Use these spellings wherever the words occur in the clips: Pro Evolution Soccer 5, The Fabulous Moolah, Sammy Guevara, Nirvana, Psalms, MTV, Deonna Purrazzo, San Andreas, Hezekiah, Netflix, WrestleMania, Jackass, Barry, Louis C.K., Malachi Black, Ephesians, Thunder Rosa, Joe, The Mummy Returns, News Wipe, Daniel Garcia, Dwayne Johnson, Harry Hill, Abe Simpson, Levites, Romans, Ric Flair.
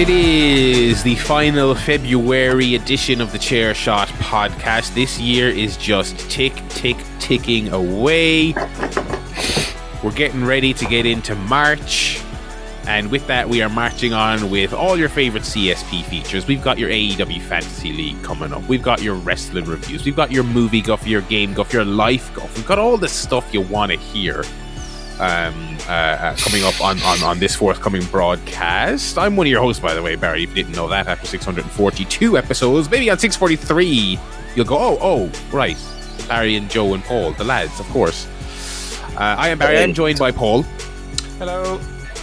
It is the final February edition of the Chair Shot podcast. This year is just ticking away. We're getting ready to get into March. And with that, we are marching on with all your favorite CSP features. We've got your AEW Fantasy League coming up. We've got your wrestling reviews. We've got your movie guff, your game guff, your life guff. We've got all the stuff you want to hear coming up on this forthcoming broadcast. I'm one of your hosts, by the way, Barry. If you didn't know that, after 642 episodes, maybe on 643, you'll go, right. Barry and Joe and Paul, the lads, of course. I am Barry. I'm joined by Paul. Hello.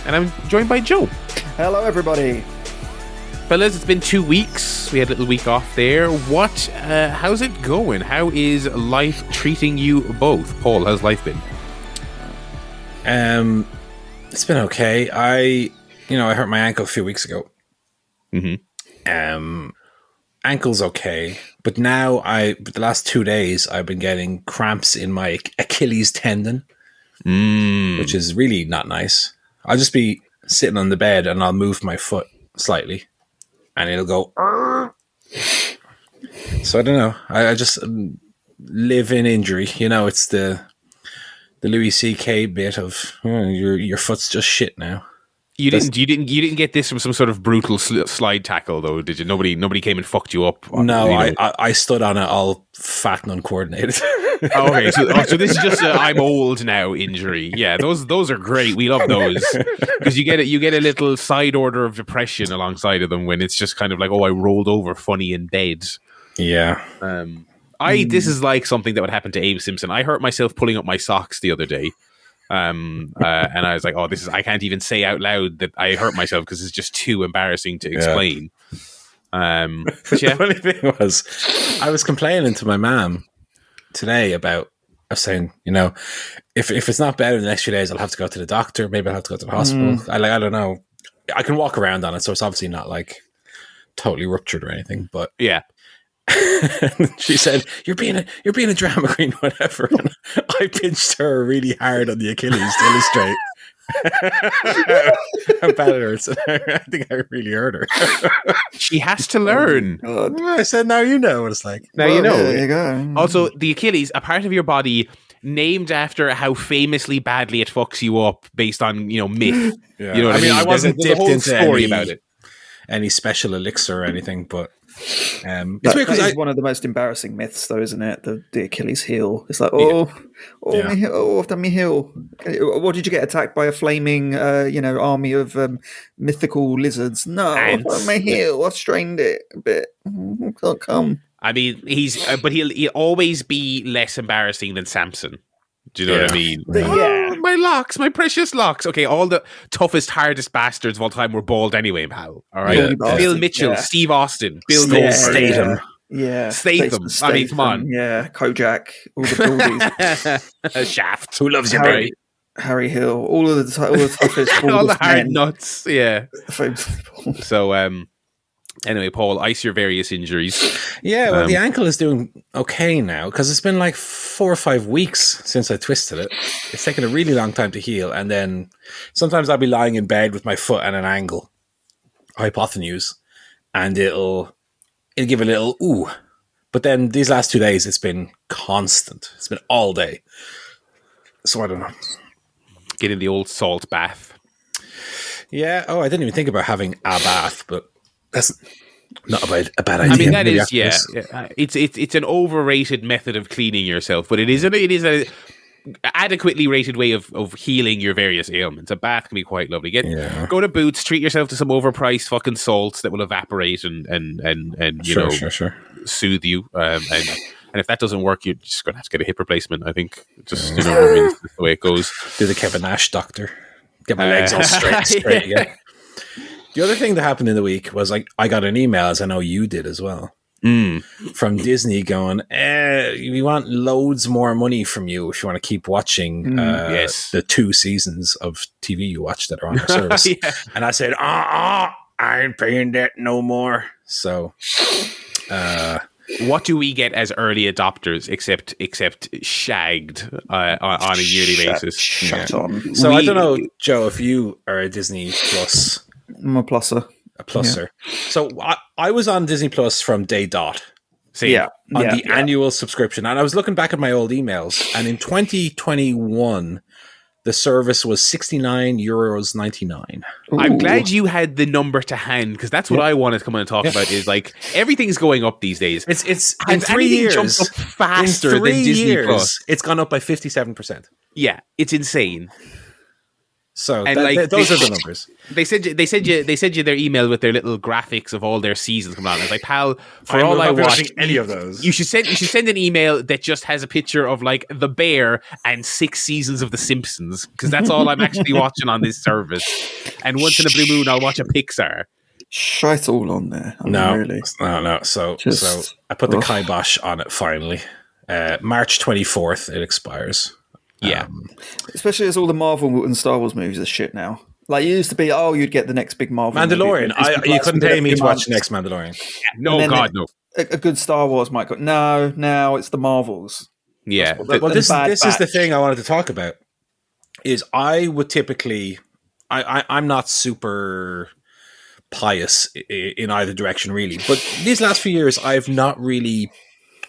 And I'm joined by Joe. Hello, everybody. Fellas, it's been 2 weeks. We had a little week off there. How's it going? How is life treating you both? Paul, how's life been? It's been okay. I hurt my ankle a few weeks ago. Mm-hmm. Ankle's okay. But now, the last 2 days, I've been getting cramps in my Achilles tendon, which is really not nice. I'll just be sitting on the bed and I'll move my foot slightly and it'll go. Arr! So I don't know. I just live in injury. You know, it's the Louis C.K. bit of your foot's just shit now. You didn't get this from some sort of brutal slide tackle though, did you? Nobody came and fucked you up. No, I stood on it all fat and uncoordinated. Okay, so this is just I'm old now injury. Yeah, those are great. We love those because you get a little side order of depression alongside of them when it's just kind of like, oh, I rolled over funny in bed. Yeah. This is like something that would happen to Abe Simpson. I hurt myself pulling up my socks the other day. And I was like, oh, I can't even say out loud that I hurt myself because it's just too embarrassing to explain. Yeah. But yeah. The funny thing was, I was complaining to my mom today about, I was saying, if it's not better in the next few days, I'll have to go to the doctor. Maybe I'll have to go to the hospital. I don't know. I can walk around on it, so it's obviously not like totally ruptured or anything. But yeah. She said, "You're being a drama queen, whatever." And I pinched her really hard on the Achilles to illustrate how bad it hurts. I think I really hurt her. She has to learn. Oh, I said, "Now you know what it's like." Now you know. There you go. Also, the Achilles, a part of your body named after how famously badly it fucks you up, based on myth. Yeah. You know what I mean? I wasn't dipped into any special elixir or anything, but. It's weird because it's one of the most embarrassing myths, though, isn't it? The Achilles heel. It's like, I've done me heel. What did you get attacked by a flaming, army of mythical lizards? No, my heel. I've strained it a bit. I can't come. I mean, he'll always be less embarrassing than Samson. Do you know what I mean? My locks, my precious locks. Okay, all the toughest, hardest bastards of all time were bald anyway, pal. All right, Bill Mitchell, Steve Austin, Bill Goldberg, Statham. Yeah, Statham. I mean, come on. Yeah, Kojak, all the baldies. Shaft. Who loves you, Barry? Harry Hill. All the toughest, all the hard nuts. Yeah. So, anyway, Paul, ice your various injuries. Yeah, well, the ankle is doing okay now because it's been like 4 or 5 weeks since I twisted it. It's taken a really long time to heal. And then sometimes I'll be lying in bed with my foot at an angle, hypotenuse, and it'll give a little ooh. But then these last 2 days, it's been constant. It's been all day. So I don't know. Get in the old salt bath. Yeah. Oh, I didn't even think about having a bath, but... That's not a bad idea. I mean, that is, it's an overrated method of cleaning yourself, but it is an adequately rated way of healing your various ailments. A bath can be quite lovely. Go to Boots, treat yourself to some overpriced fucking salts that will evaporate and sure. soothe you. And if that doesn't work, you're just going to have to get a hip replacement, I think. Just, I mean, that's the way it goes. Do the Kevin Nash doctor. Get my legs all straight again. The other thing that happened in the week was I got an email, as I know you did as well, from Disney going, we want loads more money from you if you want to keep watching the 2 seasons of TV you watch that are on our service. Yeah. And I said, I ain't paying that no more. So what do we get as early adopters except shagged on a yearly basis? Shut on. So I don't know, Joe, if you are a Disney Plus... I'm a pluser. a pluser. Yeah. So I was on Disney Plus from day dot. See, on the annual subscription. And I was looking back at my old emails, and in 2021, the service was €69.99. I'm glad you had the number to hand, because that's what I wanted to come in and talk about. Is like everything's going up these days. It's in 3 years jumps up faster than Disney Plus. It's gone up by 57%. Yeah, it's insane. So those are the numbers. They send you their email with their little graphics of all their seasons coming on. It's like, pal, for all I watched, any of those, you should send an email that just has a picture of like The Bear and 6 seasons of The Simpsons, because that's all I'm actually watching on this service. And once in a blue moon, I'll watch a Pixar. Shite's all on there. No, really. So I put the kibosh on it finally. March 24th it expires. Yeah, especially as all the Marvel and Star Wars movies are shit now. Like, it used to be, you'd get the next big Marvel Mandalorian. You couldn't pay me to watch the next Mandalorian. Yeah, no. A good Star Wars might go. No, now it's the Marvels. Yeah. Well, this is the thing I wanted to talk about. Is I would typically, I'm not super pious in either direction really, but these last few years I've not really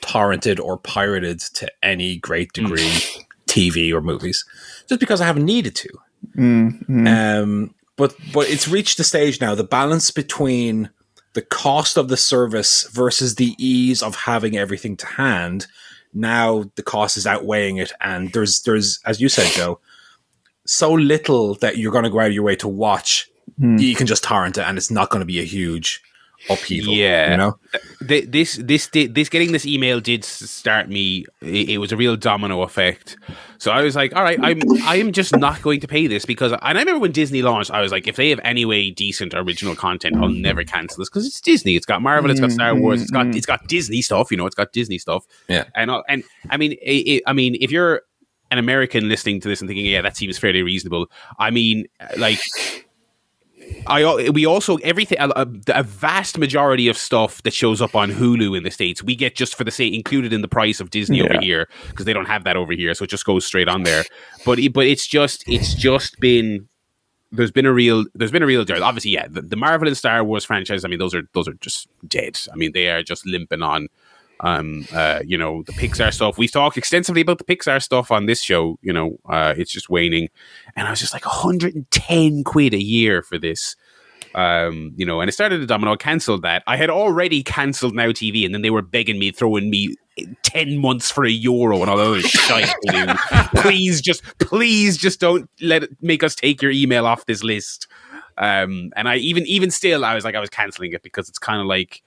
torrented or pirated to any great degree. TV or movies, just because I haven't needed to. But it's reached the stage now, the balance between the cost of the service versus the ease of having everything to hand. Now the cost is outweighing it, and there's as you said, Joe, so little that you're going to go out of your way to watch. You can just torrent it, and it's not going to be a huge upheaval. Yeah, you know, this getting this email did start me. It was a real domino effect. So I was like, all right, I am just not going to pay this, because. And I remember when Disney launched, I was like, if they have any way decent original content, I'll never cancel this, because it's Disney. It's got Marvel, it's got Star Wars, it's got Disney stuff. You know, it's got Disney stuff. Yeah, and I mean, if you're an American listening to this and thinking, yeah, that seems fairly reasonable. I mean, like. A vast majority of stuff that shows up on Hulu in the States, we get just for the sake included in the price of Disney over here, because they don't have that over here, so it just goes straight on there. But it's just been a real dirt. Obviously, the Marvel and Star Wars franchise. I mean, those are just dead. I mean, they are just limping on. You know, the Pixar stuff. We've talked extensively about the Pixar stuff on this show. You know, it's just waning, and I was just like £110 a year for this. You know, and it started a domino. I cancelled that. I had already cancelled Now TV, and then they were begging me, throwing me 10 months for €1 and all those shite. Please, just don't make us take your email off this list. And I even still, I was like, I was cancelling it, because it's kind of like.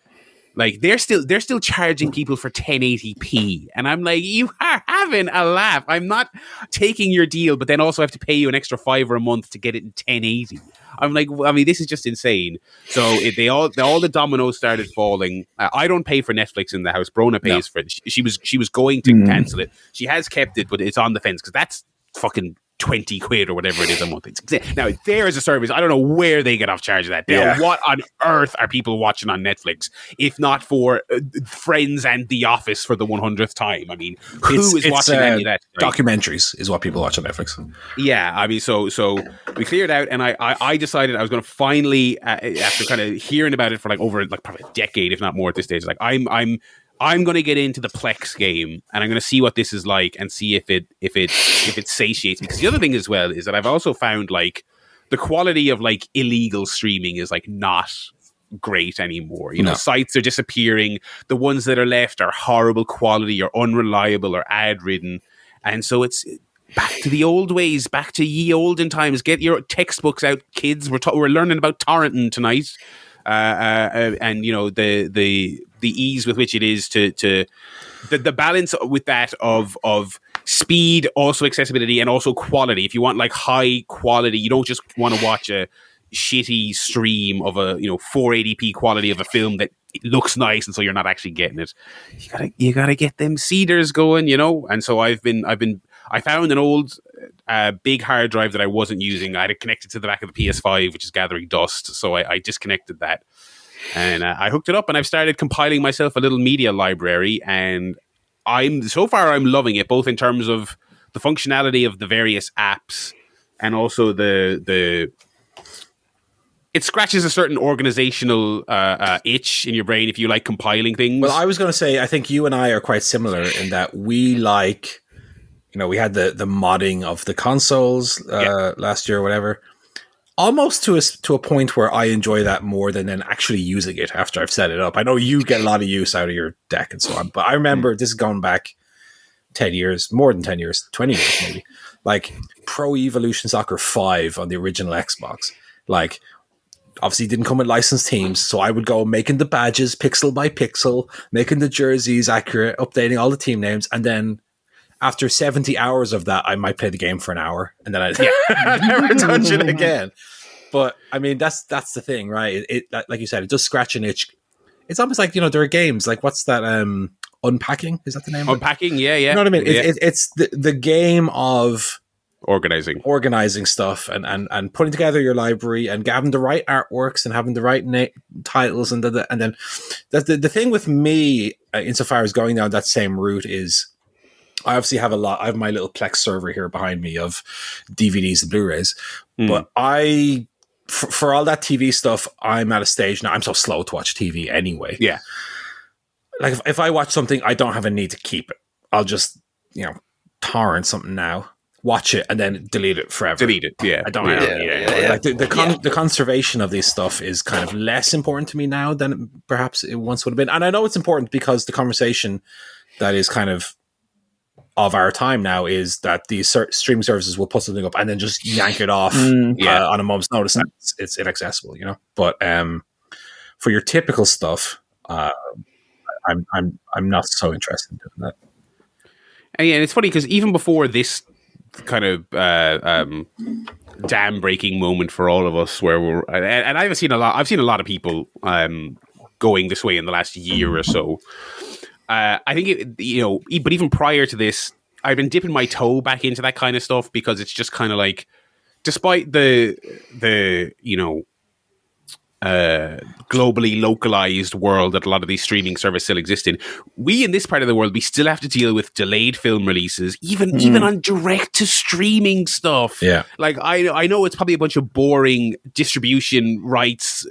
Like they're still charging people for 1080p, and I'm like, you are having a laugh. I'm not taking your deal, but then also have to pay you an extra $5 a month to get it in 1080. I'm like, I mean, this is just insane. So all the dominoes started falling. I don't pay for Netflix in the house. Brona pays for it. She was going to cancel it. She has kept it, but it's on the fence, because that's fucking. £20 or whatever it is a month. Now, there is a service. I don't know where they get off charge of that. Now, what on earth are people watching on Netflix if not for Friends and The Office for the 100th time? I mean, who is watching any of that? Right? Documentaries is what people watch on Netflix. Yeah, I mean, so we cleared out, and I decided I was going to finally, after kind of hearing about it for like over like probably a decade, if not more, at this stage, like I'm going to get into the Plex game, and I'm going to see what this is like, and see if it satiates me. Because the other thing as well is that I've also found like the quality of like illegal streaming is like not great anymore. You know, sites are disappearing. The ones that are left are horrible quality, or unreliable, or ad ridden, and so it's. Back to the old ways, back to ye olden times. Get your textbooks out, kids. We're learning about torrenting tonight, and you know the ease with which it is to the balance with that of speed, also accessibility, and also quality. If you want like high quality, you don't just want to watch a shitty stream of a 480p quality of a film that looks nice, and so you're not actually getting it. You gotta get them cedars going, you know. And so I found an old big hard drive that I wasn't using. I had it connected to the back of the PS5, which is gathering dust. So I disconnected that, and I hooked it up, and I've started compiling myself a little media library. And so far I'm loving it, both in terms of the functionality of the various apps, and also the it scratches a certain organizational itch in your brain if you like compiling things. Well, I was going to say, I think you and I are quite similar in that we like, you know, we had the modding of the consoles last year or whatever. Almost to a point where I enjoy that more than actually using it after I've set it up. I know you get a lot of use out of your deck and so on, but I remember this is going back 10 years, more than 10 years, 20 years maybe, like Pro Evolution Soccer 5 on the original Xbox. Like, obviously didn't come with licensed teams, so I would go making the badges pixel by pixel, making the jerseys accurate, updating all the team names, and then after 70 hours of that, I might play the game for an hour, and then I'd never touch it again. But, I mean, that's the thing, right? It like you said, it does scratch an itch. It's almost like, you know, there are games, like what's that, Unpacking? Is that the name? Unpacking, yeah. You know what I mean? Yeah. It's the game of... Organizing stuff and putting together your library and having the right artworks and having the right titles. And then the thing with me, insofar as going down that same route, is I obviously have I have my little Plex server here behind me of DVDs and Blu-rays. But I, for all that TV stuff, I'm at a stage now. I'm so slow to watch TV anyway. Yeah. Like if I watch something, I don't have a need to keep it. I'll just, you know, torrent something now. Watch it and then delete it forever. I don't need it. Like the conservation of this stuff is kind of less important to me now than perhaps it once would have been. And I know it's important because the conversation that is kind of our time now is that these stream services will put something up and then just yank it off on a moment's notice. It's inaccessible, you know. But for your typical stuff, I'm not so interested in doing that. And it's funny because even before this kind of dam breaking moment for all of us where we're and I've seen a lot of people going this way in the last year or so. I think but even prior to this, I've been dipping my toe back into that kind of stuff because it's just kind of like, despite the globally localized world that a lot of these streaming services still exist in, we in this part of the world, we still have to deal with delayed film releases, even on direct to streaming stuff. Yeah, like I know it's probably a bunch of boring distribution rights,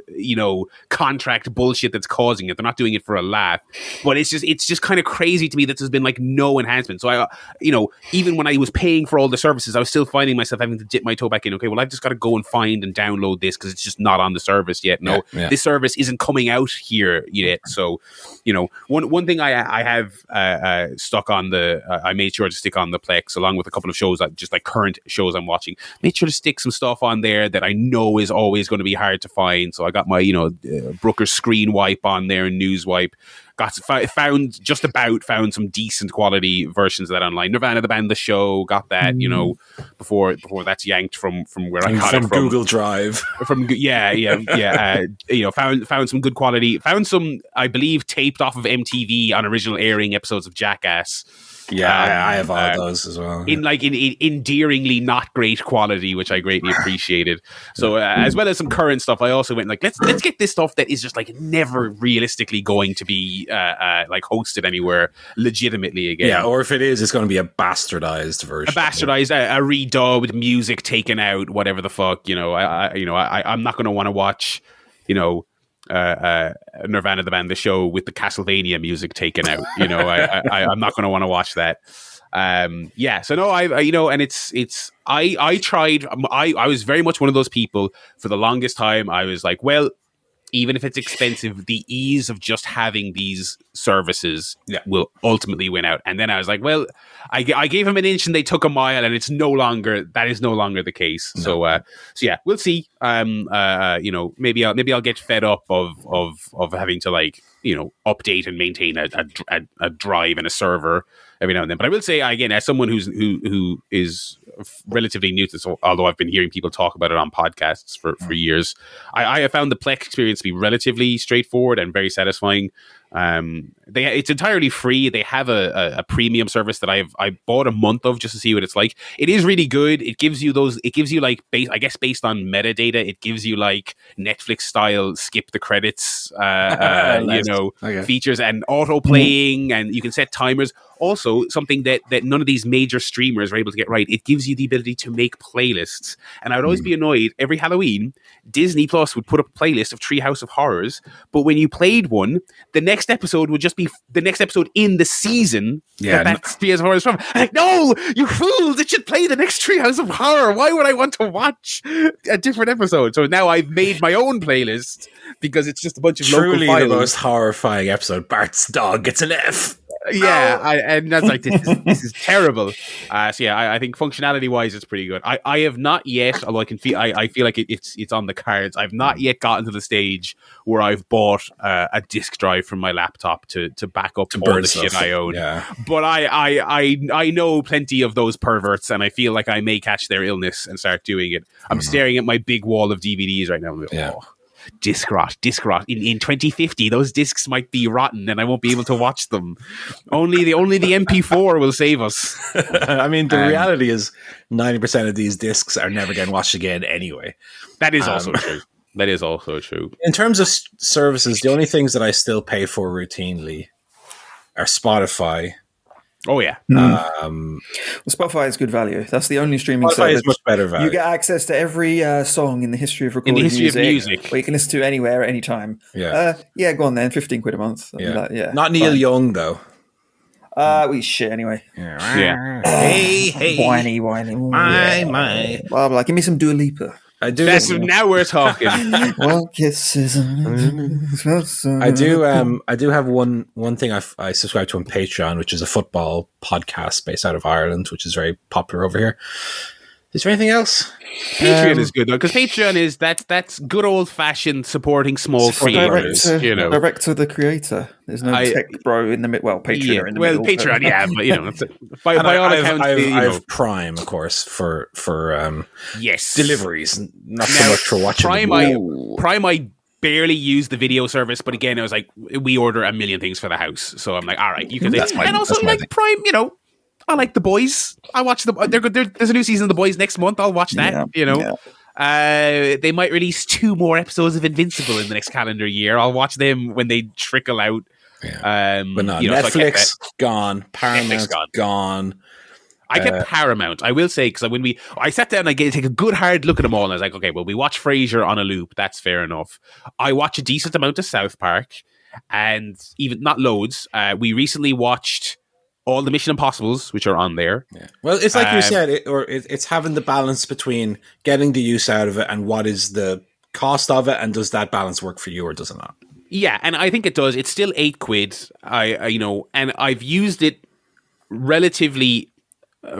contract bullshit that's causing it. They're not doing it for a laugh, but it's just kind of crazy to me that there's been like no enhancement. So I, even when I was paying for all the services, I was still finding myself having to dip my toe back in. Okay, well I've just got to go and find and download this because it's just not on the service yet. No, yeah. This service isn't coming out here yet. So, one thing I have stuck on I made sure to stick on the Plex, along with a couple of shows that just like current shows I'm watching. Made sure to stick some stuff on there that I know is always going to be hard to find. So I got my Brooker's Screen Wipe on there and News Wipe. Found some decent quality versions of that online. Nirvana, the band, the show, got that, before that's yanked from where I got it from Google Drive. Found some good quality. Found some, I believe, taped off of MTV on original airing episodes of Jackass. Yeah, I have all those as well. In endearingly not great quality, which I greatly appreciated. So as well as some current stuff, I also went like, let's get this stuff that is just like never realistically going to be like hosted anywhere legitimately again. Yeah, or if it is, it's going to be a bastardized version, a redubbed, music taken out, whatever the fuck. I'm not going to want to watch, Nirvana, the band, the show with the Castlevania music taken out. I'm not going to want to watch that. I was very much one of those people for the longest time. I was like, well, even if it's expensive, the ease of just having these services will ultimately win out. And then I was like, well, I gave them an inch and they took a mile, and that is no longer the case. No. So yeah, we'll see. Maybe I'll get fed up of having to update and maintain a drive and a server every now and then. But I will say, again, as someone who is relatively new to this, although I've been hearing people talk about it on podcasts for years, I have found the Plex experience to be relatively straightforward and very satisfying. It's entirely free. They have a premium service that I bought a month of just to see what it's like. It is really good. Based on metadata, it gives you like Netflix style skip the credits features and auto playing, and you can set timers. Also, So something that none of these major streamers are able to get right. It gives you the ability to make playlists. And I would always be annoyed. Every Halloween, Disney Plus would put up a playlist of Treehouse of Horrors. But when you played one, the next episode would just be the next episode in the season that Treehouse of Horror is from. I'm like, no, you fools. It should play the next Treehouse of Horror. Why would I want to watch a different episode? So now I've made my own playlist because it's just a bunch of truly local the most horrifying episode. Bart's dog gets an F. Yeah, and that's like, this is terrible. So yeah, I think functionality-wise, it's pretty good. I have not yet, although I feel like it's on the cards, I've not yet gotten to the stage where I've bought a disc drive from my laptop to back up all the stuff. Shit I own. Yeah. But I know plenty of those perverts, and I feel like I may catch their illness and start doing it. I'm staring at my big wall of DVDs right now. Like, yeah. Oh. Disc rot. In 2050, those discs might be rotten, and I won't be able to watch them. Only the MP4 will save us. I mean, the reality is 90% of these discs are never getting watched again, anyway. That is also true. In terms of services, the only things that I still pay for routinely are Spotify. Oh yeah. Well, Spotify is good value. That's the only streaming service. Spotify is much better value. You get access to every song in the history of recorded music. Or you can listen to anywhere at any time. Yeah. Go on then. 15 quid a month. Yeah. Not Neil Young though. Shit anyway. Yeah. Hey. Whiny. My. Blah blah. Give me some Dua Lipa. I do. Now we're talking. Well, kisses. I do have one thing I subscribe to on Patreon, which is a football podcast based out of Ireland, which is very popular over here. Is there anything else? Patreon is good though, because Patreon is that's good old fashioned supporting small creators. Direct to the creator. There's no tech bro in the middle. Well, Patreon in the middle. Well, Patreon, but that's it. By all accounts, I have Prime, of course, for yes deliveries. Not so much for watching. Prime, I barely use the video service, but again, I was like, we order a million things for the house, so I'm like, all right, you can. And also, like Prime, I like The Boys. I watch them. They're good. There's a new season of The Boys next month. I'll watch that. Yeah. They might release 2 more episodes of Invincible in the next calendar year. I'll watch them when they trickle out. Yeah. But no, Netflix gone. Paramount gone. I kept Paramount. I will say, because I sat down and I take a good hard look at them all, and I was like, okay, well, we watch Frasier on a loop. That's fair enough. I watch a decent amount of South Park, and even not loads. We recently watched all the Mission Impossibles, which are on there. Yeah. Well, it's like you said, it's having the balance between getting the use out of it and what is the cost of it, and does that balance work for you or does it not? Yeah, and I think it does. It's still 8 quid, and I've used it relatively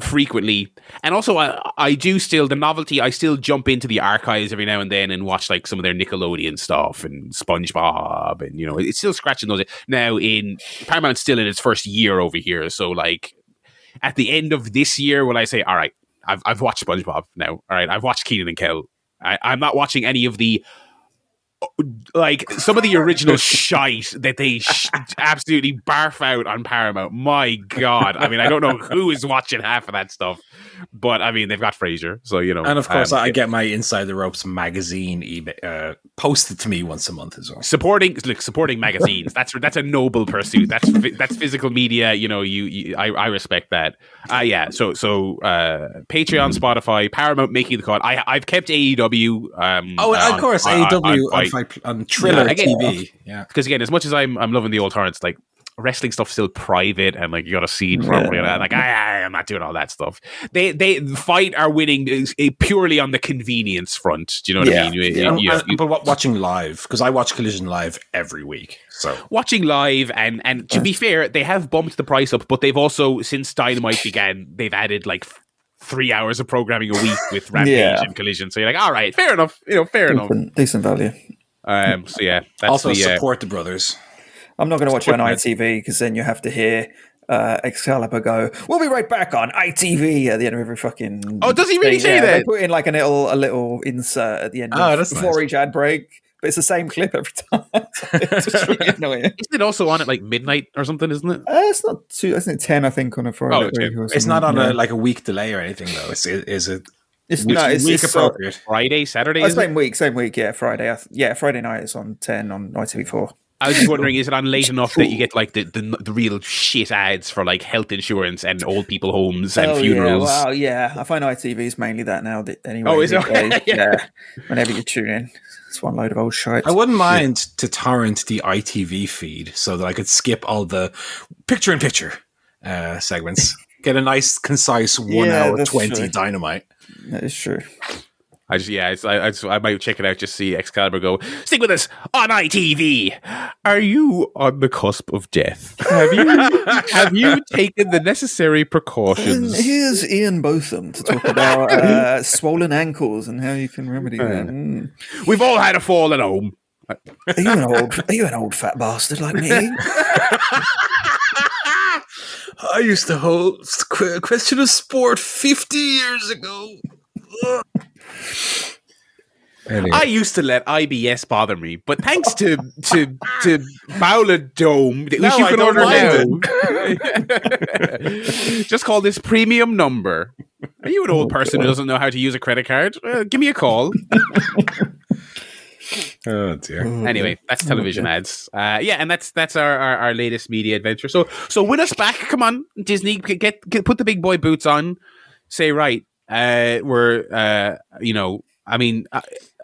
frequently. And also, I do still, the novelty, I still jump into the archives every now and then and watch like some of their Nickelodeon stuff and SpongeBob, and it's still scratching those. Now, Paramount's still in its first year over here, so like at the end of this year, when I say, all right, I've watched SpongeBob now, all right, I've watched Kenan and Kel, I'm not watching any of the like some of the original shite that they absolutely barf out on Paramount. My God. I mean, I don't know who is watching half of that stuff, but I mean, they've got Frasier, so and of course I get my Inside the Ropes magazine posted to me once a month as well. Supporting magazines. That's a noble pursuit. That's physical media. I respect that. Patreon, Spotify, Paramount making the cut. I've kept AEW. Of course AEW on Triller TV. Yeah. Because again, as much as I'm loving the old torrents, like wrestling stuff's still private, and like you got to see it properly. Yeah. Like I'm not doing all that stuff. They Fight are winning purely on the convenience front. Do you know what I mean? But watching live, because I watch Collision live every week. So watching live, and to be fair, they have bumped the price up, but they've also, since Dynamite began, they've added like 3 hours of programming a week with Rampage and Collision. So you're like, all right, fair enough. Decent value. So yeah. That's also support the brothers. I'm not going to watch it on ITV because then you have to hear Excalibur go, "We'll be right back on ITV" at the end of every fucking. Oh, does he really say that? They put in like a little insert at the end before each ad break. But it's the same clip every time. It's just really annoying. Isn't it also on at like midnight or something, isn't it? It's not too, isn't it 10, I think, on a Friday? It's not on a week delay or anything, though. Is it? It's week appropriate. Friday, Saturday? It's same week, yeah, Friday. Friday night is on 10 on ITV4. I was just wondering, is it on late enough that you get like the real shit ads for like health insurance and old people homes and funerals? Yeah. Well, yeah, I find ITV is mainly that now. Anyway, is it? Yeah. Whenever you tune in, it's one load of old shit. I wouldn't mind to torrent the ITV feed so that I could skip all the picture-in-picture segments. Get a nice, concise 1 hour 20 true. Dynamite. That is true. I just, I might check it out, just see Excalibur go, stick with us on ITV. Are you on the cusp of death? Have you taken the necessary precautions? And here's Ian Botham to talk about swollen ankles and how you can remedy them. We've all had a fall at home. Are you an old fat bastard like me? I used to hold Question of Sport 50 years ago. Anyway. I used to let IBS bother me, but thanks to Bowler Dome, which you can order now. Just call this premium number. Are you an old person who doesn't know how to use a credit card? Give me a call. Oh dear. Anyway, that's television ads. And that's our latest media adventure. So win us back. Come on, Disney, get put the big boy boots on. Say right. We're, you know, I mean,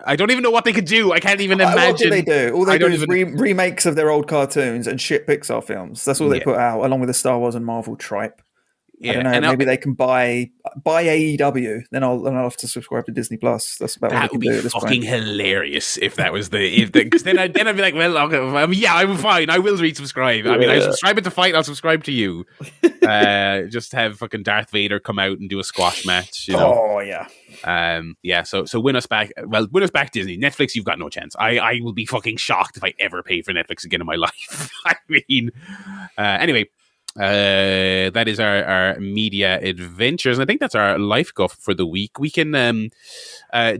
I don't even know what they could do. I can't even imagine. What do they do? All they do is remakes of their old cartoons and shit Pixar films. That's all they put out, along with the Star Wars and Marvel tripe. Yeah, I don't know. And maybe they can buy AEW. Then I'll have to subscribe to Disney Plus. That's about what they can do. That would be fucking hilarious if that was because then I'd be like, well, I'm fine. I will resubscribe. Yeah. I mean, I subscribe it to Fight. I'll subscribe to you. Just have fucking Darth Vader come out and do a squash match. You know? Oh yeah. So win us back. Well, win us back, Disney. Netflix, you've got no chance. I will be fucking shocked if I ever pay for Netflix again in my life. I mean, anyway. That is our media adventures, and I think that's our life guff for the week. We can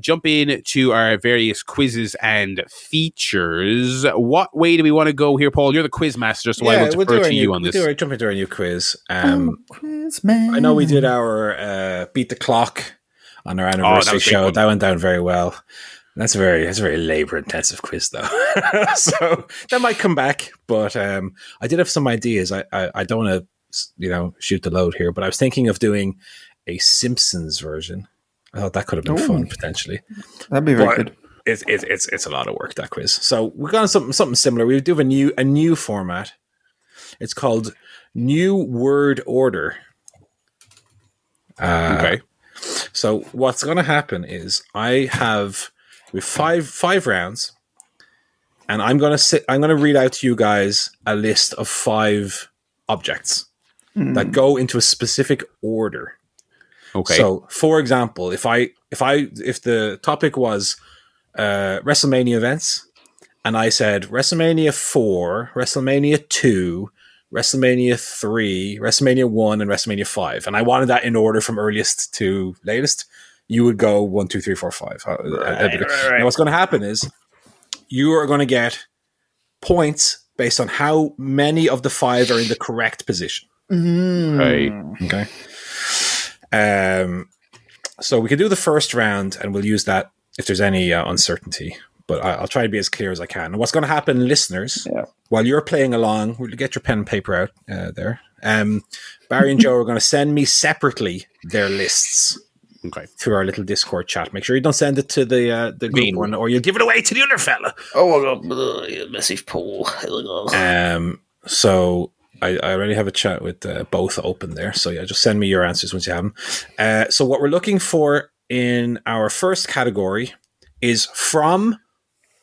jump in to our various quizzes and features. What way do we want to go here, Paul? You're the quiz master, so I will defer to you on this. We'll jump into our new quiz. Quiz man. I know we did our beat the clock on our anniversary show. That went down very well. That's a very labor intensive quiz though. So that might come back, but I did have some ideas. I don't want to shoot the load here, but I was thinking of doing a Simpsons version. I thought that could have been fun potentially. That'd be very good. It's a lot of work, that quiz. So we've got something similar. We do have a new format. It's called New Word Order. Okay. So what's going to happen is I have. We have five rounds, and I'm gonna read out to you guys a list of 5 objects that go into a specific order. Okay. So, for example, if the topic was WrestleMania events, and I said WrestleMania 4, WrestleMania 2, WrestleMania 3, WrestleMania 1, and WrestleMania 5, and I wanted that in order from earliest to latest. You would go 1, 2, 3, 4, 5. Right. Now, what's going to happen is you are going to get points based on how many of the 5 are in the correct position. Mm. Right. Okay. So we can do the first round, and we'll use that if there's any uncertainty. But I'll try to be as clear as I can. And what's going to happen, listeners, while you're playing along, we'll get your pen and paper out there. Barry and Joe are going to send me separately their lists. Okay. Through our little Discord chat. Make sure you don't send it to the green one, or you'll give it away to the other fella. Oh, massive Paul. So I already have a chat with both open there. So yeah, just send me your answers once you have them. So what we're looking for in our first category is from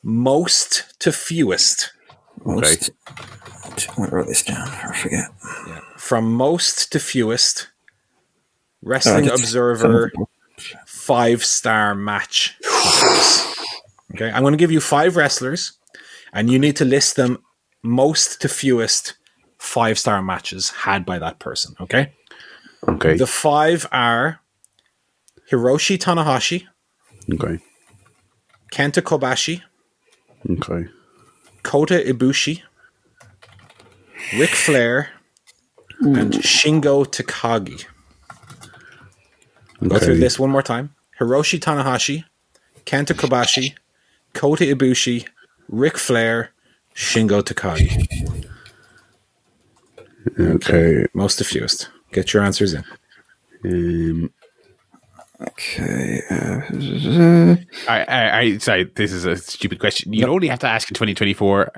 most to fewest. Most. I'm going to write this down. I forget. Yeah. From most to fewest. Wrestling Observer 5-star match. Okay, I'm going to give you 5 wrestlers, and you need to list them most to fewest 5-star matches had by that person. Okay. Okay. The 5 are Hiroshi Tanahashi. Okay. Kenta Kobashi. Okay. Kota Ibushi. Ric Flair. Ooh. And Shingo Takagi. Go through this one more time. Hiroshi Tanahashi, Kenta Kobashi, Kota Ibushi, Ric Flair, Shingo Takagi. Okay. Most diffused. Get your answers in. Okay. I sorry, this is a stupid question. You only have to ask in 2024.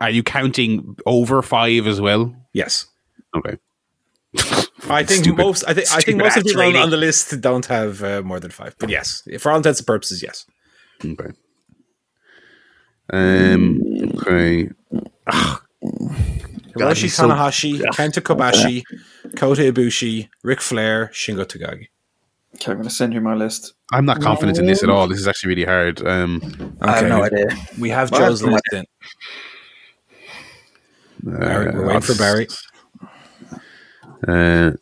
Are you counting over 5 as well? Yes. Okay. I think most of the people on the list don't have more than 5. But yes, for all intents and purposes, yes. Okay. Okay. Hiroshi Tanahashi, Kenta Kobashi, Kota Ibushi, Ric Flair, Shingo Takagi. Okay, I'm going to send you my list. I'm not confident in this at all. This is actually really hard. I have no idea. We have Joe's list in. Barry, we're waiting for Barry. Okay.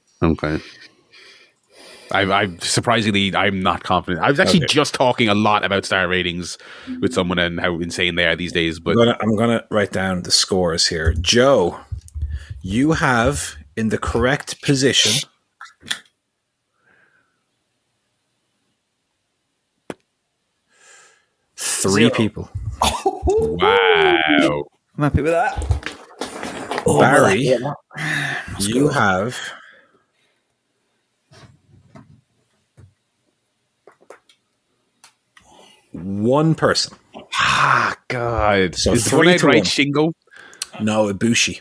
I'm not confident. I was actually just talking a lot about star ratings with someone and how insane they are these days. But I'm gonna write down the scores here. Joe, you have in the correct position. Three people. Wow. I'm happy with that. Barry, you have... one person. Ah, God. So is 3 to 1. Shingo? No, Ibushi.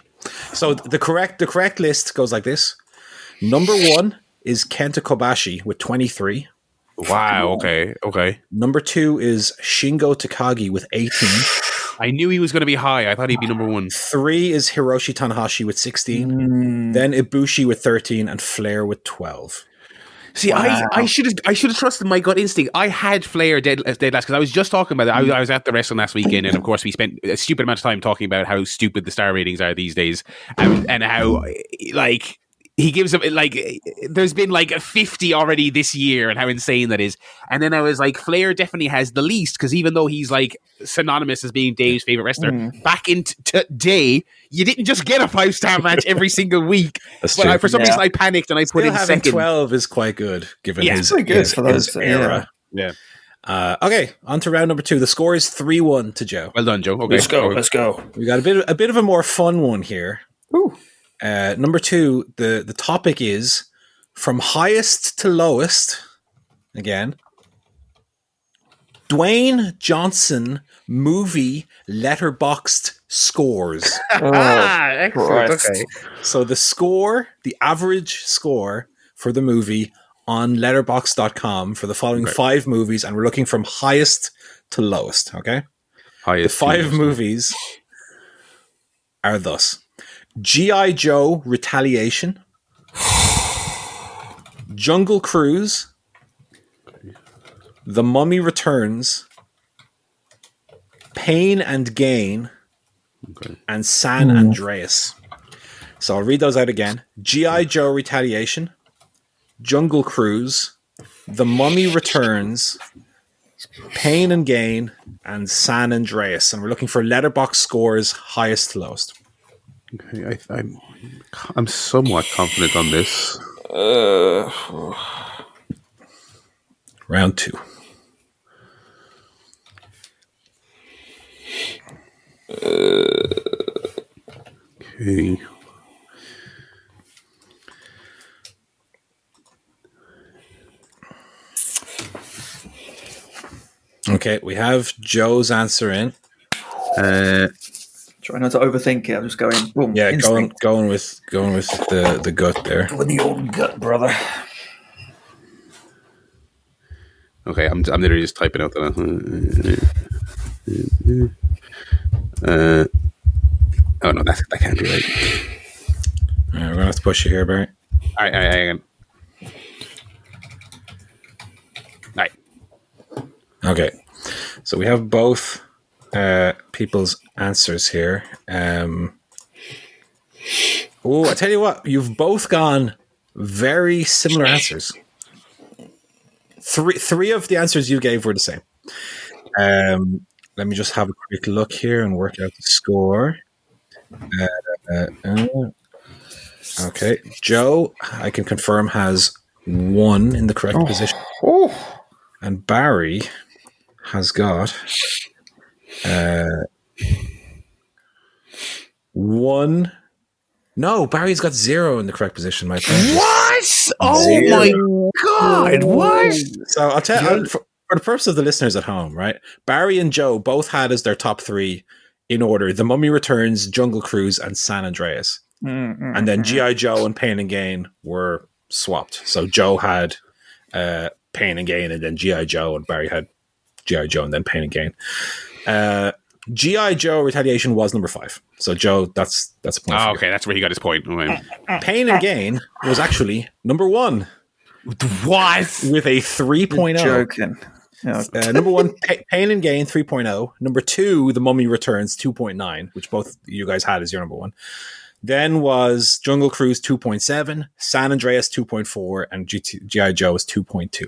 So the correct list goes like this. Number 1 is Kenta Kobashi with 23. Wow, okay. Number 2 is Shingo Takagi with 18. I knew he was going to be high. I thought he'd be number 1. 3 is Hiroshi Tanahashi with 16. Then Ibushi with 13 and Flair with 12. See, wow. I should have trusted my gut instinct. I had Flair dead last because I was just talking about that. I was at the wrestling last weekend, and of course, we spent a stupid amount of time talking about how stupid the star ratings are these days, and how like he gives them like there's been like a 50 already this year, and how insane that is. And then I was like, Flair definitely has the least because even though he's like synonymous as being Dave's favorite wrestler, back in today, you didn't just get a 5-star match every single week. That's true. For some reason, I panicked and I put in second. Having 12 is quite good given his era. Yeah. Okay, on to round number 2. The score is 3-1 to Joe. Well done, Joe. Okay, let's go. We got a bit of a more fun one here. Ooh. Number 2, the topic is from highest to lowest. Again, Dwayne Johnson movie letterboxed scores. Excellent. Okay. So the average score for the movie on letterboxd.com for the following 5 movies, and we're looking from highest to lowest. Okay. Highest. The 5 movies are thus: G.I. Joe Retaliation, Jungle Cruise, The Mummy Returns, Pain and Gain, and San Andreas. So I'll read those out again. G.I. Joe Retaliation, Jungle Cruise, The Mummy Returns, Pain and Gain, and San Andreas. And we're looking for letterbox scores highest to lowest. Okay, I'm somewhat confident on this. Round 2. Okay. Okay, we have Joe's answer in. Try not to overthink it. I'm just going. Boom, yeah, instinct. going with the gut there. With the old gut, brother. Okay, I'm literally just typing out that. Oh no, that can't be right. All right, we're gonna have to push you here, Barry. All right, hang on. All right. Okay, so we have both people's answers here. I tell you what, you've both gone very similar answers. Three of the answers you gave were the same. Let me just have a quick look here and work out the score. Okay, Joe, I can confirm, has 1 in the correct position. Oh. And Barry has got 1. No, Barry's got 0 in the correct position, my friend. What? Oh my God. What? So I'll tell you, for the purpose of the listeners at home, right? Barry and Joe both had as their top 3 in order The Mummy Returns, Jungle Cruise, and San Andreas. Mm-hmm. And then G.I. Joe and Pain and Gain were swapped. So Joe had Pain and Gain, and then G.I. Joe, and Barry had G.I. Joe and then Pain and Gain. G.I. Joe Retaliation was number 5. So Joe, that's a point. Oh, okay, that's where he got his point. Pain and Gain was actually number 1. What? With a 3.0. You're joking. Number 1, Pain and Gain 3.0. Number 2, The Mummy Returns 2.9, which both you guys had as your number 1. Then was Jungle Cruise 2.7, San Andreas 2.4, and G.I. Joe was 2.2.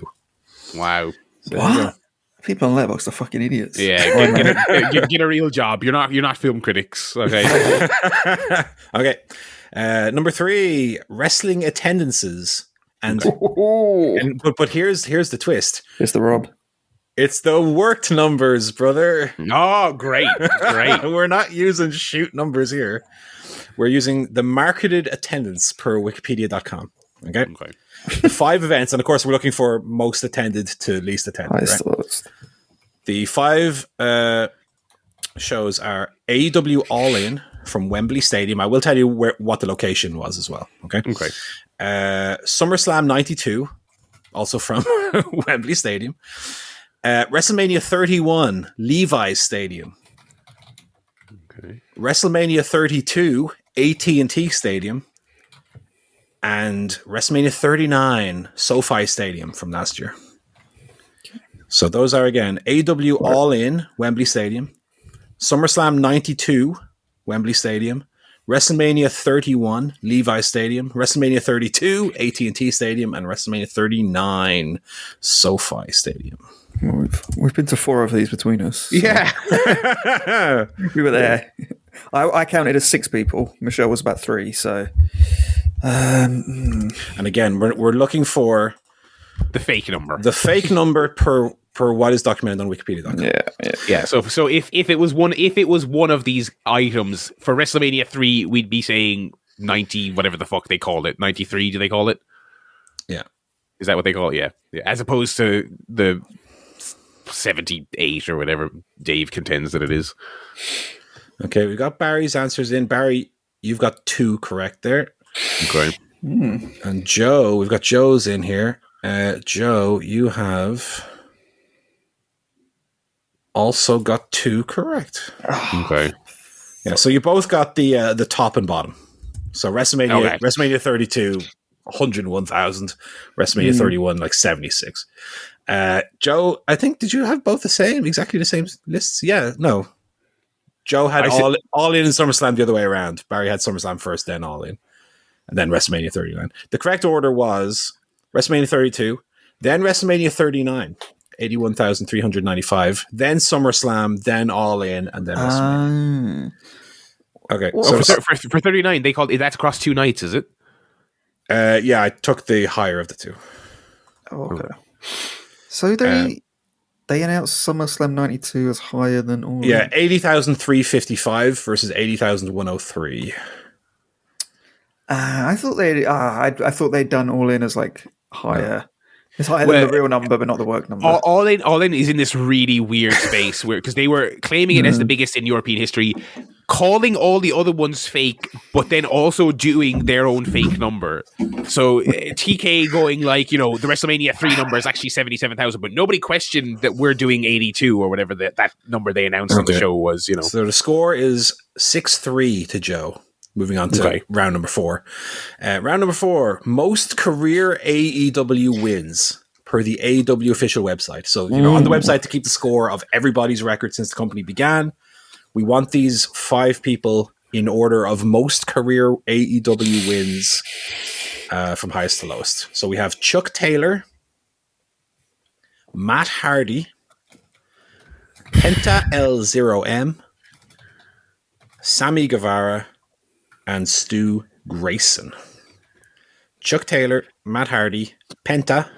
Wow. So, what? Yeah. People on Letterboxd are fucking idiots. Yeah, get a real job. You're not film critics. Okay. Okay. Number 3, wrestling attendances, but here's the twist. It's the Rob. It's the worked numbers, brother. Oh, great. We're not using shoot numbers here. We're using the marketed attendance per Wikipedia.com. Okay. 5 events, and of course, we're looking for most attended to least attended. Right? The 5 shows are AEW All In from Wembley Stadium. I will tell you what the location was as well. Okay. SummerSlam 92, also from Wembley Stadium. WrestleMania 31, Levi's Stadium. Okay. WrestleMania 32, AT&T Stadium. And WrestleMania 39, SoFi Stadium from last year. So those are, again, AEW All In, Wembley Stadium. SummerSlam 92, Wembley Stadium. WrestleMania 31, Levi's Stadium. WrestleMania 32, AT&T Stadium. And WrestleMania 39, SoFi Stadium. We've been to 4 of these between us. So. Yeah. We were there. I counted as 6 people. Michelle was about 3, so... and again, we're looking for the fake number. The fake number per what is documented on Wikipedia.com. Yeah. So if it was one of these items for WrestleMania 3, we'd be saying 90, whatever the fuck they called it. 93, do they call it? Yeah, is that what they call it? Yeah. As opposed to the 78 or whatever Dave contends that it is. Okay, we got Barry's answers in. Barry, you've got 2 correct there. Okay. And Joe, we've got Joe's in here. Joe, you have also got 2 correct. Okay. Yeah, so you both got the top and bottom. So WrestleMania 32, 101,000. WrestleMania 31, like 76. Joe, I think, did you have both exactly the same lists? Yeah, no. Joe had All In and SummerSlam the other way around. Barry had SummerSlam first, then All In. And then WrestleMania 39. The correct order was WrestleMania 32, then WrestleMania 39, 81,395, then SummerSlam, then All In, and then WrestleMania. Okay. Well, so for 39, they called it, that's across 2 nights, is it? Yeah, I took the higher of the 2. Oh, okay. So they announced SummerSlam 92 as higher than All In. Yeah, 80,355 versus 80,103. I thought they'd done All In as like higher. No. It's higher than the real number, but not the work number. All in is in this really weird space where, because they were claiming it as the biggest in European history, calling all the other ones fake, but then also doing their own fake number. So TK going like, you know, the WrestleMania 3 number is actually 77,000, but nobody questioned that we're doing 82 or whatever that number they announced on the show was. You know, so the score is 6-3 to Joe. Moving on to round number 4. Round number 4, most career AEW wins per the AEW official website. So, you know, on the website to keep the score of everybody's record since the company began, we want these 5 people in order of most career AEW wins from highest to lowest. So we have Chuck Taylor, Matt Hardy, Penta L0M, Sammy Guevara, and Stu Grayson. Chuck Taylor, Matt Hardy, Penta,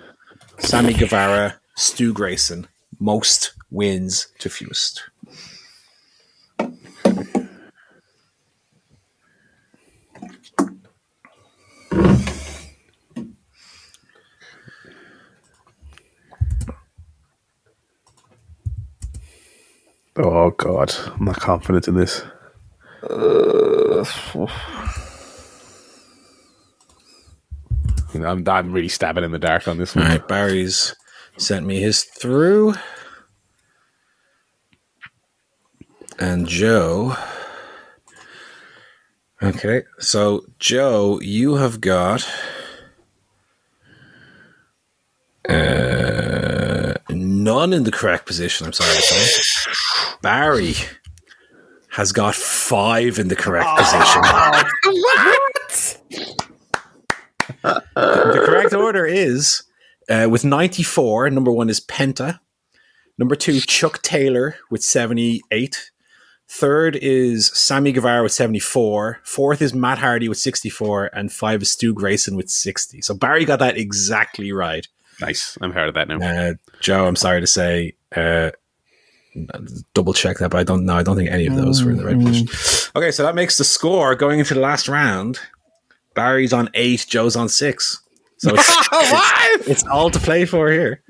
Sammy Guevara, Stu Grayson. Most wins to fewest. Oh, God. I'm not confident in this. You know, I'm really stabbing in the dark on this one. All right, Barry's sent me his through. And Joe. Okay, so Joe, you have got none in the correct position, I'm sorry to say. Barry has got 5 in the correct position. What? The correct order is, with 94, number 1 is Penta. Number 2, Chuck Taylor with 78. Third is Sammy Guevara with 74. Fourth is Matt Hardy with 64. And 5 is Stu Grayson with 60. So Barry got that exactly right. Nice. I'm proud of that now. Joe, I'm sorry to say, double check that, but I don't think any of those were in the right position. Okay, so that makes the score going into the last round. Barry's on 8, Joe's on 6. So it's all to play for here.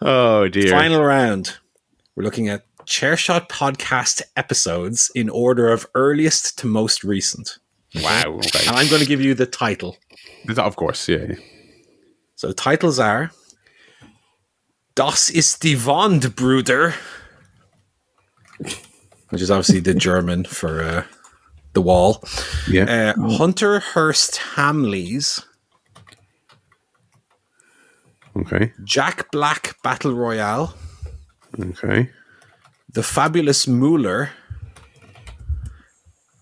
Oh, dear. Final round. We're looking at Chairshot podcast episodes in order of earliest to most recent. Wow. Okay. And I'm going to give you the title. Of course, yeah. So the titles are Das ist die Wandbruder, which is obviously the German for the wall. Yeah. Hunter Hearst Hamleys. Okay. Jack Black Battle Royale. Okay. The Fabulous Moolah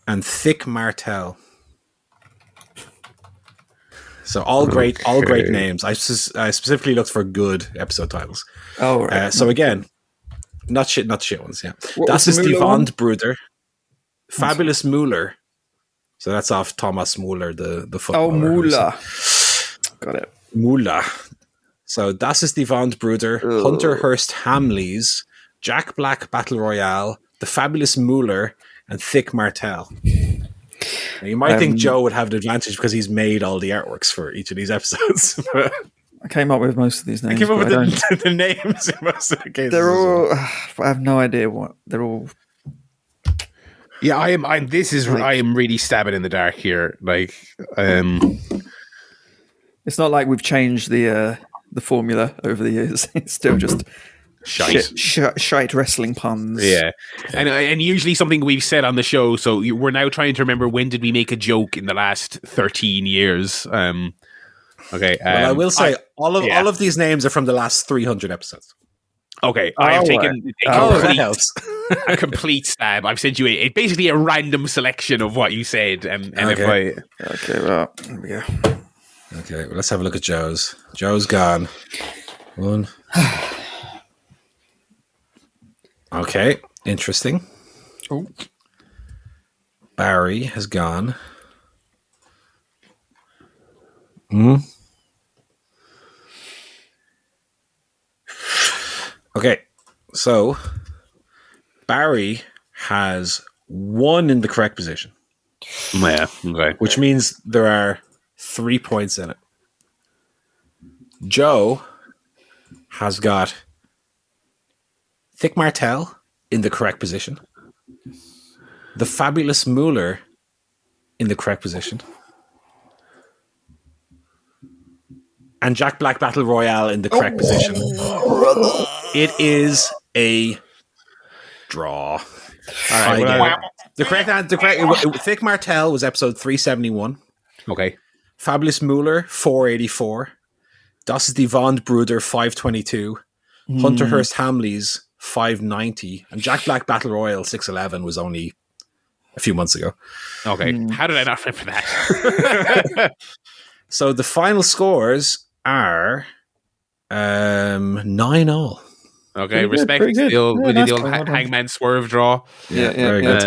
and Thicc Martel. So all great names. I specifically looked for good episode titles. Oh, right. So again, not shit ones. Yeah, what Das ist die Wandbruder, Fabulous Moolah. So that's off Thomas Muller, the footballer. Oh, Moolah. Got it. Moolah. So Das ist die Wandbruder, Hunter Hearst Hamleys, Jack Black Battle Royale, The Fabulous Moolah, and Thicc Martel. Now, you might think Joe would have an advantage because he's made all the artworks for each of these episodes. I came up with most of these names. I came up with the names in most of the cases. They're all... I have no idea what... They're all... Yeah, I am really stabbing in the dark here. Like, it's not like we've changed the formula over the years. It's still just... Shite wrestling puns. Yeah. And usually something we've said on the show, so we're now trying to remember when did we make a joke in the last 13 years. Okay. Well, I will say all of these names are from the last 300 episodes. Okay. I have taken a complete stab. I've sent you basically a random selection of what you said. Okay, well, here we go. Okay, well, let's have a look at Joe's. Joe's gone. One. Okay, interesting. Oh. Barry has gone. Okay, so Barry has 1 in the correct position. Yeah, okay. Which means there are 3 points in it. Joe has got Thicc Martel in the correct position. The Fabulous Moolah in the correct position. And Jack Black Battle Royale in the correct position. It is a draw. All right. The correct Thicc Martel was episode 371. Okay. Fabulous Moolah 484. Das ist die Wandbruder 522. Hunter Hearst Hamleys 590 and Jack Black Battle Royale 611 was only a few months ago. Okay, how did I not remember that? So the final scores are 9-0. Okay, respect the old hangman swerve draw. Yeah, very good.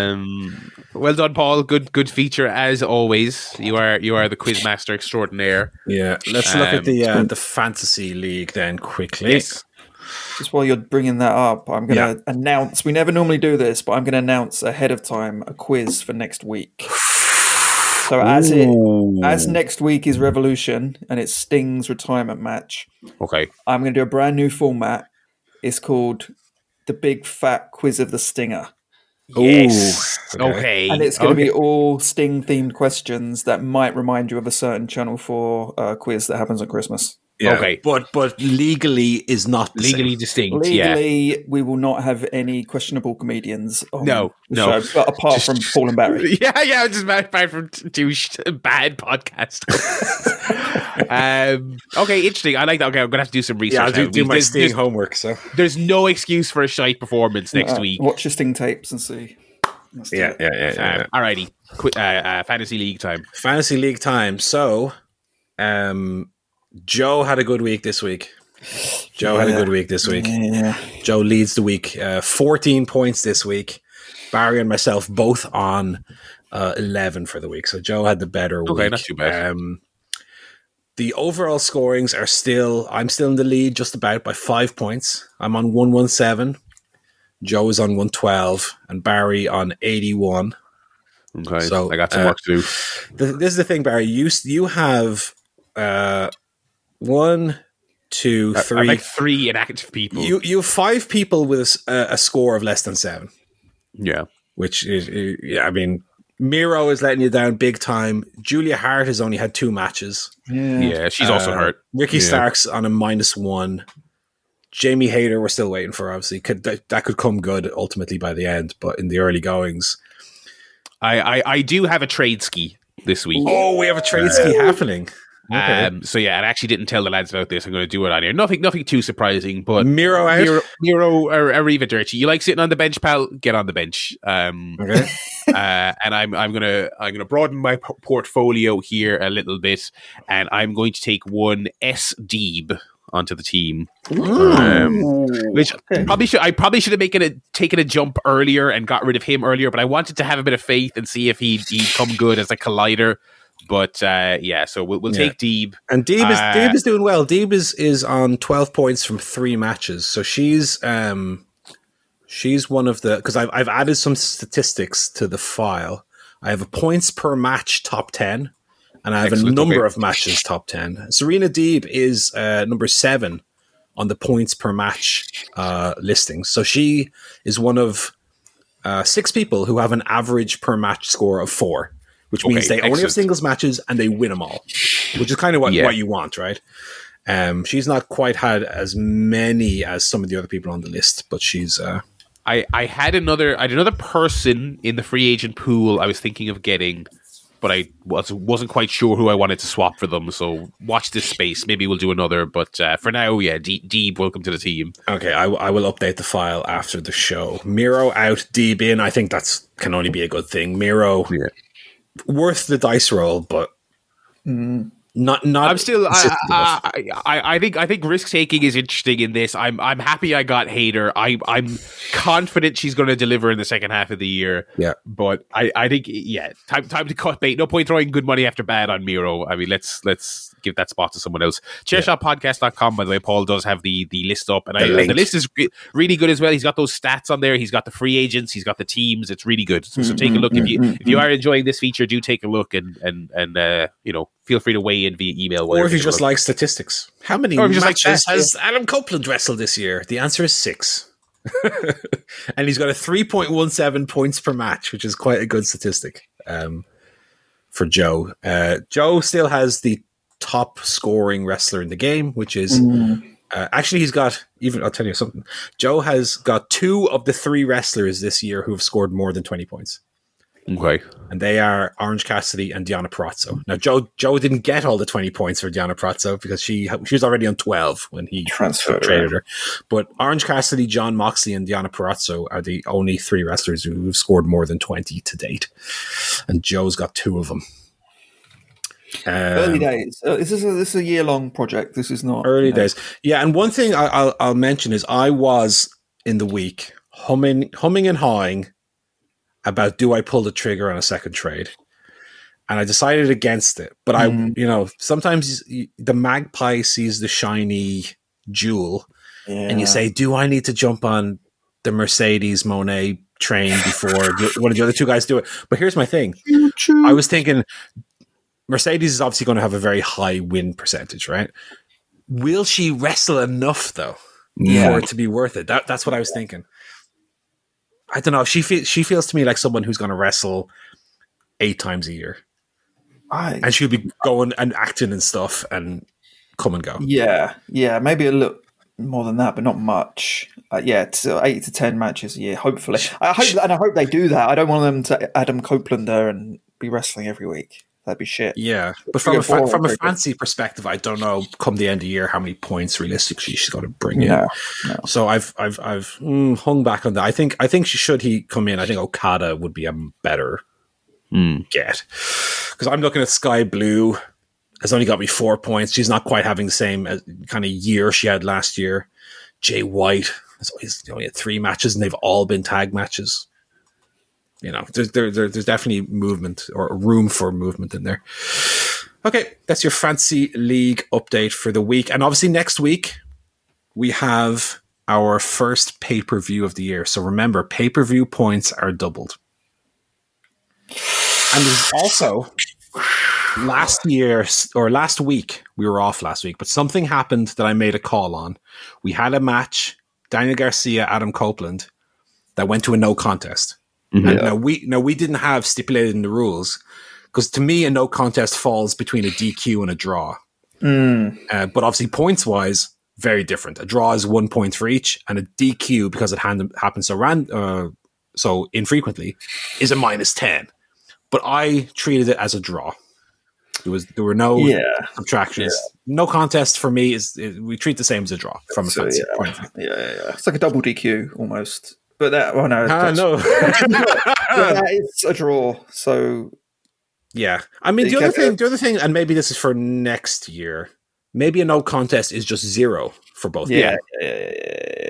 Well done, Paul. Good feature as always. You are the quiz master extraordinaire. Yeah, let's look at the fantasy league then quickly. Yes. Just while you're bringing that up, I'm going to announce, we never normally do this, but I'm going to announce ahead of time a quiz for next week. So as next week is Revolution and it's Sting's retirement match. Okay. I'm going to do a brand new format. It's called the big fat quiz of the Stinger. Yes. Ooh, okay. And it's going to be all Sting-themed questions that might remind you of a certain Channel 4 quiz that happens on Christmas. Yeah. Okay, but legally is not legally distinct. Legally, we will not have any questionable comedians. On no. Show, but apart from Paul and Barry. Yeah. Just apart from bad podcast. Okay, interesting. I like that. Okay, I'm gonna have to do some research. Yeah, I'll do my Sting homework. So there's no excuse for a shite performance next week. Watch your Sting tapes and see. Yeah. Alrighty, fantasy league time. So, Joe had a good week this week. Yeah. Joe leads the week. 14 points this week. Barry and myself both on 11 for the week. So Joe had the better week. Okay, not too bad. The overall scorings are still... I'm still in the lead just about by 5 points. I'm on 117. Joe is on 112. And Barry on 81. Okay, so I got some work to do. This is the thing, Barry. You have... 1, 2, 3. I'm like three inactive people. You have five people with a score of less than 7. Yeah, which is, I mean, Miro is letting you down big time. Julia Hart has only had 2 matches. Yeah, she's also hurt. Ricky Starks on a -1. Jamie Hayter, we're still waiting for. Obviously, that could come good ultimately by the end, but in the early goings, I do have a trade ski this week. Oh, we have a trade ski happening. Okay. So yeah, I actually didn't tell the lads about this. I'm going to do it on here. Nothing too surprising, but Miro Arrivederci. You like sitting on the bench, pal? Get on the bench. Okay. And I'm gonna broaden my portfolio here a little bit, and I'm going to take one S-Deeb onto the team, which I probably should have taken a jump earlier and got rid of him earlier. But I wanted to have a bit of faith and see if he'd come good as a collider. But so we'll take Deeb. And Deeb is doing well. Deeb is on 12 points from 3 matches. So she's one of the, because I've added some statistics to the file. I have a points per match top 10, and I have a number of matches top 10. Serena Deeb is number 7 on the points per match listing. So she is one of 6 people who have an average per match score of 4. Which means they only have singles matches and they win them all, which is kind of what you want, right? She's not quite had as many as some of the other people on the list, but she's... I had another person in the free agent pool I was thinking of getting, but I wasn't quite sure who I wanted to swap for them, so watch this space. Maybe we'll do another, but for now, Deeb, welcome to the team. Okay, I will update the file after the show. Miro out, Deeb in. I think that can only be a good thing. Miro... Yeah. Worth the dice roll, but not. I'm still. I think risk taking is interesting in this. I'm happy I got Hayter. I'm confident she's going to deliver in the second half of the year. Yeah, but I think time to cut bait. No point throwing good money after bad on Miro. I mean, let's give that spot to someone else. Chairshotpodcast.com, by the way, Paul does have the list up, and the list is really good as well. He's got those stats on there. He's got the free agents. He's got the teams. It's really good. So take a look if you are enjoying this feature. Do take a look and feel free to weigh in via email. Or if you just like statistics. How many matches has Adam Copeland wrestled this year? The answer is 6. And he's got a 3.17 points per match, which is quite a good statistic for Joe. Joe still has the top scoring wrestler in the game, which is... actually, he's got... I'll tell you something. Joe has got 2 of the 3 wrestlers this year who have scored more than 20 points. Okay. And they are Orange Cassidy and Deonna Purrazzo. Now, Joe didn't get all the 20 points for Deonna Purrazzo because she was already on 12 when he traded her. But Orange Cassidy, Jon Moxley, and Deonna Purrazzo are the only 3 wrestlers who've scored more than 20 to date. And Joe's got 2 of them. Early days. This is a year-long project. This is not... Early days. Yeah, and one thing I'll mention is I was, in the week, humming and hawing about do I pull the trigger on a second trade, and I decided against it. But sometimes the magpie sees the shiny jewel, and you say, do I need to jump on the Mercedes Monet train before one of the other 2 guys do it? But here's my thing. I was thinking Mercedes is obviously going to have a very high win percentage, right? Will she wrestle enough, though, for it to be worth it? That's what I was thinking. I don't know. She feels to me like someone who's going to wrestle 8 times a year. And she'll be going and acting and stuff and come and go. Yeah. Maybe a little more than that, but not much. To 8 to 10 matches a year, hopefully. I hope they do that. I don't want them to Adam Copeland there and be wrestling every week. That'd be shit. Yeah, but from a fancy perspective, I don't know. Come the end of the year, how many points realistically she's got to bring in? No. So I've hung back on that. I think come in, I think Okada would be a better get, because I'm looking at Sky Blue has only got me 4 points. She's not quite having the same kind of year she had last year. Jay White has only had 3 matches, and they've all been tag matches. You know, there's definitely movement or room for movement in there. Okay, that's your fancy league update for the week. And obviously next week, we have our first pay-per-view of the year. So remember, pay-per-view points are doubled. And there's also last week, we were off last week, but something happened that I made a call on. We had a match, Daniel Garcia, Adam Copeland, that went to a no contest. Mm-hmm. And now we didn't have stipulated in the rules, because to me a no contest falls between a DQ and a draw. But obviously points wise, very different. A draw is 1 point for each, and a DQ, because it happens so so infrequently, is a -10. But I treated it as a draw. There were no subtractions. Yeah. No contest for me is we treat the same as a draw from a fancy point of view. Yeah. It's like a double DQ almost. But no. That is a draw. So, yeah. I mean, the other thing, and maybe this is for next year, maybe a no contest is just 0 for both. Yeah.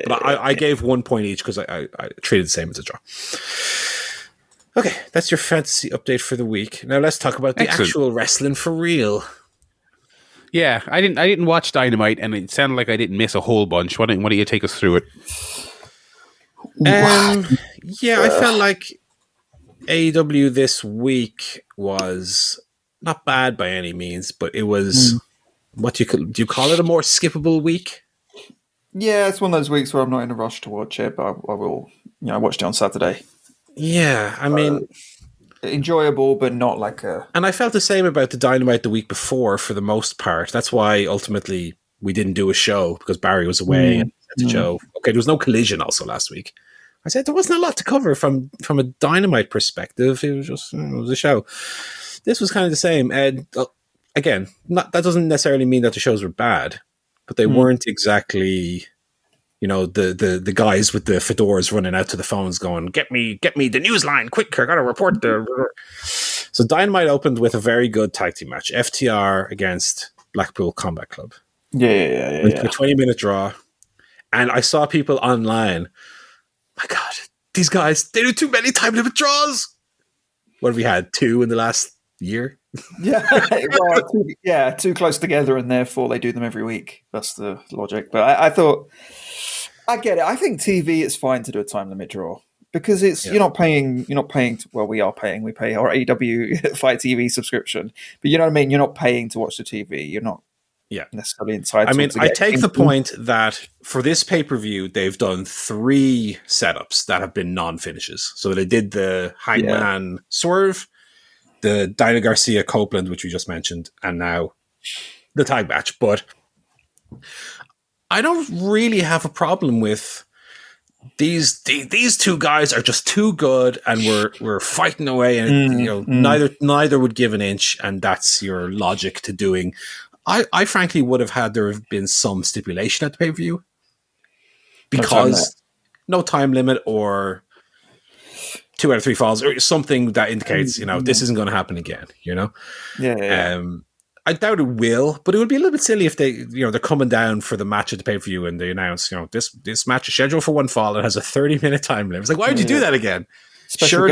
But I gave 1 point each because I treated the same as a draw. Okay, that's your fantasy update for the week. Now let's talk about the actual wrestling for real. Yeah, I didn't watch Dynamite, and it sounded like I didn't miss a whole bunch. Why don't you take us through it? I felt like AEW this week was not bad by any means, but it was what do you call it, a more skippable week? Yeah, it's one of those weeks where I'm not in a rush to watch it, but I will. You know, I watched it on Saturday. Yeah, I mean, enjoyable, but not like a. And I felt the same about the Dynamite the week before for the most part. That's why ultimately we didn't do a show, because Barry was away. And to Joe. Okay, there was no Collision also last week. I said there wasn't a lot to cover from a Dynamite perspective. It was just a show. This was kind of the same. And again, that doesn't necessarily mean that the shows were bad, but they weren't exactly, you know, the guys with the fedoras running out to the phones going, get me the newsline quick, I gotta report the... So Dynamite opened with a very good tag team match. FTR against Blackpool Combat Club. A 20-minute draw. And I saw people online, my God, these guys, they do too many time limit draws. What have we had? 2 in the last year? Yeah, well, too close together, and therefore they do them every week. That's the logic. But I thought, I get it. I think TV, it's fine to do a time limit draw, because it's you're not paying. Well, we pay our AEW Fight TV subscription, but you know what I mean. You're not paying to watch the TV. You're not. Yeah, necessarily inside. I mean, I take the point that for this pay-per-view, they've done 3 setups that have been non-finishes. So they did the Hangman Swerve, the Dino Garcia Copeland, which we just mentioned, and now the tag match. But I don't really have a problem with these 2 guys are just too good, and we're fighting away, and neither would give an inch, and that's your logic to doing. I frankly would have had there have been some stipulation at the pay-per-view, because no time limit or 2 out of 3 falls or something that indicates, you know, this isn't going to happen again, you know? Yeah. I doubt it will, but it would be a little bit silly if they, you know, they're coming down for the match at the pay-per-view and they announce, you know, this match is scheduled for 1 fall and has a 30-minute time limit. It's like, why would you do that again? Special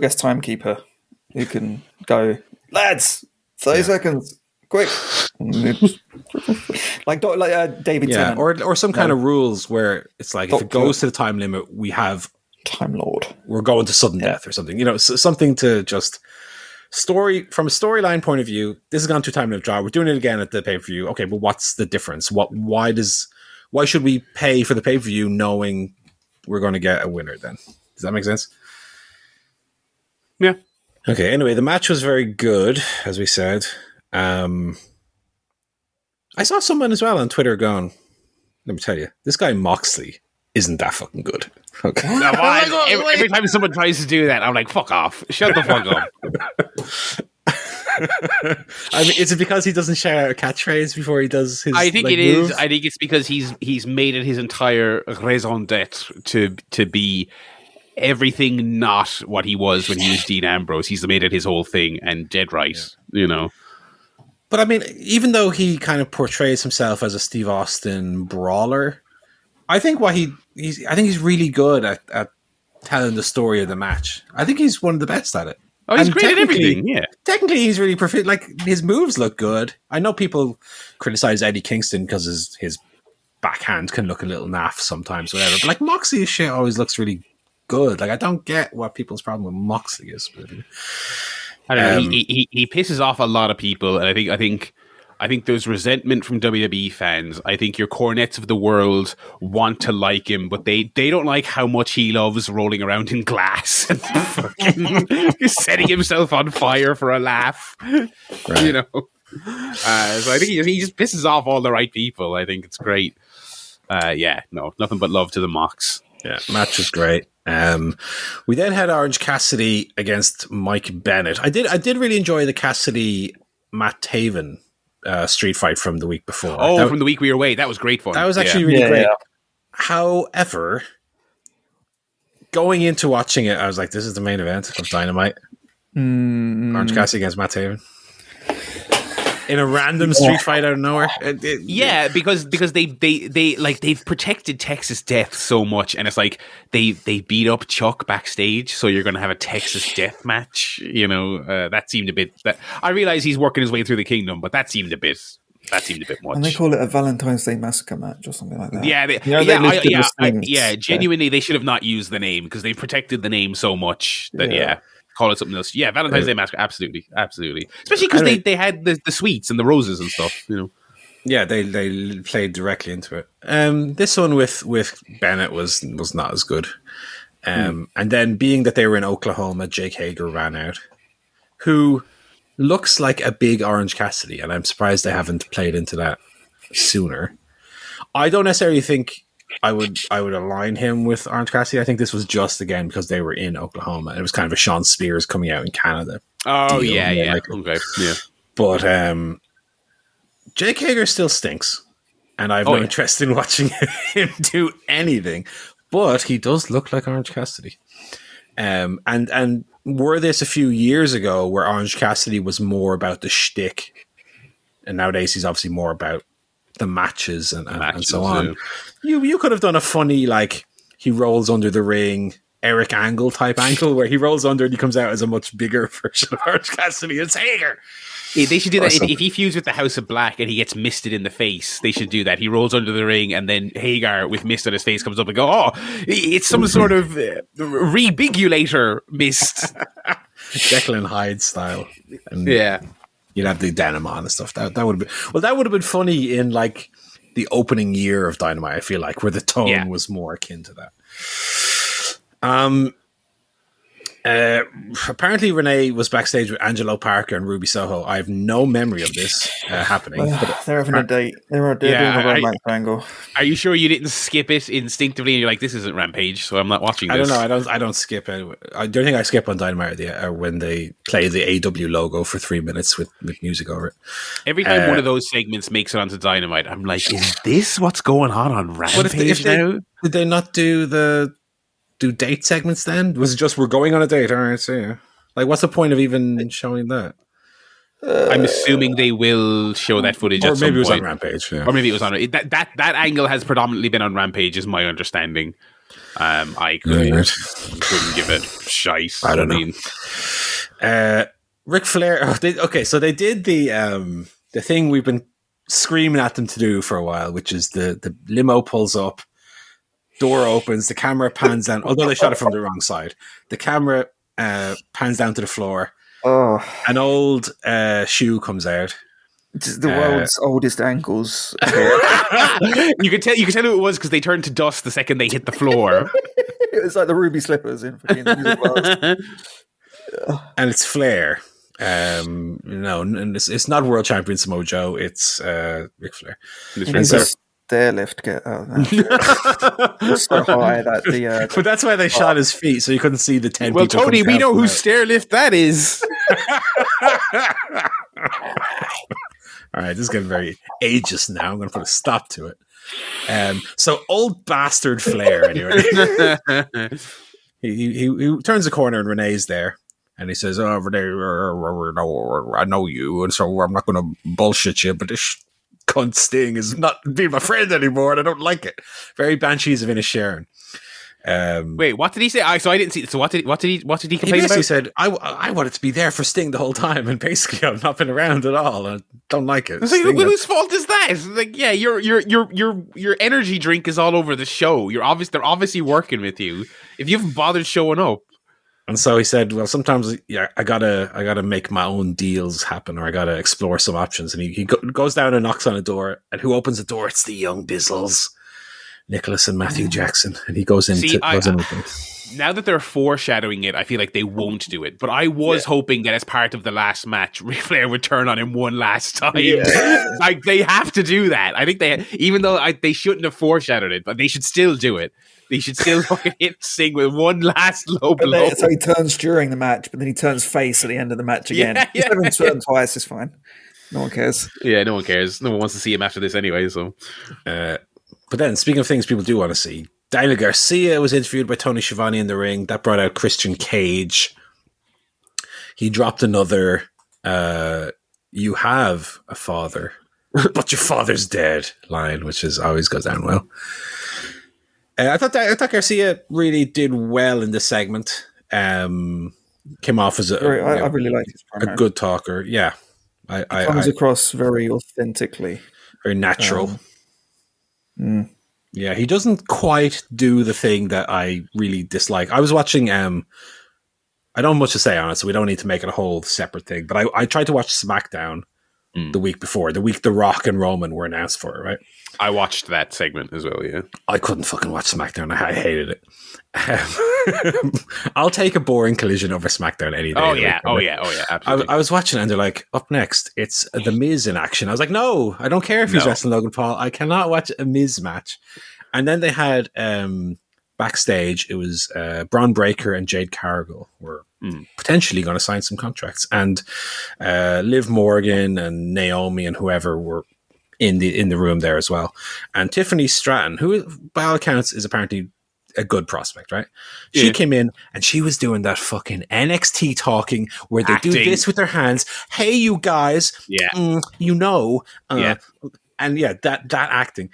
guest timekeeper who can go, lads, 30 seconds. Quick, like David Tennant, or some kind of rules where it's like, if it goes to the time limit, we have Time Lord. We're going to sudden death or something, you know, so something to just story from a storyline point of view. This has gone to time limit draw. We're doing it again at the pay per view. Okay, but what's the difference? Why should we pay for the pay per view knowing we're going to get a winner then? Does that make sense? Yeah. Okay, anyway, the match was very good, as we said. I saw someone as well on Twitter going, let me tell you, this guy Moxley isn't that fucking good. Okay. No, God, every time someone tries to do that, I'm like, fuck off. Shut the fuck up. I mean, is it because he doesn't shout out a catchphrase before he does his? I think it is. I think it's because he's made it his entire raison d'être to be everything not what he was when he was Dean Ambrose. He's made it his whole thing, and dead right, you know. But I mean, even though he kind of portrays himself as a Steve Austin brawler, I think what he's really good at telling the story of the match. I think he's one of the best at it. Oh, he's great at everything, yeah. Technically, he's really perfect. Like, his moves look good. I know people criticize Eddie Kingston because his backhand can look a little naff sometimes, whatever. But, like, Moxley's shit always looks really good. Like, I don't get what people's problem with Moxley is. But, I don't know. He pisses off a lot of people, and I think there's resentment from WWE fans. I think your cornets of the world want to like him, but they don't like how much he loves rolling around in glass and fucking setting himself on fire for a laugh. Right. You know? So I think he just pisses off all the right people. I think it's great. Yeah, no, nothing but love to the Mox. Yeah, match is great. We then had Orange Cassidy against Mike Bennett. I did really enjoy the Cassidy Matt Taven street fight from the week before. From the week we were away. That was great fun. That was actually really great. Yeah. However, going into watching it, I was like, this is the main event of Dynamite. Orange Cassidy against Matt Taven. In a random street fight out of nowhere. Because they like, they've protected Texas Death so much, and it's like they beat up Chuck backstage, so you're going to have a Texas Death match. You know, that seemed a bit. I realize he's working his way through the kingdom, but that seemed a bit much. And they call it a Valentine's Day Massacre match or something like that. Yeah, genuinely, they should have not used the name because they protected the name so much that call it something else. Yeah, Valentine's Day Massacre. Absolutely. Especially because they had the sweets and the roses and stuff, you know. Yeah, they played directly into it. This one with Bennett was not as good. And then being that they were in Oklahoma, Jake Hager ran out, who looks like a big Orange Cassidy, and I'm surprised they haven't played into that sooner. I don't necessarily think I would align him with Orange Cassidy. I think this was just, again, because they were in Oklahoma. It was kind of a Sean Spears coming out in Canada. Oh, deal, yeah. Like, okay, yeah. But Jake Hager still stinks, and I have no interest in watching him do anything. But he does look like Orange Cassidy. And were this a few years ago where Orange Cassidy was more about the shtick, and nowadays he's obviously more about the matches and so on. You could have done a funny, like, he rolls under the ring, Eric Angle type angle, where he rolls under and he comes out as a much bigger version of Orange Cassidy. It's Hager. Yeah, they should do that. If he feuds with the House of Black and he gets misted in the face, they should do that. He rolls under the ring, and then Hagar with mist on his face comes up and go, it's some sort of rebigulator mist. Jekyll and Hyde style. And yeah. You'd have the denim on and stuff. That would have been funny in, like, the opening year of Dynamite, I feel like, where the tone was more akin to that. Apparently Renee was backstage with Angelo Parker and Ruby Soho. I have no memory of this happening. They're having a date. They're doing a romance angle. Are you sure you didn't skip it instinctively? And you're like, this isn't Rampage, so I'm not watching this. I don't know. I don't skip anyway. I don't think I skip on Dynamite when they play the AW logo for 3 minutes with music over it. Every time one of those segments makes it onto Dynamite, I'm like, is this what's going on Rampage now? Did they not do the... Do date segments then? Was it just, we're going on a date? All right, so yeah. Like, what's the point of even showing that? I'm assuming they will show that footage at some point. Or maybe it was on Rampage. Yeah. Or maybe it was on... That angle has predominantly been on Rampage, is my understanding. I couldn't give it shite. I don't know. Ric Flair... So they did the thing we've been screaming at them to do for a while, which is the limo pulls up, door opens, the camera pans down, although they shot it from the wrong side. The camera pans down to the floor. An old shoe comes out. The world's oldest ankles. You could tell who it was because they turned to dust the second they hit the floor. It was like the ruby slippers in fucking Music World. And it's Flair. No, it's not world champion Samoa Joe. It's Ric Flair. Their lift get so high that the but that's why they shot his feet so you couldn't see the 10 people. Well, Tony, we know whose stair lift that is. All right, this is getting very ageist now. I'm going to put a stop to it. So old bastard Flair, anyway. he turns the corner and Renee's there. And he says, "Oh, Renee, I know you, and so I'm not going to bullshit you, but this cunt Sting is not being my friend anymore, and I don't like it." Very Banshees of Inisherin. Wait, what did he say? So I didn't see. So what did he complain about? He said, "I wanted to be there for Sting the whole time, and basically I've not been around at all. I don't like it." It's like, whose fault is that? It's like, yeah, your energy drink is all over the show. They're obviously working with you. If you haven't bothered showing up. And so he said, "Well, sometimes I gotta make my own deals happen, or I gotta explore some options." And he goes down and knocks on a door, and who opens the door? It's the young Bizzles, Nicholas and Matthew Jackson, and he goes in. Now that they're foreshadowing it, I feel like they won't do it. But I was hoping that as part of the last match, Ric Flair would turn on him one last time. Yeah. Like they have to do that. I think even though they shouldn't have foreshadowed it, but they should still do it. They should still fucking hit Sting with one last low blow. So he turns during the match, but then he turns face at the end of the match again. He's never turned twice, it's fine. No one cares. Yeah, no one cares. No one wants to see him after this anyway. So, but then, speaking of things people do want to see, Daniel Garcia was interviewed by Tony Schiavone in the ring. That brought out Christian Cage. He dropped another, "You have a father, but your father's dead" line, which is always goes down well. I thought Garcia really did well in this segment. Came off as I really liked his promo. A good talker. Yeah, he comes across very authentically, very natural. Yeah, he doesn't quite do the thing that I really dislike. I was watching. I don't have much to say on it, so we don't need to make it a whole separate thing. But I tried to watch SmackDown the week before, the week The Rock and Roman were announced for, right? I watched that segment as well, yeah. I couldn't fucking watch SmackDown. I hated it. I'll take a boring Collision over SmackDown any day. Oh, yeah. Absolutely. I was watching and they're like, "Up next, it's The Miz in action." I was like, no, I don't care if he's wrestling Logan Paul. I cannot watch a Miz match. And then they had backstage, it was Bron Breakker and Jade Cargill were potentially going to sign some contracts. And Liv Morgan and Naomi and whoever were in the room there as well. And Tiffany Stratton, who by all accounts is apparently a good prospect, right? Yeah. She came in and she was doing that fucking NXT talking where they do this with their hands. "Hey, you guys." Yeah. And that acting.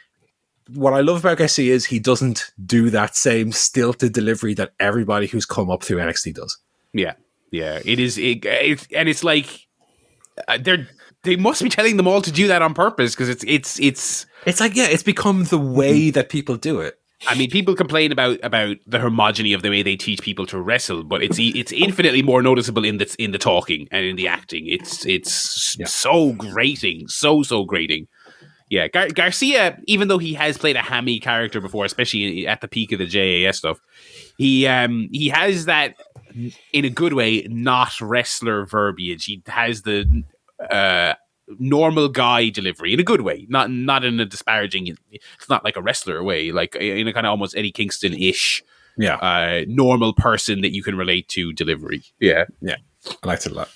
What I love about Garcia is he doesn't do that same stilted delivery that everybody who's come up through NXT does. Yeah. Yeah. It is. And it's like they must be telling them all to do that on purpose because it's like, yeah, it's become the way that people do it. I mean, people complain about the homogeny of the way they teach people to wrestle, but it's infinitely more noticeable in the talking and in the acting. It's so grating. Yeah, Garcia, even though he has played a hammy character before, especially at the peak of the JAS stuff, he has that, in a good way, not wrestler verbiage. He has the normal guy delivery in a good way, not in a disparaging. It's not like a wrestler way, like in a kind of almost Eddie Kingston ish, normal person that you can relate to delivery. Yeah, I liked it a lot.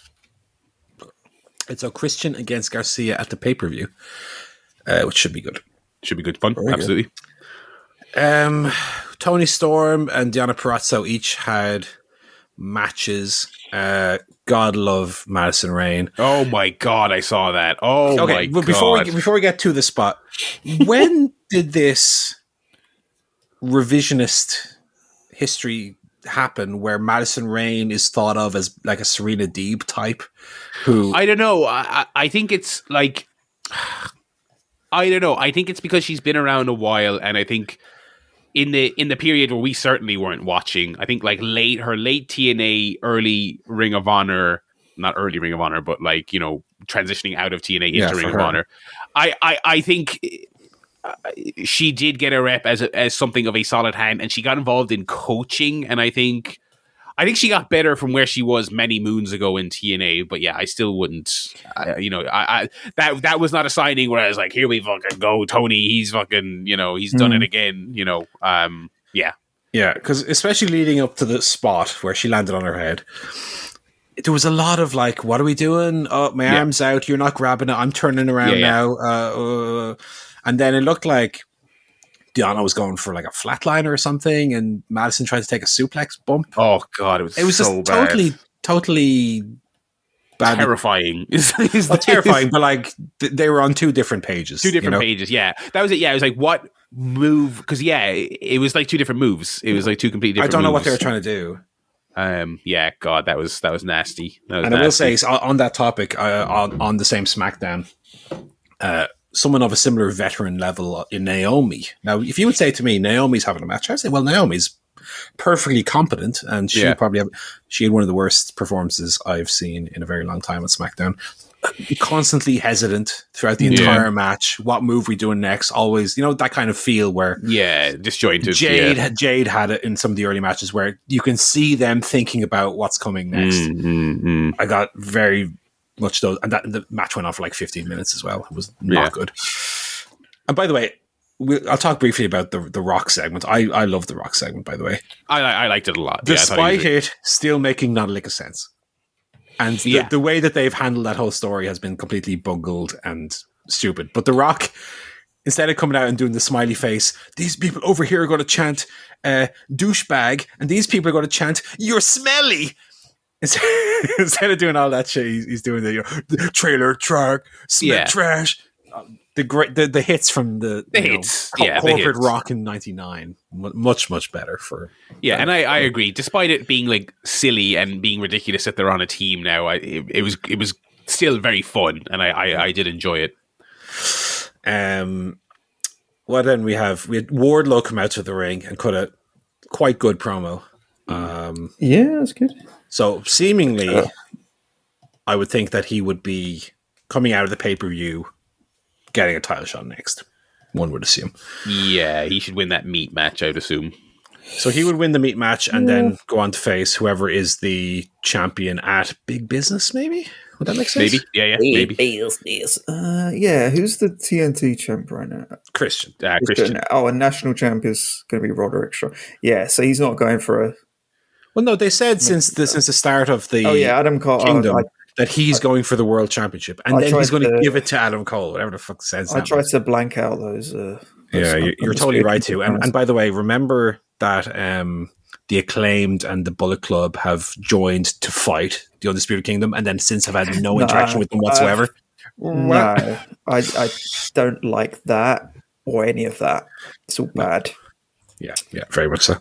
And so Christian against Garcia at the pay-per-view, which should be good. Should be good fun. Very absolutely. Good. Toni Storm and Deonna Purrazzo each had matches. God love Madison Rayne. Oh my God, I saw that. Oh okay, my God. Before we get to the spot, when did this revisionist history happen where Madison Rayne is thought of as like a Serena Deeb type? Who I don't know. I think it's like, I don't know. I think it's because she's been around a while, and I think in the period where we certainly weren't watching, I think like late TNA, early Ring of Honor, not early Ring of Honor, but like, you know, transitioning out of TNA into Ring of Honor. I think she did get a rep as something of a solid hand, and she got involved in coaching, and I think she got better from where she was many moons ago in TNA, but yeah, I still wouldn't. That was not a signing where I was like, "Here we fucking go, Tony. He's fucking, he's done it again." Because especially leading up to the spot where she landed on her head, there was a lot of like, "What are we doing? Oh, my arm's out. You're not grabbing it. I'm turning around now." And then it looked like Deonna was going for like a flatliner or something, and Madison tried to take a suplex bump. Oh god, it was so just bad. totally bad. Terrifying. Terrifying, but like they were on two different pages. Yeah, that was it. Yeah, it was like what move? Because it was like two different moves. It was like two completely different. I don't know what they were trying to do. Yeah, god, that was nasty. I will say, on that topic, on the same SmackDown, someone of a similar veteran level in Naomi. Now, if you would say to me, Naomi's having a match, I'd say, well, Naomi's perfectly competent, and she probably she had one of the worst performances I've seen in a very long time at SmackDown. Constantly hesitant throughout the entire match. What move we doing next? Always, that kind of feel where disjointed. Jade had it in some of the early matches where you can see them thinking about what's coming next. I got very much those, and the match went on for like 15 minutes as well. It was not good. And by the way, I'll talk briefly about the Rock segment. I love the Rock segment, by the way. I liked it a lot. Despite it still making not a lick of sense. And the way that they've handled that whole story has been completely bungled and stupid. But the Rock, instead of coming out and doing the smiley face, these people over here are going to chant douchebag, and these people are going to chant you're smelly. Instead of doing all that shit, he's doing the trailer track, trash. The great the hits from the corporate rock in '99, much better for. Yeah, and I agree. Despite it being like silly and being ridiculous that they're on a team now, it was still very fun, and I did enjoy it. Well, then we had Wardlow come out to the ring and cut a quite good promo. That's good. So seemingly, I would think that he would be coming out of the pay-per-view, getting a title shot next. One would assume. Yeah, he should win that meat match, I would assume. So he would win the meat match and then go on to face whoever is the champion at Big Business, maybe? Would that make sense? Maybe, maybe. Business. Who's the TNT champ right now? Christian. Christian. A national champ is going to be Roderick Strong. Yeah, so he's not going for a... Well, no, they said since the start of the Adam Cole Kingdom that he's going for the world championship, and then he's going to give it to Adam Cole, whatever the fuck says. I tried to blank out those. You're totally right too. And by the way, remember that the Acclaimed and the Bullet Club have joined to fight the Undisputed Kingdom, and then since have had no interaction with them whatsoever. No, I don't like that or any of that. It's all bad. Yeah, very much so.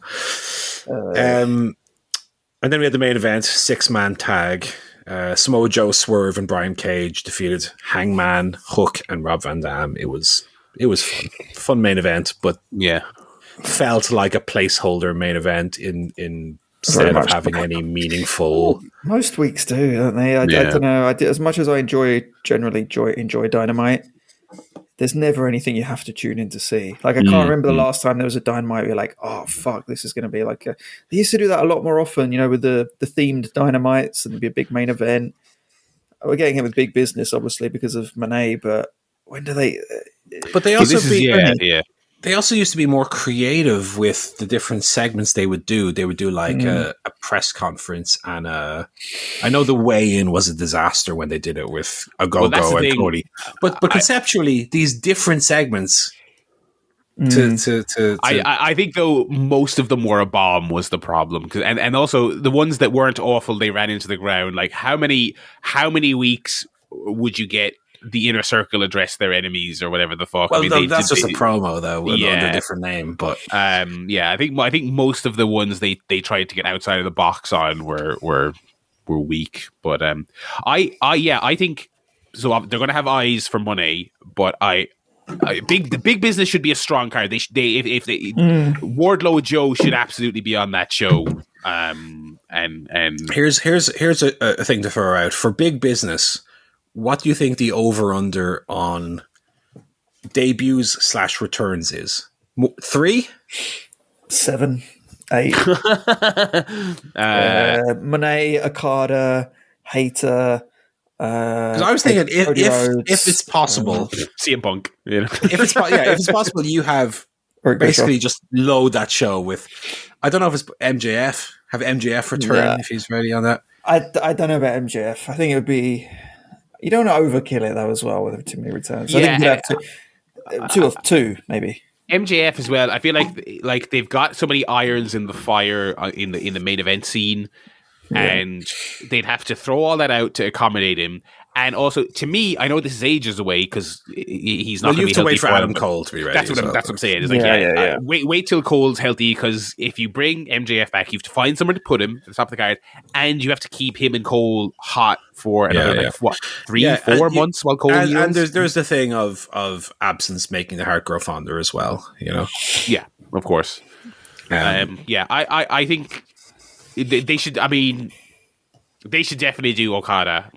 And then we had the main event, 6-man tag. Samoa Joe, Swerve, and Brian Cage defeated Hangman, Hook, and Rob Van Dam. It was fun. Fun main event, but felt like a placeholder main event instead of having any meaningful. Most weeks do, don't they? I don't know. As much as I generally enjoy Dynamite, there's never anything you have to tune in to see. Like, I can't remember the last time there was a Dynamite where you're like, oh, fuck, this is going to be like a... They used to do that a lot more often, with the themed Dynamites, and it'd be a big main event. We're getting it with Big Business, obviously, because of Monet, but when do they... But they also They also used to be more creative with the different segments they would do. They would do like a press conference and I know the weigh-in was a disaster when they did it with Agogo and Cody. But conceptually, these different segments. I think though most of them were a bomb was the problem, and also the ones that weren't awful, they ran into the ground. Like how many weeks would you get the Inner Circle address their enemies or whatever the fuck? Well, that's just a promo though, under a different name. But I think most of the ones they tried to get outside of the box on were weak. But I think so. They're going to have eyes for Monet, but the Big Business should be a strong card. Wardlow and Joe should absolutely be on that show. And here's a thing to throw out for Big Business. what do you think the over-under on debuts/returns is? 3? 7, 8. Monet, Okada, Hater. Because I was thinking, if it's possible, CM Punk. You know? If it's possible, you have basically just load that show with. I don't know if it's MJF. Have MJF return if he's ready on that. I don't know about MJF. I think it would be. You don't want to overkill it though as well with too many returns. So I think you'd have to two maybe. MJF as well. I feel like they've got so many irons in the fire in the main event scene. Yeah. And they'd have to throw all that out to accommodate him. And also, to me, I know this is ages away because he's not going to be healthy. You have to wait for Adam Cole to be ready. That's what I'm saying. It's like, wait till Cole's healthy, because if you bring MJF back, you have to find somewhere to put him at the top of the card, and you have to keep him and Cole hot for another, what, 3-4 months while Cole heals? And there's the thing of absence making the heart grow fonder as well, you know? Yeah, of course. I think... They should definitely do Okada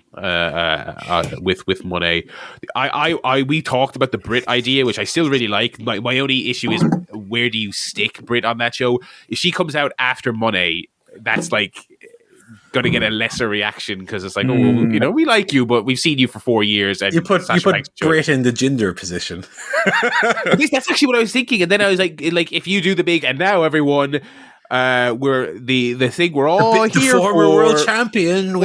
with Monet. We talked about the Brit idea, which I still really like. My only issue is, where do you stick Brit on that show? If she comes out after Monet, that's like going to get a lesser reaction, because it's like, oh, you know, we like you, but we've seen you for 4 years. And you put Brit in the gender position. At least that's actually what I was thinking. And then I was like if you do the big, and now everyone... we're the thing we're all here for. Former world champion,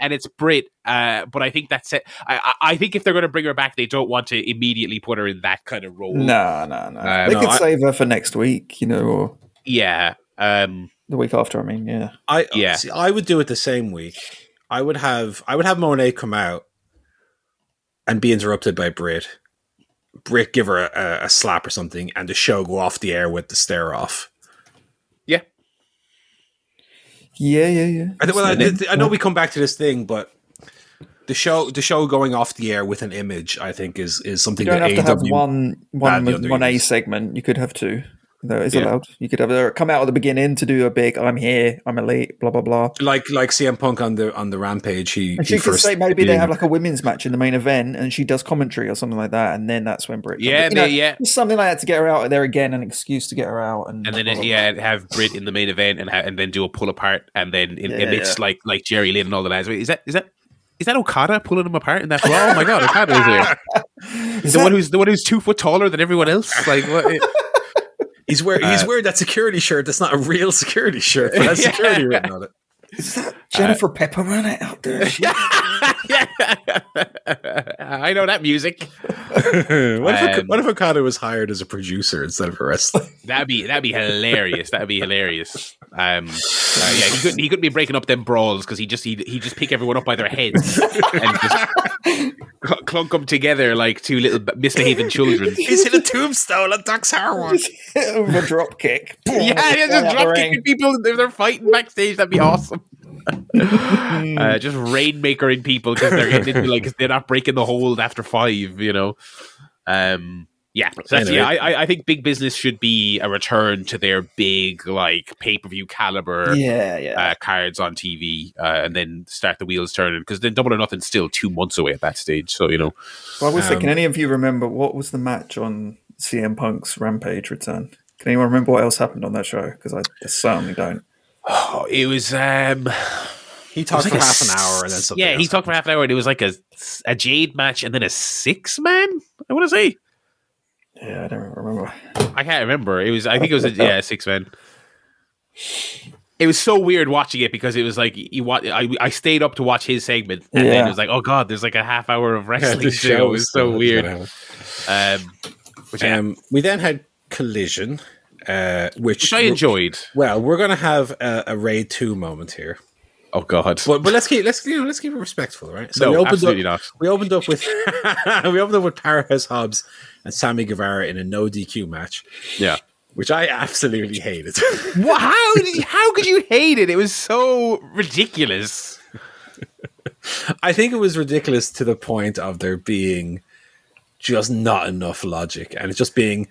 and it's Brit. But I think that's it. I think if they're going to bring her back, they don't want to immediately put her in that kind of role. No. They could save her for next week, you know. Or the week after. I mean, yeah. See, I would do it the same week. I would have Monet come out and be interrupted by Brit. Brit give her a slap or something, and the show go off the air with the stare off. Yeah. I know we come back to this thing, but the show going off the air with an image, I think, is something that AEW... You don't have to have one A segment. You could have two. That is allowed. You could have come out at the beginning to do a big, I'm here, I'm elite, blah, blah, blah. Like CM Punk on the Rampage. Maybe they have like a women's match in the main event, and she does commentary or something like that, and then that's when Brit... Something like that to get her out there again, an excuse to get her out. And then, have Brit in the main event and then do a pull apart, and then it's like Jerry Lynn and all the lads. Is that Okada pulling them apart in that brawl? Oh my God, Okada is here. The one who's 2 foot taller than everyone else? Like, what... He's wearing that security shirt. That's not a real security shirt, but has security written on it. Is that Jennifer Pepperman out there? I know that music. What if Okada was hired as a producer instead of a wrestler? That'd be hilarious. He couldn't be breaking up them brawls, because he just pick everyone up by their heads and just clunk them together like two little misbehaving children. He's hit a tombstone and Doc's Harwood. A drop kick. Just drop kicking people if they're fighting backstage. That'd be awesome. Just rainmakering people, because they're not breaking the hold after 5, you know. I think big business should be a return to their big, like, pay-per-view caliber cards on TV, and then start the wheels turning, because then Double or Nothing's still 2 months away at that stage, so, you know. Well, I was thinking, can any of you remember what was the match on CM Punk's Rampage return? Can anyone remember what else happened on that show? Because I certainly don't. Oh, it was... he talked for half an hour and then something. Yeah, he talked for half an hour, and it was like a Jade match and then a 6-man, I want to say. Yeah, I don't remember. I can't remember. It was. I think it was a 6-man. It was so weird watching it, because it was like I stayed up to watch his segment, and then it was like, oh God, there's like a half hour of wrestling show. It was so weird. We then had Collision, which I enjoyed. Well, we're gonna have a Raid 2 moment here. Oh God! But let's keep it respectful, right? So we opened up with Powerhouse Hobbs and Sammy Guevara in a no DQ match. Yeah, which I absolutely hated. What? How could you hate it? It was so ridiculous. I think it was ridiculous to the point of there being just not enough logic, and it's just being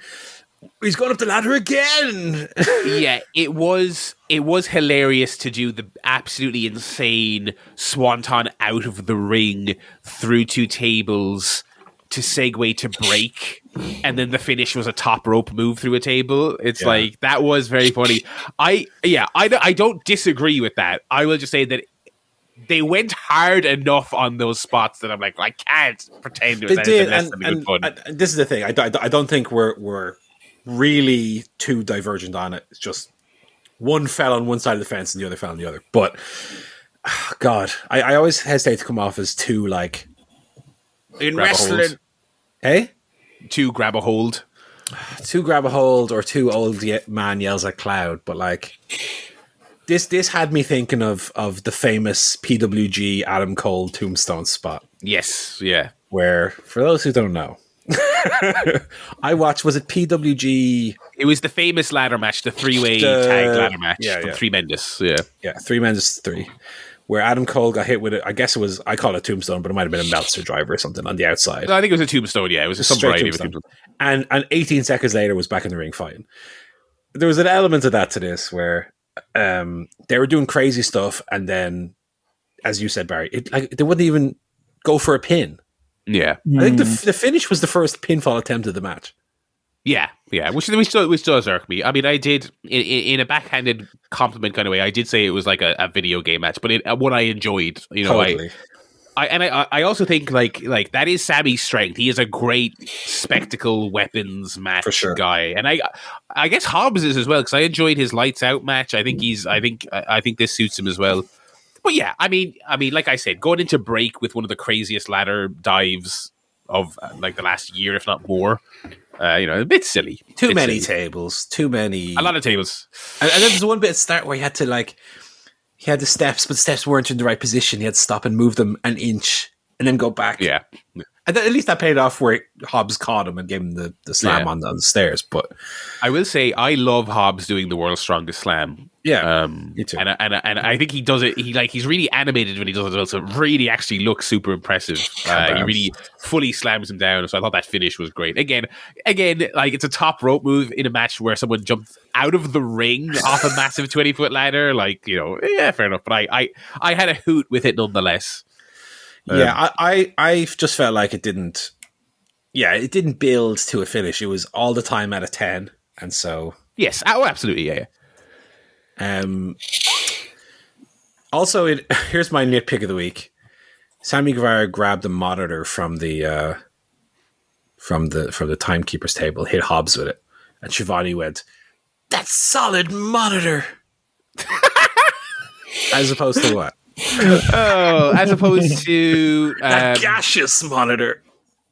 he's gone up the ladder again. Yeah, it was hilarious to do the absolutely insane swanton out of the ring through two tables to segue to break, and then the finish was a top rope move through a table. It's like, that was very funny. I don't disagree with that. I will just say that they went hard enough on those spots that I'm like, I can't pretend it was anything less than good fun. And this is the thing. I don't think we're really too divergent on it. It's just one fell on one side of the fence and the other fell on the other. But God, I always hesitate to come off as too like in wrestling. Hey, too grab a hold, or too old man yells at cloud. But like. This had me thinking of the famous PWG Adam Cole tombstone spot. Yes, yeah. Where, for those who don't know, I watched, was it PWG? It was the famous ladder match, the three-way tag ladder match from Three Mendes. Yeah, yeah, Three Mendes 3, where Adam Cole got hit with it. I guess it was, I call it a tombstone, but it might have been a Meltzer driver or something on the outside. No, I think it was a tombstone, yeah. It was some variety of a tombstone. And 18 seconds later was back in the ring fighting. There was an element of that to this where... they were doing crazy stuff, and then, as you said, Barry, they wouldn't even go for a pin. Yeah, I think the finish was the first pinfall attempt of the match. Yeah, yeah, which does irk me. I mean, I did in a backhanded compliment kind of way. I did say it was like a video game match, but one I enjoyed. You know, totally. I also think like that is Sammy's strength. He is a great spectacle weapons match guy, and I guess Hobbs is as well, because I enjoyed his lights out match. I think this suits him as well. But yeah, I mean, like I said, going into break with one of the craziest ladder dives of like the last year, if not more. You know, a bit silly. Too many tables. And then there's one bit at start where he had to like. He had the steps, but the steps weren't in the right position. He had to stop and move them an inch and then go back. Yeah. And at least that paid off where Hobbs caught him and gave him the slam on the stairs. But I will say, I love Hobbs doing the world's strongest slam. Yeah, me too. And I think he does it. He's really animated when he does it. Also, really actually looks super impressive. He really fully slams him down. So I thought that finish was great. Again, like it's a top rope move in a match where someone jumped out of the ring off a massive 20-foot ladder. Like, you know, yeah, fair enough. But I had a hoot with it nonetheless. Yeah, I just felt like it didn't. Yeah, it didn't build to a finish. It was all the time out of 10, and so yes, oh, absolutely, yeah. Also, here's my nitpick of the week: Sammy Guevara grabbed the monitor from the timekeeper's table, hit Hobbs with it, and Shivani went, "That's solid monitor," as opposed to what? Oh, as opposed to a gaseous monitor.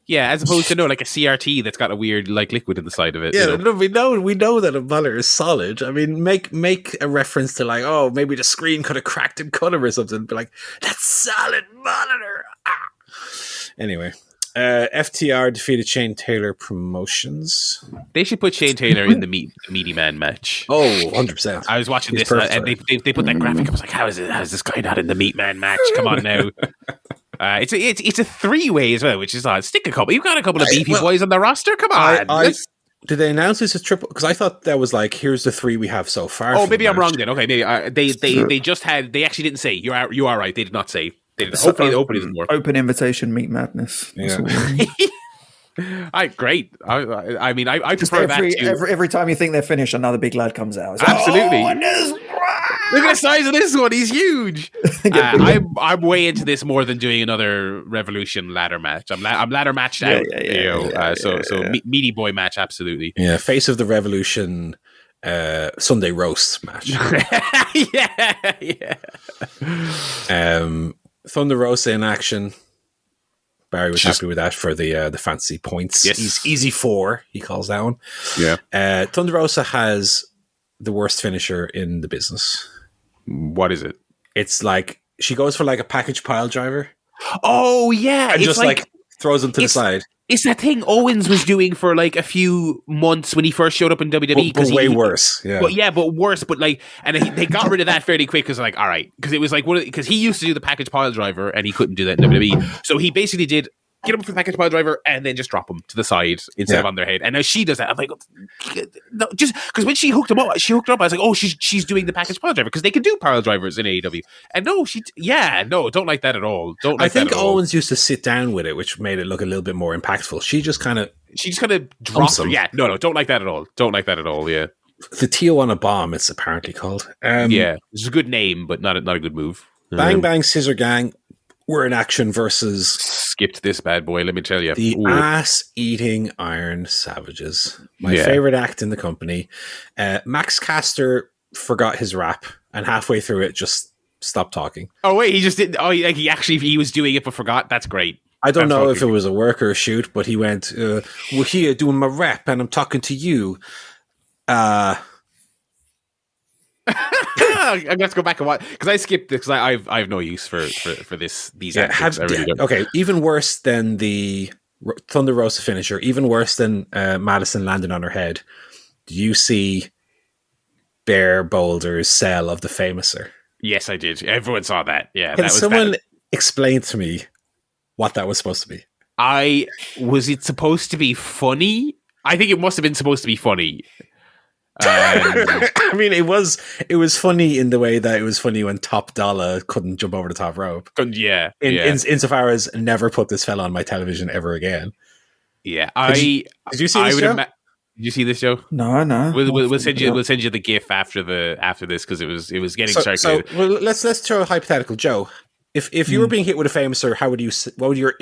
Yeah, as opposed to like a CRT that's got a weird like liquid in the side of it. Yeah, you know? No, we know that a monitor is solid. I mean, make a reference to like, oh, maybe the screen could have cracked in color or something. But like, that's solid monitor. Ah. Anyway, FTR defeated Shane Taylor Promotions. They should put Shane Taylor in the meaty man match. Oh, 100%. I was watching this and they put that graphic. I was like, how is this guy not in the meat man match? Come on now. It's a three-way as well, which is odd. Stick a couple. You've got a couple of beefy boys on the roster. Come on. Did they announce this as triple? Because I thought that was like, here's the three we have so far. Oh, maybe I'm wrong then. Okay, maybe they actually didn't say. You are right. They did not say. They did. Hopefully, the open isn't working. Open invitation meat madness. Yeah. Great. I mean, I prefer that too. Every time you think they're finished, another big lad comes out. Like, absolutely. Oh, look at the size of this one. He's huge. I'm way into this more than doing another Revolution ladder match. I'm ladder matched out. Meaty boy match, absolutely. Yeah, face of the Revolution Sunday roast match. Yeah. Thunder Rosa in action. Barry was happy with that for the fancy points. Yes. Easy 4, he calls that one. Yeah. Thunder Rosa has the worst finisher in the business. What is it? It's like she goes for like a package pile driver. Oh yeah, and it's just like throws him to the side. It's that thing Owens was doing for like a few months when he first showed up in WWE. But way worse. Yeah. But worse. But like, and they got rid of that fairly quick because like, all right, because it was like because he used to do the package pile driver and he couldn't do that in WWE. So he basically did get them from the package pile driver and then just drop them to the side instead of on their head. And now she does that. I'm like, no, just because when she hooked them up. I was like, oh, she's doing the package pile driver because they can do pile drivers in AEW. And don't like that at all. Don't. Like I think that at Owens all. Used to sit down with it, which made it look a little bit more impactful. She just kind of drops them. Yeah, no, don't like that at all. Don't like that at all. Yeah, the Tijuana Bomb. It's apparently called. It's a good name, but not a good move. Bang Bang Scissor Gang. We're in action versus... Skipped this bad boy, let me tell you. The ass-eating Iron Savages. My favorite act in the company. Max Caster forgot his rap and halfway through it just stopped talking. Oh, wait, he just didn't... Oh, he was doing it but forgot? That's great. I don't know if it was a work or a shoot, but he went, we're here doing my rap and I'm talking to you. I'm gonna have to go back and watch because I skipped this because I have no use for this. These antics. Okay, even worse than the Thunder Rosa finisher, even worse than Madison landing on her head. Do you see Bear Boulder's sell of the Famouser? Yes, I did. Everyone saw that. Yeah. Can someone explain to me what that was supposed to be? Was it supposed to be funny? I think it must have been supposed to be funny. I mean, it was funny in the way that it was funny when Top Dollar couldn't jump over the top rope. Insofar as never put this fella on my television ever again. Yeah, did you see this show? No. We'll send you the GIF after this because it was getting circulated. So let's throw a hypothetical, Joe. If you were being hit with a Famouser, what would your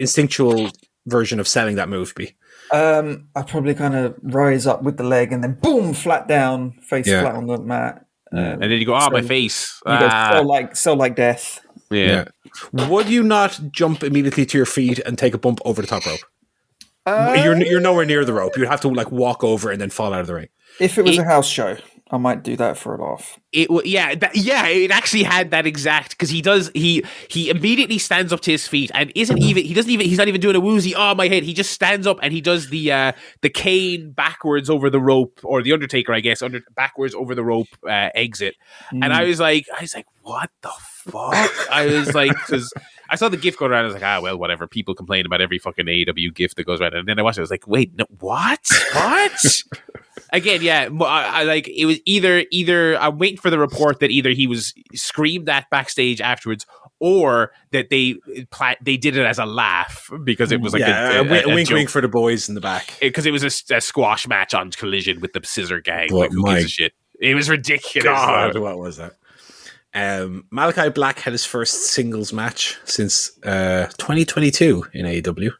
instinctual version of selling that move be? I probably kind of rise up with the leg and then boom, flat down, face flat on the mat. And then you go, my face. You go, sell like death. Yeah. Would you not jump immediately to your feet and take a bump over the top rope? You're nowhere near the rope. You'd have to walk over and then fall out of the ring. If it was a house show, I might do that for a laugh. It actually had that exact because he immediately stands up to his feet and he's not even doing a woozy. Oh, my head! He just stands up and he does the cane backwards over the rope or the Undertaker, I guess, backwards over the rope exit. Mm. And I was like, what the fuck? I was like, because I saw the GIF going around. I was like, well, whatever. People complain about every fucking AEW GIF that goes around, and then I watched it. I was like, wait, no, what? Again, yeah, I like it was either I'm waiting for the report that either he was screamed at backstage afterwards, or that they did it as a laugh because it was like a wink, joke. Wink for the boys in the back because it was a squash match on Collision with the Scissor Gang. But who gives a shit? It was ridiculous. God, what was that? Malachi Black had his first singles match since 2022 in AEW.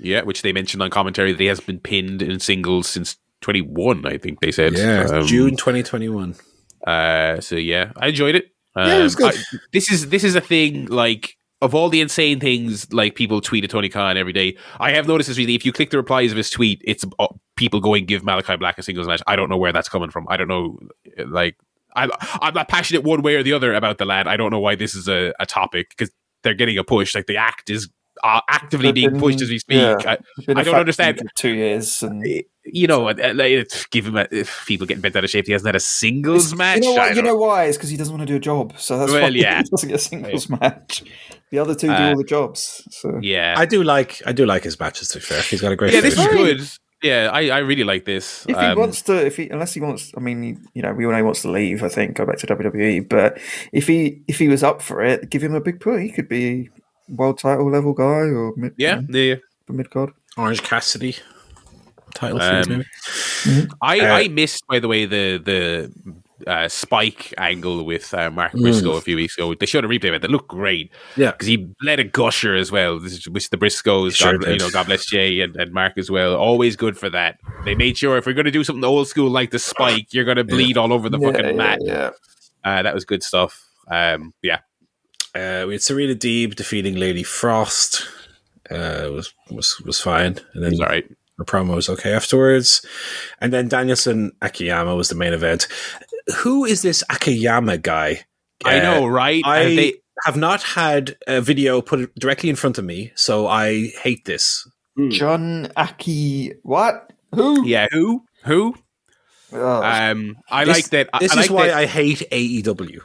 Yeah, which they mentioned on commentary that he has been pinned in singles since 21, I think they said. Yeah, June 2021. So yeah, I enjoyed it. It was good. This is a thing like of all the insane things like people tweet at Tony Khan every day. I have noticed this really. If you click the replies of his tweet, it's people going give Malachi Black a singles match. I don't know where that's coming from. I don't know. Like I'm not passionate one way or the other about the lad. I don't know why this is a topic because they're getting a push. Like the act is actively being pushed as we speak. Yeah, I don't understand. 2 years and. Give him if people getting bent out of shape, he hasn't had a singles match. You know why? It's because he doesn't want to do a job. So that's why he doesn't get a singles match. The other two do all the jobs. So yeah, I do like his matches. To be fair, he's got a great. Yeah, this is good. Yeah, I really like this. If he wants to, we all know he wants to leave. I think go back to WWE. But if he was up for it, give him a big push. He could be world title level guy or mid card. Orange Cassidy. Title things, maybe. Mm-hmm. I missed, by the way, the Spike angle with Mark Briscoe a few weeks ago. They showed a replay of it. That looked great. Yeah, because he led a gusher as well, which the Briscoes, God bless Jay and Mark as well. Always good for that. They made sure if we're going to do something old school like the Spike, you're going to bleed all over the fucking mat. Yeah. That was good stuff. We had Serena Deeb defeating Lady Frost. Was fine, and then all right. Her promo was okay afterwards. And then Danielson Akiyama was the main event. Who is this Akiyama guy? I know, right? They have not had a video put directly in front of me, so I hate this. John Aki... What? Who? Yeah, who? I like that. This is why I hate AEW.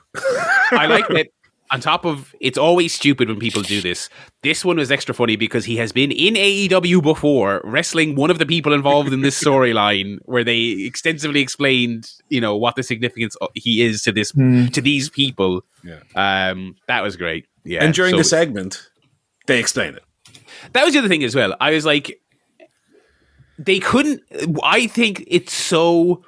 I like that. on top of, it's always stupid when people do this. This one was extra funny because he has been in AEW before, wrestling one of the people involved in this storyline, where they extensively explained, you know, what the significance he is to this, to these people. Yeah. That was great. Yeah. And during the segment, they explained it. That was the other thing as well. I was like, they couldn't. I think it's so.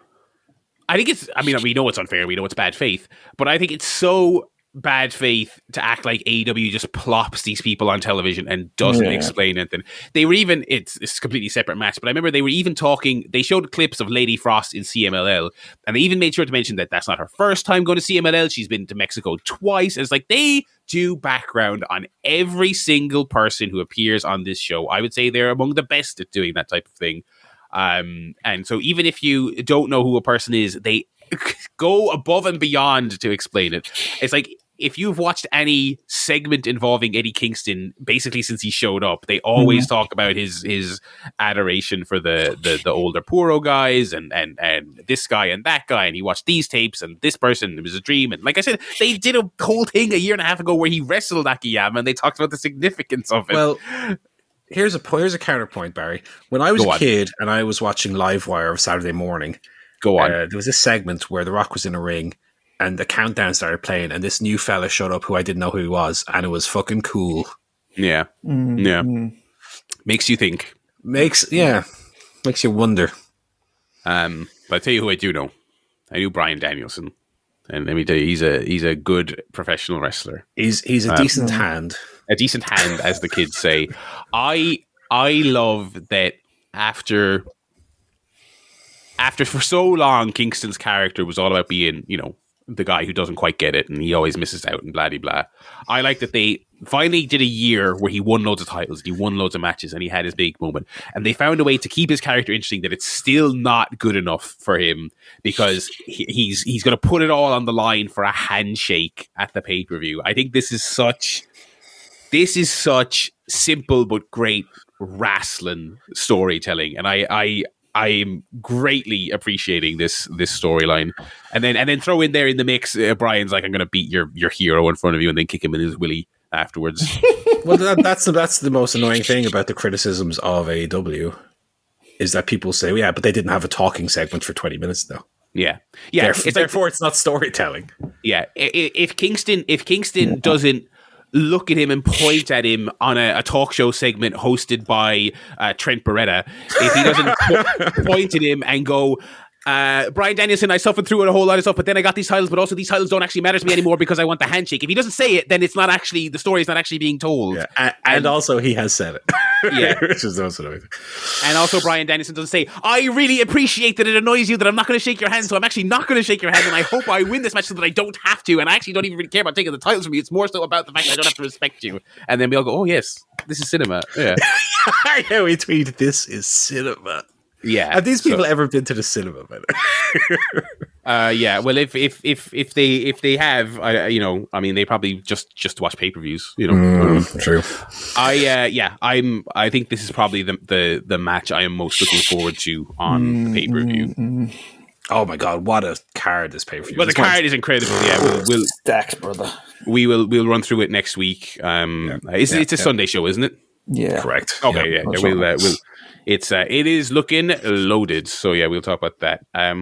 I think it's. I mean, we know it's unfair. We know it's bad faith, but I think it's so bad faith to act like AEW just plops these people on television and doesn't explain anything. They were even, it's a completely separate match, but I remember they were even talking, they showed clips of Lady Frost in CMLL, and they even made sure to mention that that's not her first time going to CMLL. She's been to Mexico twice. And it's like, they do background on every single person who appears on this show. I would say they're among the best at doing that type of thing. And so even if you don't know who a person is, they go above and beyond to explain it. It's like, if you've watched any segment involving Eddie Kingston, basically since he showed up, they always talk about his adoration for the older Puro guys and this guy and that guy. And he watched these tapes and this person, it was a dream. And like I said, they did a whole thing a year and a half ago where he wrestled Akiyama and they talked about the significance of it. Well, here's a counterpoint, Barry. When I was a kid and I was watching Livewire of Saturday morning, there was this segment where The Rock was in a ring and the countdown started playing and this new fella showed up who I didn't know who he was, and it was fucking cool. Yeah. Mm-hmm. Yeah. Makes you think. Makes you wonder. But I'll tell you who I do know. I knew Bryan Danielson. And let me tell you, he's a good professional wrestler. He's a decent hand. A decent hand, as the kids say. I love that after for so long, Kingston's character was all about being, you know, the guy who doesn't quite get it and he always misses out and blah-de-blah. I like that they finally did a year where he won loads of titles, and he won loads of matches, and he had his big moment. And they found a way to keep his character interesting, that it's still not good enough for him, because he's going to put it all on the line for a handshake at the pay-per-view. I think this is such simple but great wrestling storytelling. And I'm greatly appreciating this storyline, and then throw in there in the mix. Brian's like, I'm going to beat your hero in front of you, and then kick him in his willy afterwards. Well, that's the most annoying thing about the criticisms of AEW, is that people say, yeah, but they didn't have a talking segment for 20 minutes though. Yeah. Therefore, it's not storytelling. Yeah, if Kingston doesn't look at him and point at him on a talk show segment hosted by Trent Beretta, if he doesn't point at him and go, Bryan Danielson, I suffered through a whole lot of stuff, but then I got these titles, but also these titles don't actually matter to me anymore because I want the handshake. If he doesn't say it, then it's not actually, the story is not actually being told. Yeah. And also he has said it. Yeah. Which is also amazing. And also Bryan Danielson doesn't say, I really appreciate that it annoys you that I'm not going to shake your hand, so I'm actually not going to shake your hand, and I hope I win this match so that I don't have to, and I actually don't even really care about taking the titles from you. It's more so about the fact that I don't have to respect you. And then we all go, oh yes, this is cinema. Yeah. Yeah, we tweeted, this is cinema. Yeah. Have these people ever been to the cinema, by the way? Yeah. Well, if they have, they probably just watch pay-per-views, you know. True. I think this is probably the match I am most looking forward to on the pay-per-view. Oh my God, what a card this pay-per-view. Well, the card is incredible. Yeah, we'll stacked, brother. We'll run through it next week. It's a Sunday show, isn't it? Yeah. Correct. Okay, yeah. It is looking loaded, so yeah, we'll talk about that. I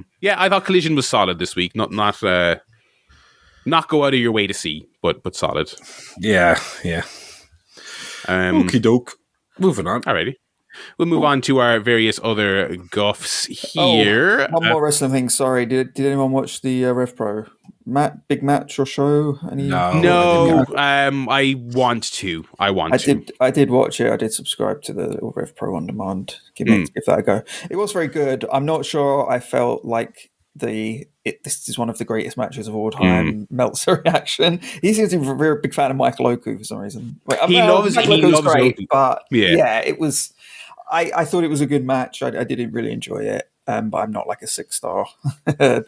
thought Collision was solid this week. Not go out of your way to see, but solid. Yeah. Okie doke. Moving on. Alrighty, we'll move on to our various other guffs here. One more wrestling thing. Sorry, did anyone watch the Rev Pro? Matt, big match or show? No. I want to. I did watch it. I did subscribe to the Rev Pro on demand. Give that a go. It was very good. I'm not sure. I felt like this is one of the greatest matches of all time. Meltzer reaction. He seems to be a very big fan of Michael Oku for some reason. He loves Oku. But yeah, it was. I thought it was a good match. I didn't really enjoy it. But I'm not like a 6-star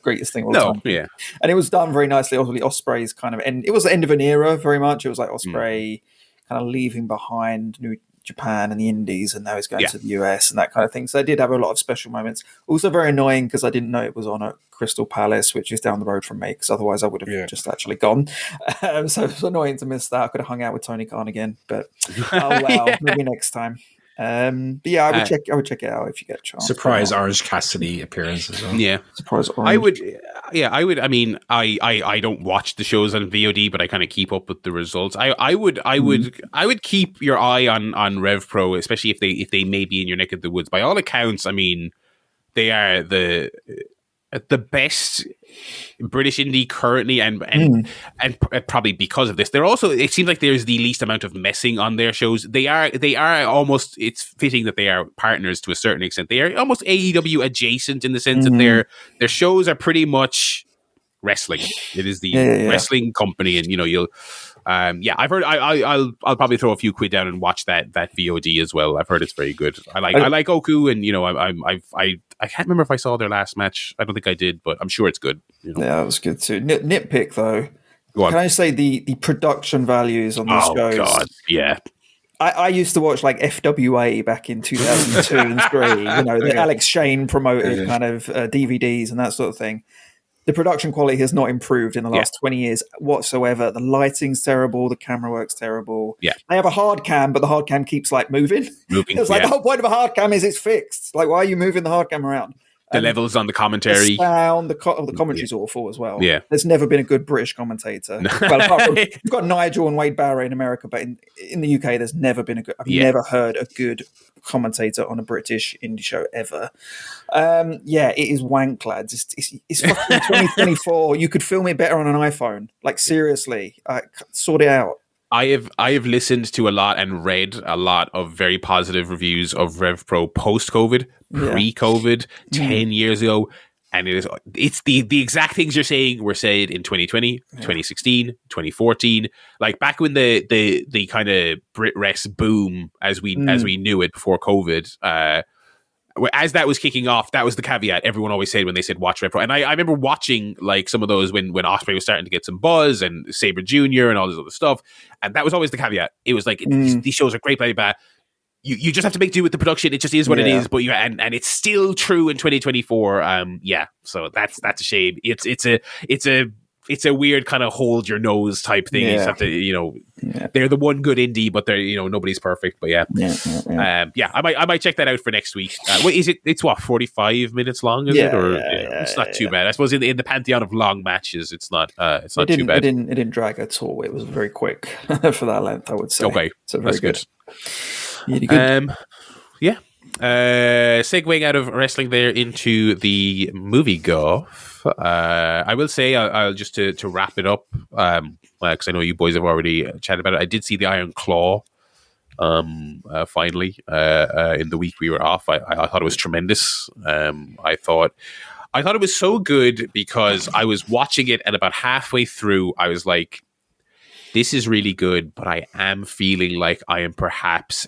greatest thing all the time. Yeah. And it was done very nicely. Obviously, Osprey's kind of, and it was the end of an era very much. It was like Osprey kind of leaving behind new Japan and the Indies, and now he's going to the US and that kind of thing. So they did have a lot of special moments. Also very annoying because I didn't know it was on at Crystal Palace, which is down the road from me, because otherwise I would have just actually gone. So it was annoying to miss that. I could have hung out with Tony Khan again, but oh well, maybe next time. But yeah, I would check it out if you get a chance. Surprise Orange Cassidy appearance as well. Yeah, surprise Orange. I would. I mean, I don't watch the shows on VOD, but I kind of keep up with the results. I would keep your eye on RevPro, especially if they may be in your neck of the woods. By all accounts, I mean, they are the best British indie currently, and probably because of this, they're also. It seems like there's the least amount of messing on their shows. They are almost. It's fitting that they are partners to a certain extent. They are almost AEW adjacent in the sense that their shows are pretty much wrestling. It is the wrestling company, and you'll. I've heard. I'll probably throw a few quid down and watch that VOD as well. I've heard it's very good. I like Oku, and I can't remember if I saw their last match. I don't think I did, but I'm sure it's good. Yeah, it was good too. Nitpick though. Can I say the production values on this show? Oh God, yeah. I used to watch like FWA back in 2002 and 3. The Alex Shane promoted kind of DVDs and that sort of thing. The production quality has not improved in the last 20 years whatsoever. The lighting's terrible. The camera work's terrible. Yeah. They have a hard cam, but the hard cam keeps like moving. It's like the whole point of a hard cam is it's fixed. Like, why are you moving the hard cam around? The levels on the commentary. The sound, the commentary's awful as well. Yeah. There's never been a good British commentator. Well, apart from, you've got Nigel and Wade Barry in America, but in the UK, there's never been a good... I've never heard a good commentator on a British indie show ever. It is wank, lads. It's fucking 2024. You could film it better on an iPhone. Like, seriously. Sort it out. I have listened to a lot and read a lot of very positive reviews of RevPro post-COVID, pre-COVID, 10 years ago. And it's the exact things you're saying were said in 2020, 2016, 2014. Like back when the kind of Brit Rest boom as we knew it before COVID, as that was kicking off, that was the caveat everyone always said when they said watch RevPro. And I remember watching like some of those when Osprey was starting to get some buzz and Sabre Jr. and all this other stuff. And that was always the caveat. It was like, these shows are great, blah, blah, blah. You just have to make do with the production. It just is what it is. But and it's still true in 2024. So that's a shame. It's a weird kind of hold your nose type thing. You just have to, they're the one good indie, but they're, nobody's perfect. But I might check that out for next week. It's what, 45 minutes long? It's not too bad. I suppose in the pantheon of long matches, it's not too bad. It didn't drag at all. It was very quick for that length, I would say. Okay, so very that's good. Really good. Segueing out of wrestling there into the movie golf. I will say, I'll just to wrap it up, because I know you boys have already chatted about it. I did see the Iron Claw finally in the week we were off. I thought it was tremendous. I thought it was so good because I was watching it and about halfway through I was like, this is really good, but I am feeling like I am perhaps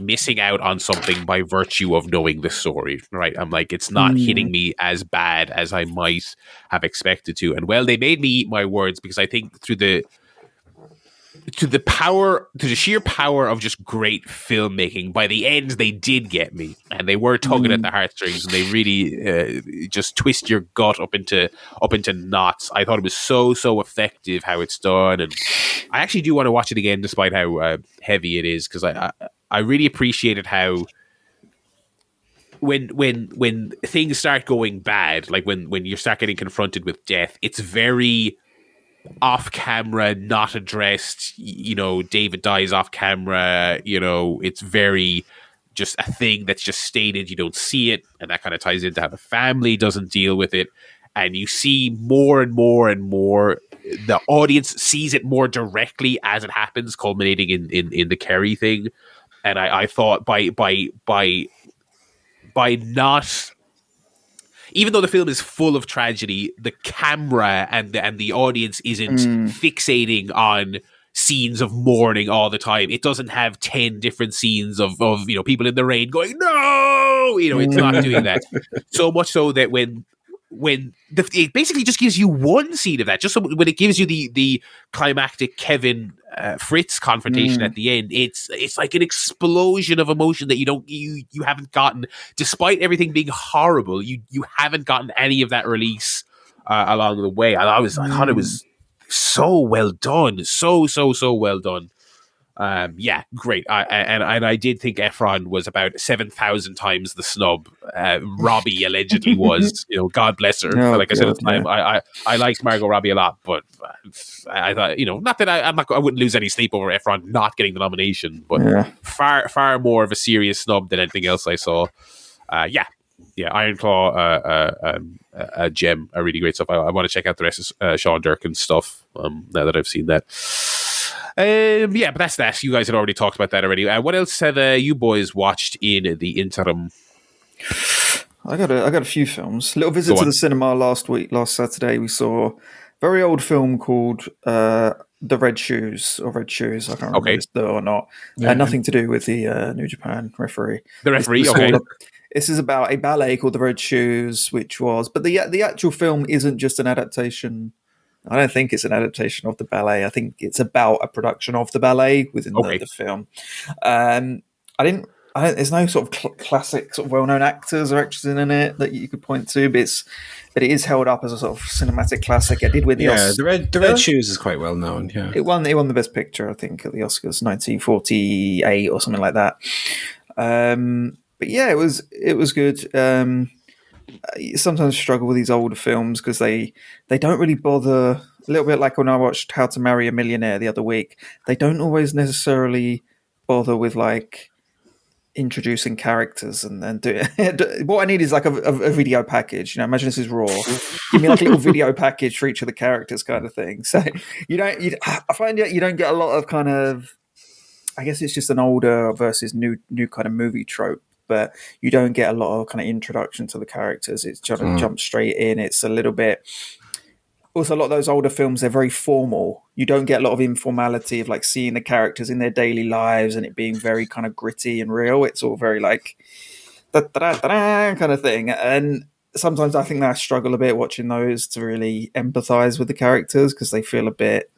missing out on something by virtue of knowing the story, right? I'm like, it's not hitting me as bad as I might have expected to. And well, they made me eat my words, because I think through the sheer power of just great filmmaking, by the end they did get me, and they were tugging at the heartstrings, and they really just twist your gut up into knots. I thought it was so effective how it's done, and I actually do want to watch it again, despite how heavy it is, because I really appreciated how when things start going bad, like when you start getting confronted with death, it's very off camera, not addressed. David dies off camera. It's very just a thing that's just stated. You don't see it, and that kind of ties into how the family doesn't deal with it. And you see more and more and more. The audience sees it more directly as it happens, culminating in the Kerry thing. And I thought by not, even though the film is full of tragedy, the camera and the audience isn't fixating on scenes of mourning all the time. It doesn't have 10 different scenes of people in the rain going, no, it's not doing that. So much so that when when it basically just gives you one scene of that, just so when it gives you the climactic Kevin Fritz confrontation at the end, it's like an explosion of emotion that you haven't gotten, despite everything being horrible. You haven't gotten any of that release along the way. And I thought it was so well done, so well done. Great. I did think Efron was about 7,000 times the snob Robbie allegedly was. You know, God bless her. No, like I said at the time, I liked Margot Robbie a lot, but I thought, you know, not that I wouldn't lose any sleep over Efron not getting the nomination, but far more of a serious snob than anything else I saw. Iron Claw, a gem, a really great stuff. I want to check out the rest of Sean Durkin's stuff now that I've seen that. But that's that. You guys had already talked about that already. What else have you boys watched in the interim? I got a few films. Little visit to the cinema last Saturday. We saw a very old film called The Red Shoes or Red Shoes. I can't remember if it's the or not. Nothing to do with the New Japan referee. The referee. This is about a ballet called The Red Shoes, but the actual film isn't just an adaptation. I don't think it's an adaptation of the ballet. I think it's about a production of the ballet within the film. There's no sort of classic, sort of well-known actors or actresses in it that you could point to, but it is held up as a sort of cinematic classic. It did with the Oscars. The Red Shoes is quite well known. Yeah, it won the Best Picture, I think, at the Oscars 1948 or something like that. But yeah, it was good. You sometimes struggle with these older films because they don't really bother. A little bit like when I watched How to Marry a Millionaire the other week, they don't always necessarily bother with like introducing characters and do it. What I need is like a video package. You know, imagine this is Raw. Give me like a little video package for each of the characters, kind of thing. So I find that you don't get a lot of kind of. I guess it's just an older versus new kind of movie trope. But you don't get a lot of kind of introduction to the characters. It's jump straight in. It's a little bit. Also, a lot of those older films, they're very formal. You don't get a lot of informality of like seeing the characters in their daily lives and it being very kind of gritty and real. It's all very like da-da-da-da kind of thing. And sometimes I think that I struggle a bit watching those to really empathize with the characters because they feel a bit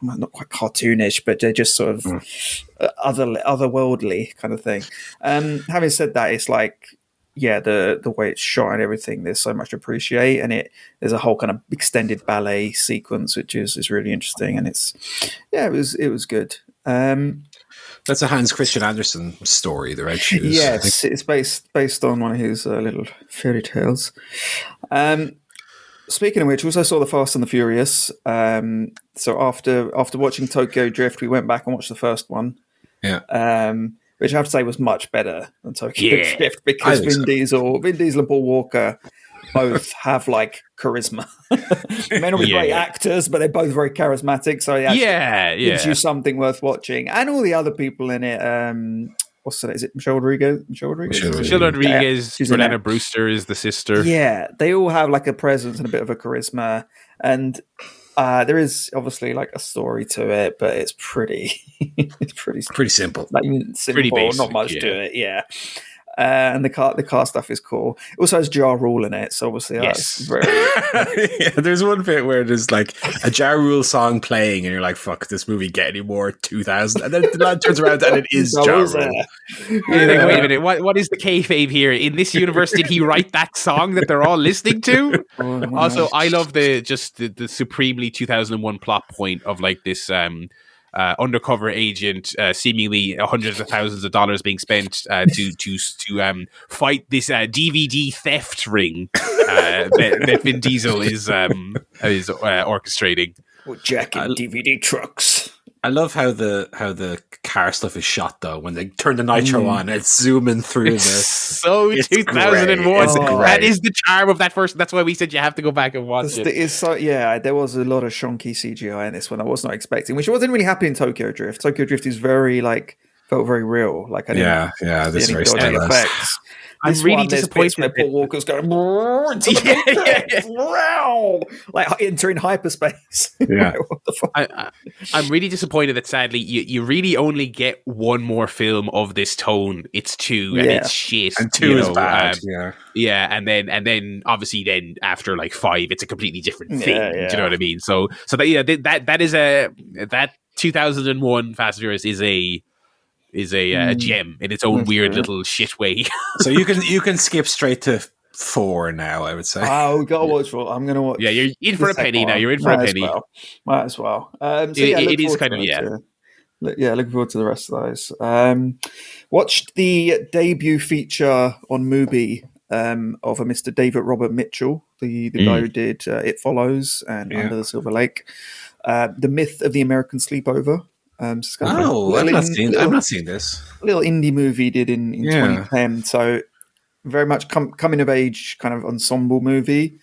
not quite cartoonish, but they're just sort of otherworldly kind of thing. Having said that, it's like, the way it's shot and everything, there's so much to appreciate, and there's a whole kind of extended ballet sequence, which is really interesting, and it was good. That's a Hans Christian Andersen story, The Red Shoes. Yes, it's based on one of his little fairy tales. Speaking of which, also saw The Fast and the Furious. So after watching Tokyo Drift, we went back and watched the first one. Yeah. Which I have to say was much better than Tokyo Drift because Vin Diesel and Paul Walker both have like charisma. They may not be great actors, but they're both very charismatic. So it gives you something worth watching. And all the other people in it. What's that? Is it Michelle Rodriguez? Michelle Rodriguez. Renata Brewster is the sister. Yeah, they all have like a presence and a bit of a charisma, and there is obviously like a story to it, but it's pretty, pretty simple. Like, pretty basic, not much to it. Yeah, and the car stuff is cool. It also has Ja Rule in it, so obviously that's very. There's one bit where there's like a Ja Rule song playing, and you're like, "Fuck, this movie get any more 2000?" And then the lad turns around, and it is Ja Rule. Like, wait a minute, what is the kayfabe here? In this universe, did he write that song that they're all listening to? Also, I love the supremely 2001 plot point of like this. Undercover agent, seemingly hundreds of thousands of dollars being spent to fight this DVD theft ring that Vin Diesel is orchestrating. Or jacking DVD trucks. I love how the car stuff is shot though. When they turn the nitro on, it's zooming through. It's 2001. That is the charm of that first. That's why we said you have to go back and watch it. There was a lot of shonky CGI in this one. I was not expecting, which I wasn't really happy in Tokyo Drift. Tokyo Drift is very like felt very real. Like I didn't. Yeah. This very effects. I'm really disappointed when Paul Walker's going into like entering hyperspace. Yeah, like, what the fuck? I'm really disappointed that sadly you really only get one more film of this tone. It's 2, and it's shit. And 2 is bad. And then obviously then after like 5, it's a completely different thing. Yeah. Do you know what I mean? So that that 2001 Fast and Furious is a gem in its own weird little shit way. So you can skip straight to 4 now, I would say. Oh, we've got to watch 4. I'm going to watch. Yeah, you're in for a penny now. You're in for a penny. Might as well. It is kind of, Yeah, looking forward to the rest of those. Watched the debut feature on Mubi of a Mr. David Robert Mitchell, the guy who did It Follows and Under the Silver Lake. The Myth of the American Sleepover. I've not seen this. Little indie movie did in 2010. So very much coming of age kind of ensemble movie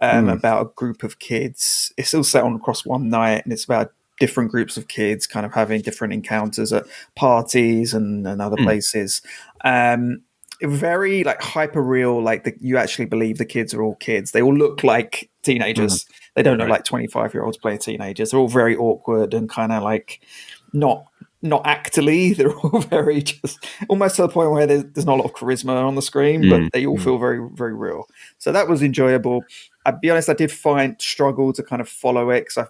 about a group of kids. It's all set on across one night, and it's about different groups of kids kind of having different encounters at parties and other places. Very like hyper real, like you actually believe the kids are all kids. They all look like teenagers. They don't look like 25-year-olds playing teenagers. They're all very awkward and kind of like not actorly. They're all very just almost to the point where there's not a lot of charisma on the screen, but they all feel very, very real. So that was enjoyable. I'll be honest, I did struggle to kind of follow it because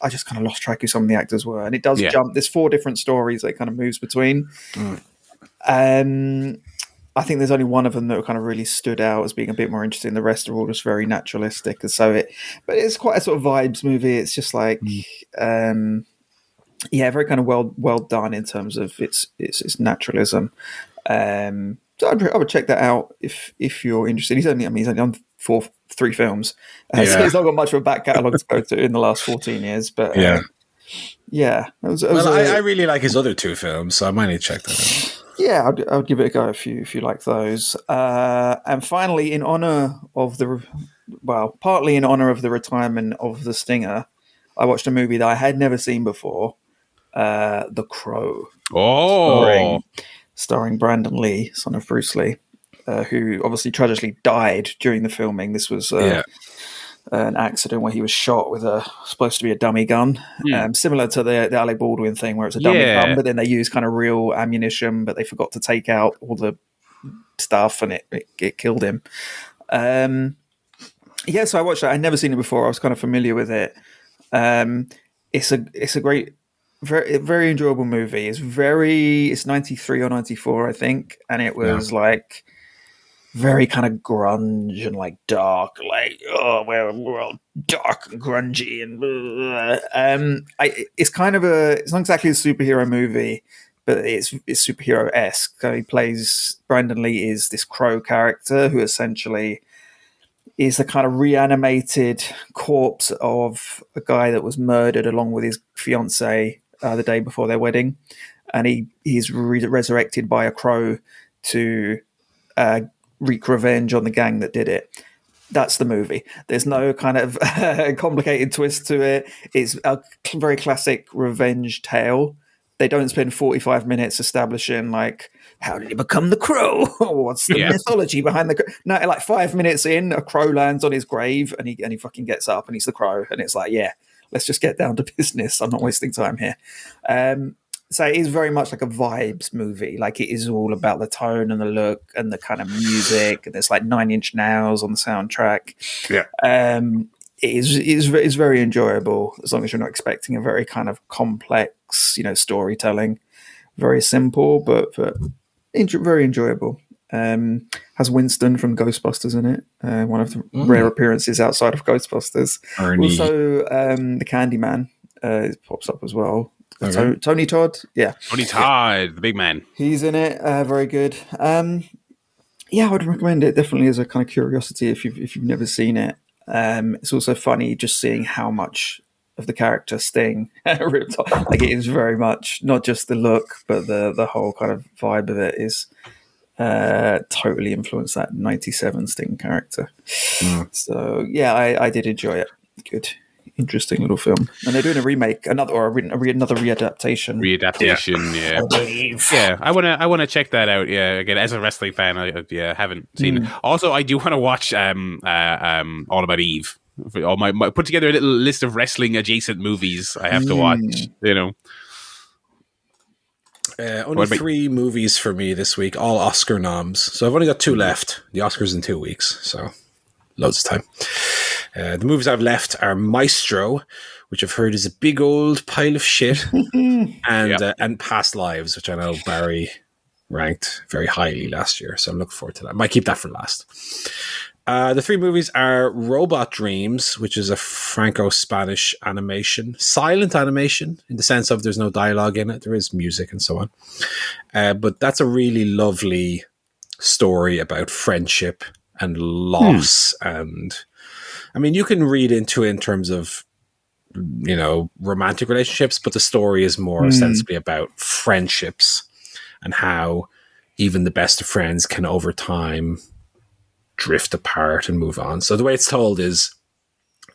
I just kind of lost track who some of the actors were. And it does jump. There's 4 different stories that it kind of moves between. I think there's only one of them that kind of really stood out as being a bit more interesting. The rest are all just very naturalistic. And so but it's quite a sort of vibes movie. It's just like, very kind of well done in terms of its naturalism. So I would check that out if you're interested. He's only on 3 films. So he's not got much of a back catalogue to go to in the last 14 years, but I really like his other 2 films, so I might need to check that out. Yeah, I would give it a go if you like those. And finally, in honor of the retirement of the Stinger, I watched a movie that I had never seen before, The Crow. Oh, starring Brandon Lee, son of Bruce Lee, who obviously tragically died during the filming. This was an accident where he was shot with supposed to be a dummy gun, similar to the Alec Baldwin thing where it's a dummy gun, but then they use kind of real ammunition, but they forgot to take out all the stuff and it killed him. So I watched that. I'd never seen it before. I was kind of familiar with it. It's a great, very, very enjoyable movie. It's 93 or 94, I think, and it was like very kind of grunge and like dark, like we're all dark and grungy and it's kind of it's not exactly a superhero movie, but it's superhero-esque. So Brandon Lee is this crow character who essentially is the kind of reanimated corpse of a guy that was murdered along with his fiancée the day before their wedding, and he's resurrected by a crow to wreak revenge on the gang that did it. That's the movie. There's no kind of complicated twist to it. It's a very classic revenge tale. They don't spend 45 minutes establishing like, how did he become the crow? What's the mythology behind the crow? No, like 5 minutes in, a crow lands on his grave and he fucking gets up and he's the crow. And it's like, let's just get down to business. I'm not wasting time here. So it is very much like a vibes movie. Like it is all about the tone and the look and the kind of music. And there's like 9-inch nails on the soundtrack. Yeah. It is very enjoyable as long as you're not expecting a very kind of complex, storytelling. Very simple, but very enjoyable. Has Winston from Ghostbusters in it. One of the rare appearances outside of Ghostbusters. Ernie. Also, the Candyman pops up as well. Okay. Tony Todd, the big man. He's in it, very good. I would recommend it definitely as a kind of curiosity if you've never seen it. It's also funny just seeing how much of the character Sting ripped off. Like it is very much not just the look, but the whole kind of vibe of it is totally influenced that 97 Sting character. So I did enjoy it. Good. interesting little film. And they're doing a remake, another readaptation. Yeah. I want to check that out. Yeah, again, as a wrestling fan, I haven't seen it. Also, I do want to watch All About Eve. All my put together a little list of wrestling adjacent movies I have to watch. You know. Only three movies for me this week, all Oscar noms. So I've only got two left. The Oscars in 2 weeks, so loads of time. The movies I've left are Maestro, which I've heard is a big old pile of shit, and Past Lives, which I know Barry ranked very highly last year. So I'm looking forward to that. I might keep that for last. The three movies are Robot Dreams, which is a Franco-Spanish animation, silent animation in the sense of there's no dialogue in it. There is music and so on. But that's a really lovely story about friendship and loss. And I mean, you can read into it in terms of, you know, romantic relationships, but the story is more ostensibly about friendships and how even the best of friends can over time drift apart and move on. So the way it's told is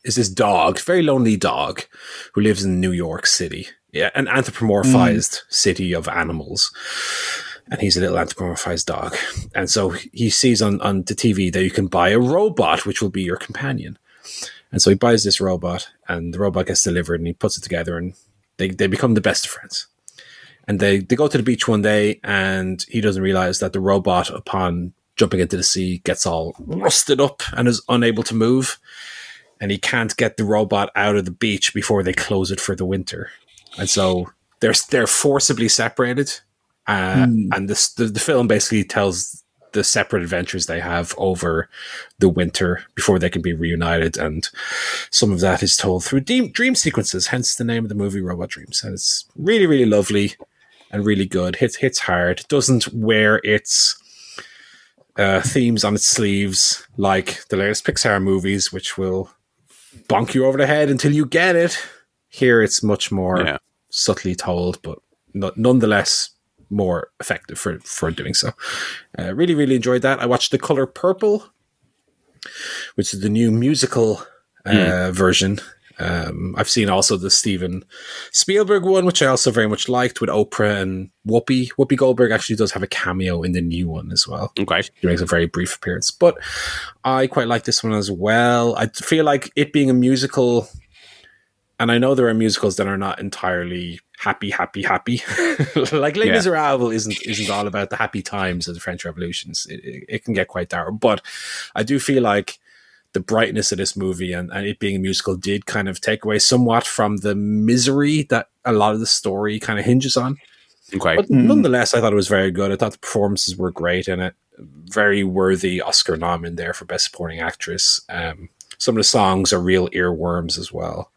this dog, very lonely dog, who lives in New York City, an anthropomorphized city of animals, and he's a little anthropomorphized dog. And so he sees on the TV that you can buy a robot which will be your companion. And so he buys this robot, and the robot gets delivered, and he puts it together, and they become the best of friends. And they go to the beach one day, and he doesn't realize that the robot, upon jumping into the sea, gets all rusted up and is unable to move. And he can't get the robot out of the beach before they close it for the winter. And so they're forcibly separated. And the film basically tells the separate adventures they have over the winter before they can be reunited. And some of that is told through dream sequences, hence the name of the movie Robot Dreams. And it's really, really lovely and really good. Hits hard. It doesn't wear its themes on its sleeves like the latest Pixar movies, which will bonk you over the head until you get it. Here it's much more subtly told, but nonetheless more effective for doing so. Really, really enjoyed that. I watched The Color Purple, which is the new musical version. I've seen also the Steven Spielberg one, which I also very much liked, with Oprah and Whoopi. Whoopi Goldberg actually does have a cameo in the new one as well. Okay. She makes a very brief appearance, but I quite like this one as well. I feel like it being a musical, and I know there are musicals that are not entirely happy. Like Les Miserables isn't all about the happy times of the French Revolutions. It can get quite dark, but I do feel like the brightness of this movie and it being a musical did kind of take away somewhat from the misery that a lot of the story kind of hinges on. Okay. But nonetheless, I thought it was very good. I thought the performances were great in it. Very worthy Oscar nom in there for Best Supporting Actress. Some of the songs are real earworms as well.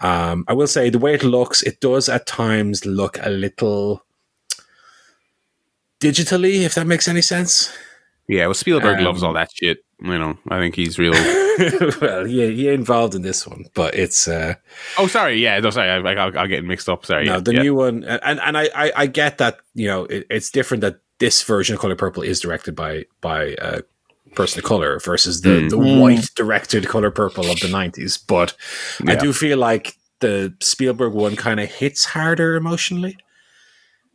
I will say the way it looks, it does at times look a little digitally, if that makes any sense. Yeah, well, Spielberg loves all that shit. You know, I think he's real. Well, yeah, he involved in this one, but it's. I'll get mixed up. Sorry, no, the new one, and I get that, you know, it's different that this version of Color Purple is directed by a person of color versus the white directed Color Purple of the 90s. But I do feel like the Spielberg one kind of hits harder emotionally,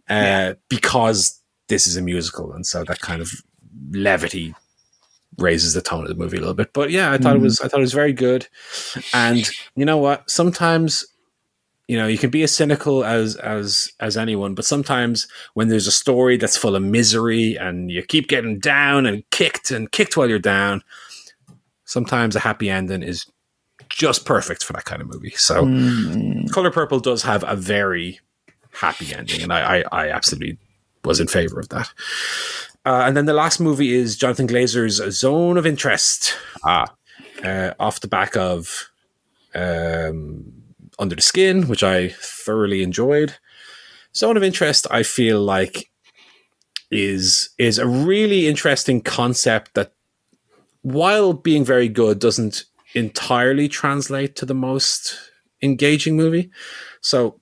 because this is a musical, and so that kind of levity raises the tone of the movie a little bit. But yeah, I thought it was very good. And you know what? Sometimes, you know, you can be as cynical as anyone, but sometimes when there's a story that's full of misery and you keep getting down and kicked while you're down, sometimes a happy ending is just perfect for that kind of movie. So Color Purple does have a very happy ending, and I absolutely was in favor of that. And then the last movie is Jonathan Glazer's Zone of Interest. Off the back of Under the Skin, which I thoroughly enjoyed. Zone of Interest, I feel like, is a really interesting concept that, while being very good, doesn't entirely translate to the most engaging movie. So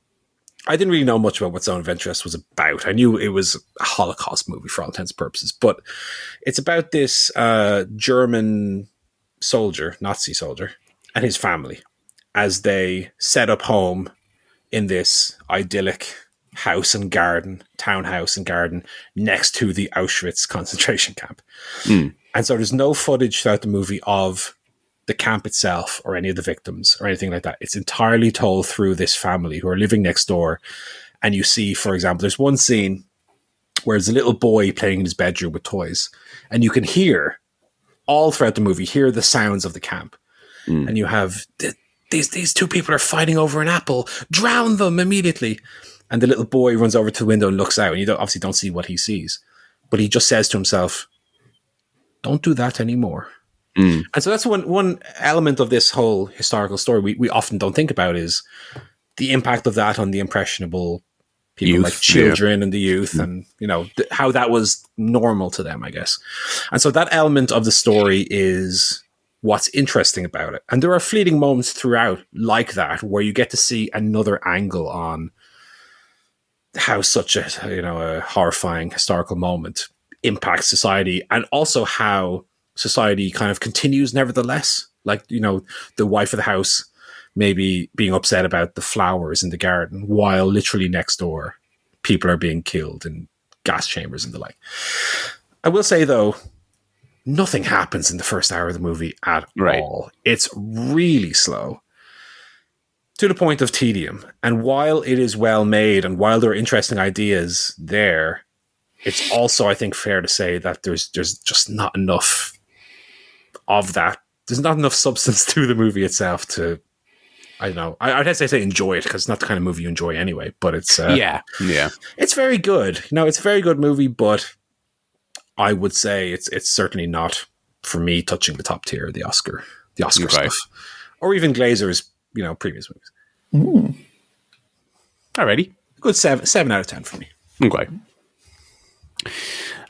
I didn't really know much about what Zone of Interest was about. I knew it was a Holocaust movie for all intents and purposes, but it's about this German soldier, Nazi soldier, and his family. as they set up home in this idyllic house and garden, townhouse and garden, next to the Auschwitz concentration camp. Mm. And so there's no footage throughout the movie of the camp itself or any of the victims or anything like that. It's entirely told through this family who are living next door. And you see, for example, there's one scene where there's a little boy playing in his bedroom with toys. And you can hear, all throughout the movie, hear the sounds of the camp. Mm. And you have, these two people are fighting over an apple. Drown them immediately. And the little boy runs over to the window and looks out. And you obviously don't see what he sees. But he just says to himself, don't do that anymore. Mm. And so that's one element of this whole historical story we often don't think about, is the impact of that on the impressionable people, youth, like children and the youth, and how that was normal to them, I guess. And so that element of the story is what's interesting about it. And there are fleeting moments throughout like that where you get to see another angle on how such a horrifying historical moment impacts society, and also how society kind of continues nevertheless. Like, the wife of the house maybe being upset about the flowers in the garden while literally next door people are being killed in gas chambers and the like. I will say, though, nothing happens in the first hour of the movie at all. It's really slow, to the point of tedium. And while it is well made and while there are interesting ideas there, it's also, I think, fair to say that there's just not enough of that. There's not enough substance to the movie itself to, I don't know. I'd have to say enjoy it, because it's not the kind of movie you enjoy anyway. But it's it's very good. It's a very good movie, but I would say it's certainly not, for me, touching the top tier of the Oscar stuff, or even Glazer's previous movies. Mm. Alrighty, good 7 out of 10 for me. Okay.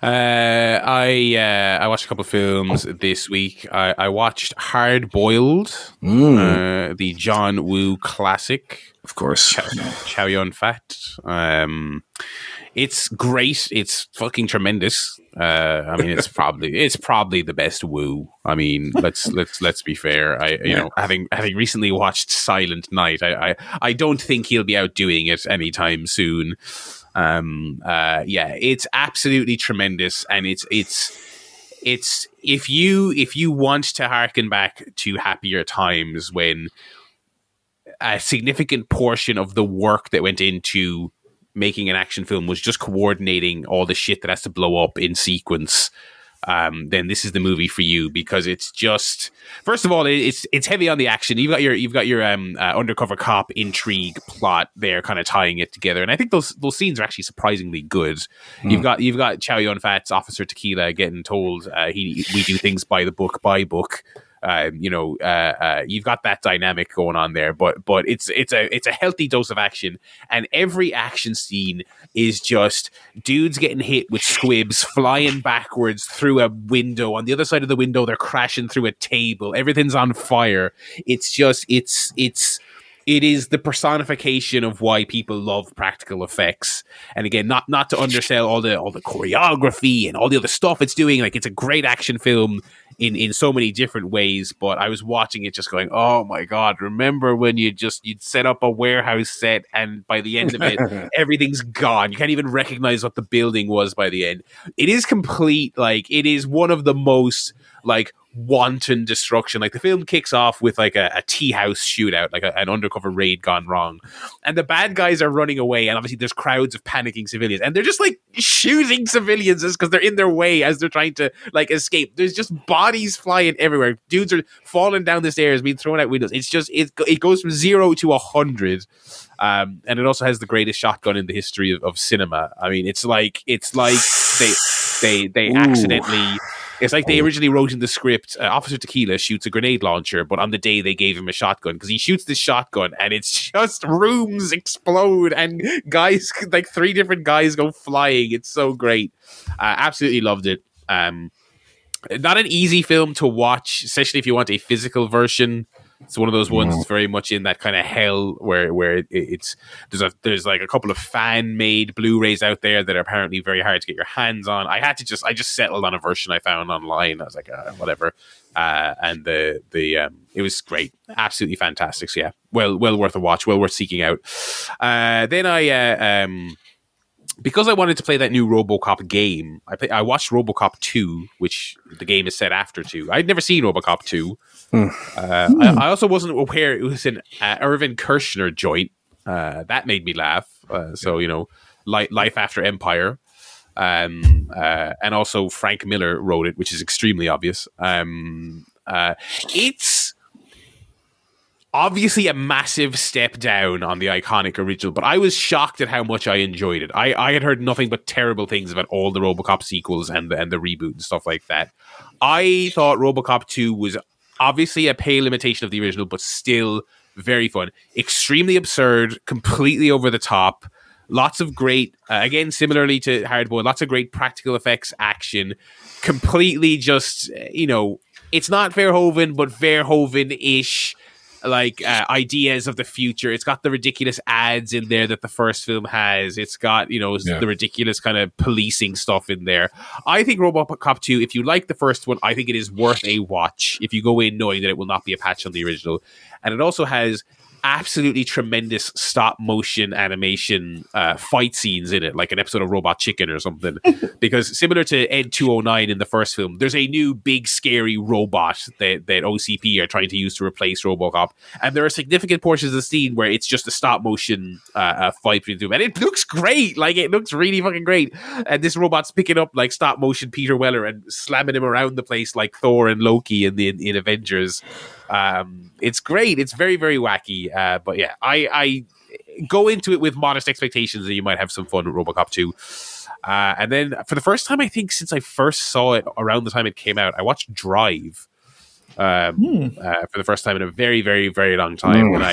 I watched a couple of films this week. I watched Hard Boiled, the John Woo classic, of course. Chow Yun-fat. It's great. It's fucking tremendous. It's probably the best Woo. I mean, let's be fair. Having recently watched Silent Night, I don't think he'll be outdoing it anytime soon. It's absolutely tremendous, and it's if you want to harken back to happier times when a significant portion of the work that went into making an action film was just coordinating all the shit that has to blow up in sequence, then this is the movie for you, because it's just, first of all, it's heavy on the action. You've got your undercover cop intrigue plot there, kind of tying it together, and I think those scenes are actually surprisingly good. Mm. You've got Chow Yun-fat's Officer Tequila getting told we do things by the book you've got that dynamic going on there, but it's a healthy dose of action, and every action scene is just dudes getting hit with squibs, flying backwards through a window. On the other side of the window, they're crashing through a table. Everything's on fire. It is the personification of why people love practical effects. And again, not to undersell all the choreography and all the other stuff it's doing. Like, it's a great action film in so many different ways, but I was watching it just going, oh my God, remember when you'd set up a warehouse set and by the end of it, everything's gone. You can't even recognize what the building was by the end. It is complete. Like, it is one of the most wanton destruction. Like, the film kicks off with a tea house shootout, an undercover raid gone wrong, and the bad guys are running away, and obviously there's crowds of panicking civilians, and they're just shooting civilians because they're in their way as they're trying to escape. There's just bodies flying everywhere. Dudes are falling down the stairs, being thrown out windows. It's just it goes from 0 to 100, and it also has the greatest shotgun in the history of cinema. I mean, it's like they accidentally. It's like they originally wrote in the script, Officer Tequila shoots a grenade launcher, but on the day they gave him a shotgun, because he shoots this shotgun and it's just rooms explode and guys, 3 different guys go flying. It's so great. Absolutely loved it. Not an easy film to watch, especially if you want a physical version. It's one of those ones that's very much in that kind of hell where it's there's like a couple of fan made Blu-rays out there that are apparently very hard to get your hands on. I just settled on a version I found online. I was like, whatever. And the it was great, absolutely fantastic. So yeah, well worth a watch, well worth seeking out. Then I because I wanted to play that new RoboCop game, I watched RoboCop 2, which the game is set after 2. I'd never seen RoboCop 2. I also wasn't aware it was an Irvin Kershner joint. That made me laugh. So, you know, Life After Empire. And also Frank Miller wrote it, which is extremely obvious. It's obviously a massive step down on the iconic original, but I was shocked at how much I enjoyed it. I had heard nothing but terrible things about all the RoboCop sequels and the reboot and stuff like that. I thought RoboCop 2 was obviously a pale imitation of the original, but still very fun. Extremely absurd, completely over the top. Lots of great, again, similarly to Hardboiled, lots of great practical effects, action. Completely just, you know, it's not Verhoeven, but Verhoeven-ish. Like ideas of the future. It's got the ridiculous ads in there that the first film has. It's got, you know, the ridiculous kind of policing stuff in there. I think RoboCop 2, if you like the first one, I think it is worth a watch if you go in knowing that it will not be a patch on the original. And it also has absolutely tremendous stop motion animation fight scenes in it, like an episode of Robot Chicken or something. Because similar to Ed 209 in the first film, there's a new big scary robot that OCP are trying to use to replace RoboCop, and there are significant portions of the scene where it's just a stop motion fight between the two, and it looks great. Like, it looks really fucking great. And this robot's picking up like stop motion Peter Weller and slamming him around the place like Thor and Loki in Avengers. It's great. It's very, very wacky. But yeah, I go into it with modest expectations that you might have some fun with RoboCop 2. And then for the first time, I think, since I first saw it around the time it came out, I watched Drive for the first time in a very, very, very long time. And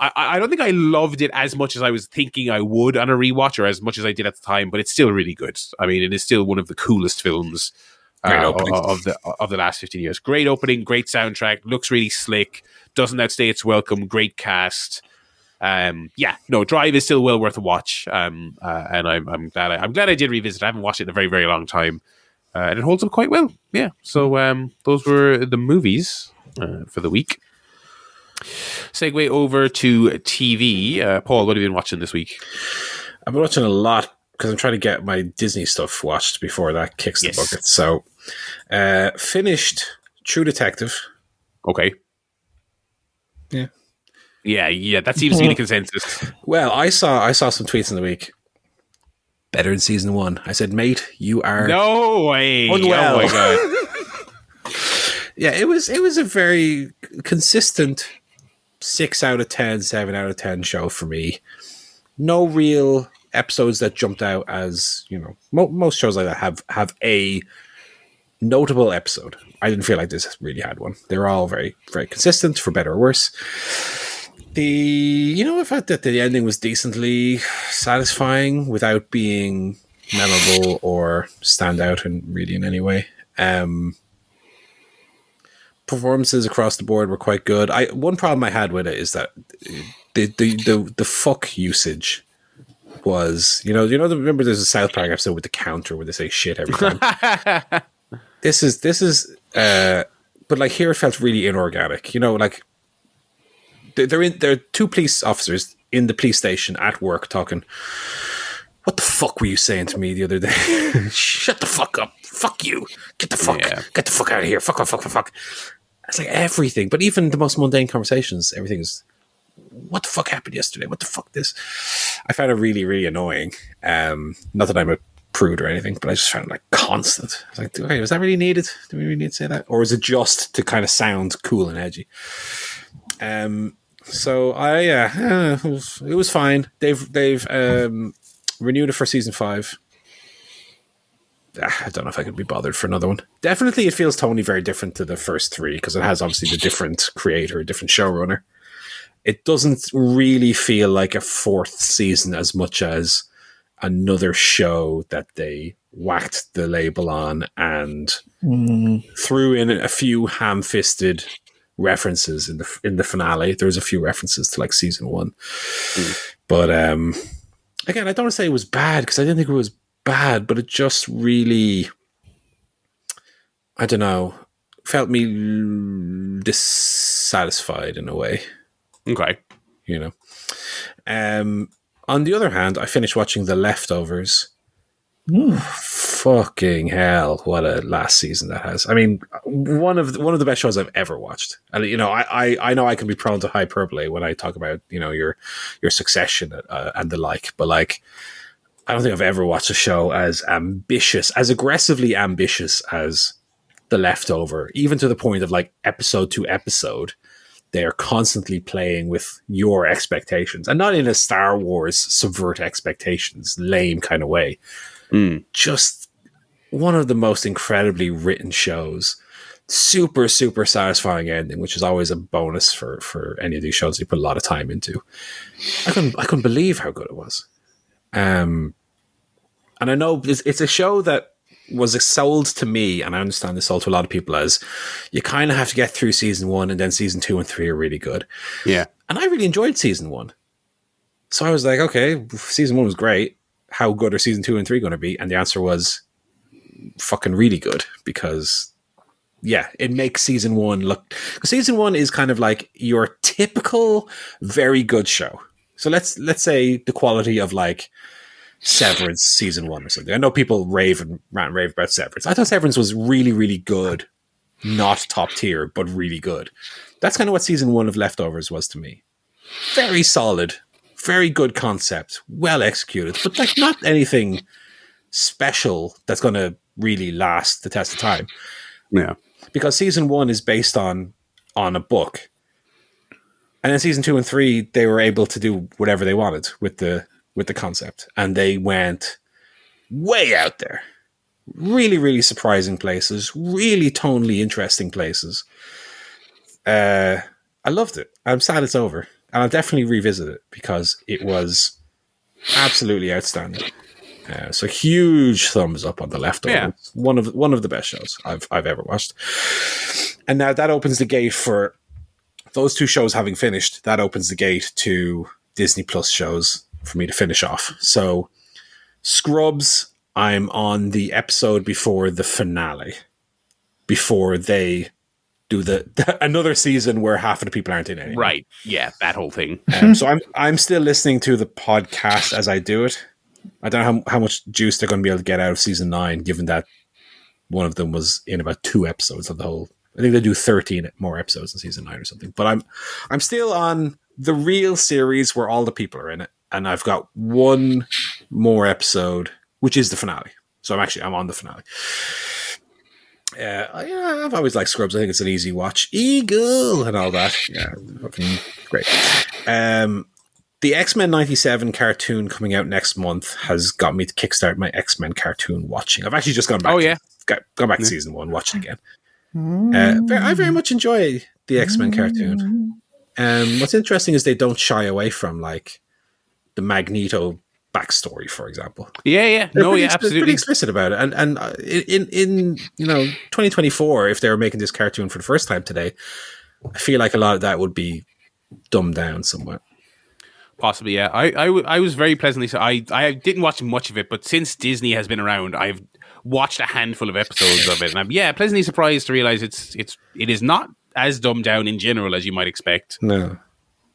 I don't think I loved it as much as I was thinking I would on a rewatch, or as much as I did at the time, but it's still really good. I mean, it is still one of the coolest films of the last 15 years. Great opening, great soundtrack, looks really slick, doesn't outstay its welcome, great cast. Drive is still well worth a watch. And I'm glad I did revisit. I haven't watched it in a very, very long time. And it holds up quite well. Yeah. So those were the movies for the week. Segue over to TV. Paul, what have you been watching this week? I've been watching a lot, because I'm trying to get my Disney stuff watched before that kicks the bucket. So, finished True Detective. Okay. Yeah. That seems to be the consensus. Well, I saw some tweets in the week. Better in season 1. I said, mate, you are no way. Unwell. Oh my god. Yeah, it was a very consistent 6 out of 10, 7 out of 10 show for me. No real episodes that jumped out, as you know, most shows like that have a notable episode. I didn't feel like this really had one. They're all very, very consistent, for better or worse. The fact that the ending was decently satisfying without being memorable or stand out in any way. Performances across the board were quite good. One problem I had with it is that the fuck usage was, remember there's a South Park episode with the counter where they say shit every time. This is but like here it felt really inorganic. Like there are two police officers in the police station at work talking. What the fuck were you saying to me the other day? Shut the fuck up. Fuck you. Get the fuck out of here. Fuck. It's like everything, but even the most mundane conversations, everything is, what the fuck happened yesterday? What the fuck this? I found it really, really annoying. Not that I'm a prude or anything, but I just found it like constant. I was like, okay, was that really needed? Do we really need to say that? Or is it just to kind of sound cool and edgy? It was fine. They've renewed it for season 5. I don't know if I could be bothered for another one. Definitely it feels totally very different to the first 3, because it has obviously the different creator, different showrunner. It doesn't really feel like a 4th season as much as another show that they whacked the label on and threw in a few ham-fisted references in the finale. There was a few references to like season one, but again, I don't want to say it was bad because I didn't think it was bad, but it just really, I don't know, felt me dissatisfied in a way. Okay, you know. On the other hand, I finished watching The Leftovers. Ooh, fucking hell! What a last season that has. I mean, one of the best shows I've ever watched. And you know, I know I can be prone to hyperbole when I talk about, you know, your Succession and the like, but like, I don't think I've ever watched a show as ambitious, as aggressively ambitious as The Leftover. Even to the point of like episode to episode, they are constantly playing with your expectations, and not in a Star Wars subvert expectations lame kind of way. Just one of the most incredibly written shows. Super, super satisfying ending, which is always a bonus for any of these shows you put a lot of time into. I couldn't believe how good it was. And I know it's a show that was sold to me, and I understand this sold to a lot of people as you kind of have to get through season one, and then season two and three are really good. Yeah. And I really enjoyed season one. So I was like, okay, season one was great. How good are season 2 and 3 going to be? And the answer was fucking really good, because yeah, it makes season one look, because season one is kind of like your typical very good show. So let's say the quality of like Severance season one or something. I know people rave about Severance. I thought Severance was really, really good, not top tier, but really good. That's kind of what season one of Leftovers was to me. Very solid. Very good concept, well executed, but like not anything special that's going to really last the test of time. Yeah, because season one is based on a book, and then season 2 and 3 they were able to do whatever they wanted with the concept, and they went way out there, really, really surprising places, really tonally interesting places. I loved it. I'm sad it's over. And I'll definitely revisit it because it was absolutely outstanding. So huge thumbs up on The Leftovers. Yeah. One of the best shows I've ever watched. And now that opens the gate for those two shows having finished. That opens the gate to Disney Plus shows for me to finish off. So Scrubs, I'm on the episode before the finale, before they do the another season where half of the people aren't in it. Right. Yeah, that whole thing. So I'm still listening to the podcast as I do it. I don't know how much juice they're going to be able to get out of season 9, given that one of them was in about 2 episodes of the whole. I think they do 13 more episodes in season 9 or something. But I'm still on the real series where all the people are in it, and I've got one more episode, which is the finale. So I'm on the finale. Yeah, I've always liked Scrubs. I think it's an easy watch. Eagle and all that. Yeah, fucking great. The X-Men 97 cartoon coming out next month has got me to kickstart my X-Men cartoon watching. I've actually just gone back. Oh, yeah. Gone back to season 1, watched it again. I very much enjoy the X-Men cartoon. What's interesting is they don't shy away from like the Magneto backstory, for example. Yeah. They're absolutely. Pretty explicit about it. And in you know 2024, if they were making this cartoon for the first time today, I feel like a lot of that would be dumbed down somewhat. Possibly, yeah. I was very pleasantly so. I didn't watch much of it, but since Disney has been around, I've watched a handful of episodes of it, and I'm pleasantly surprised to realize it is not as dumbed down in general as you might expect. No.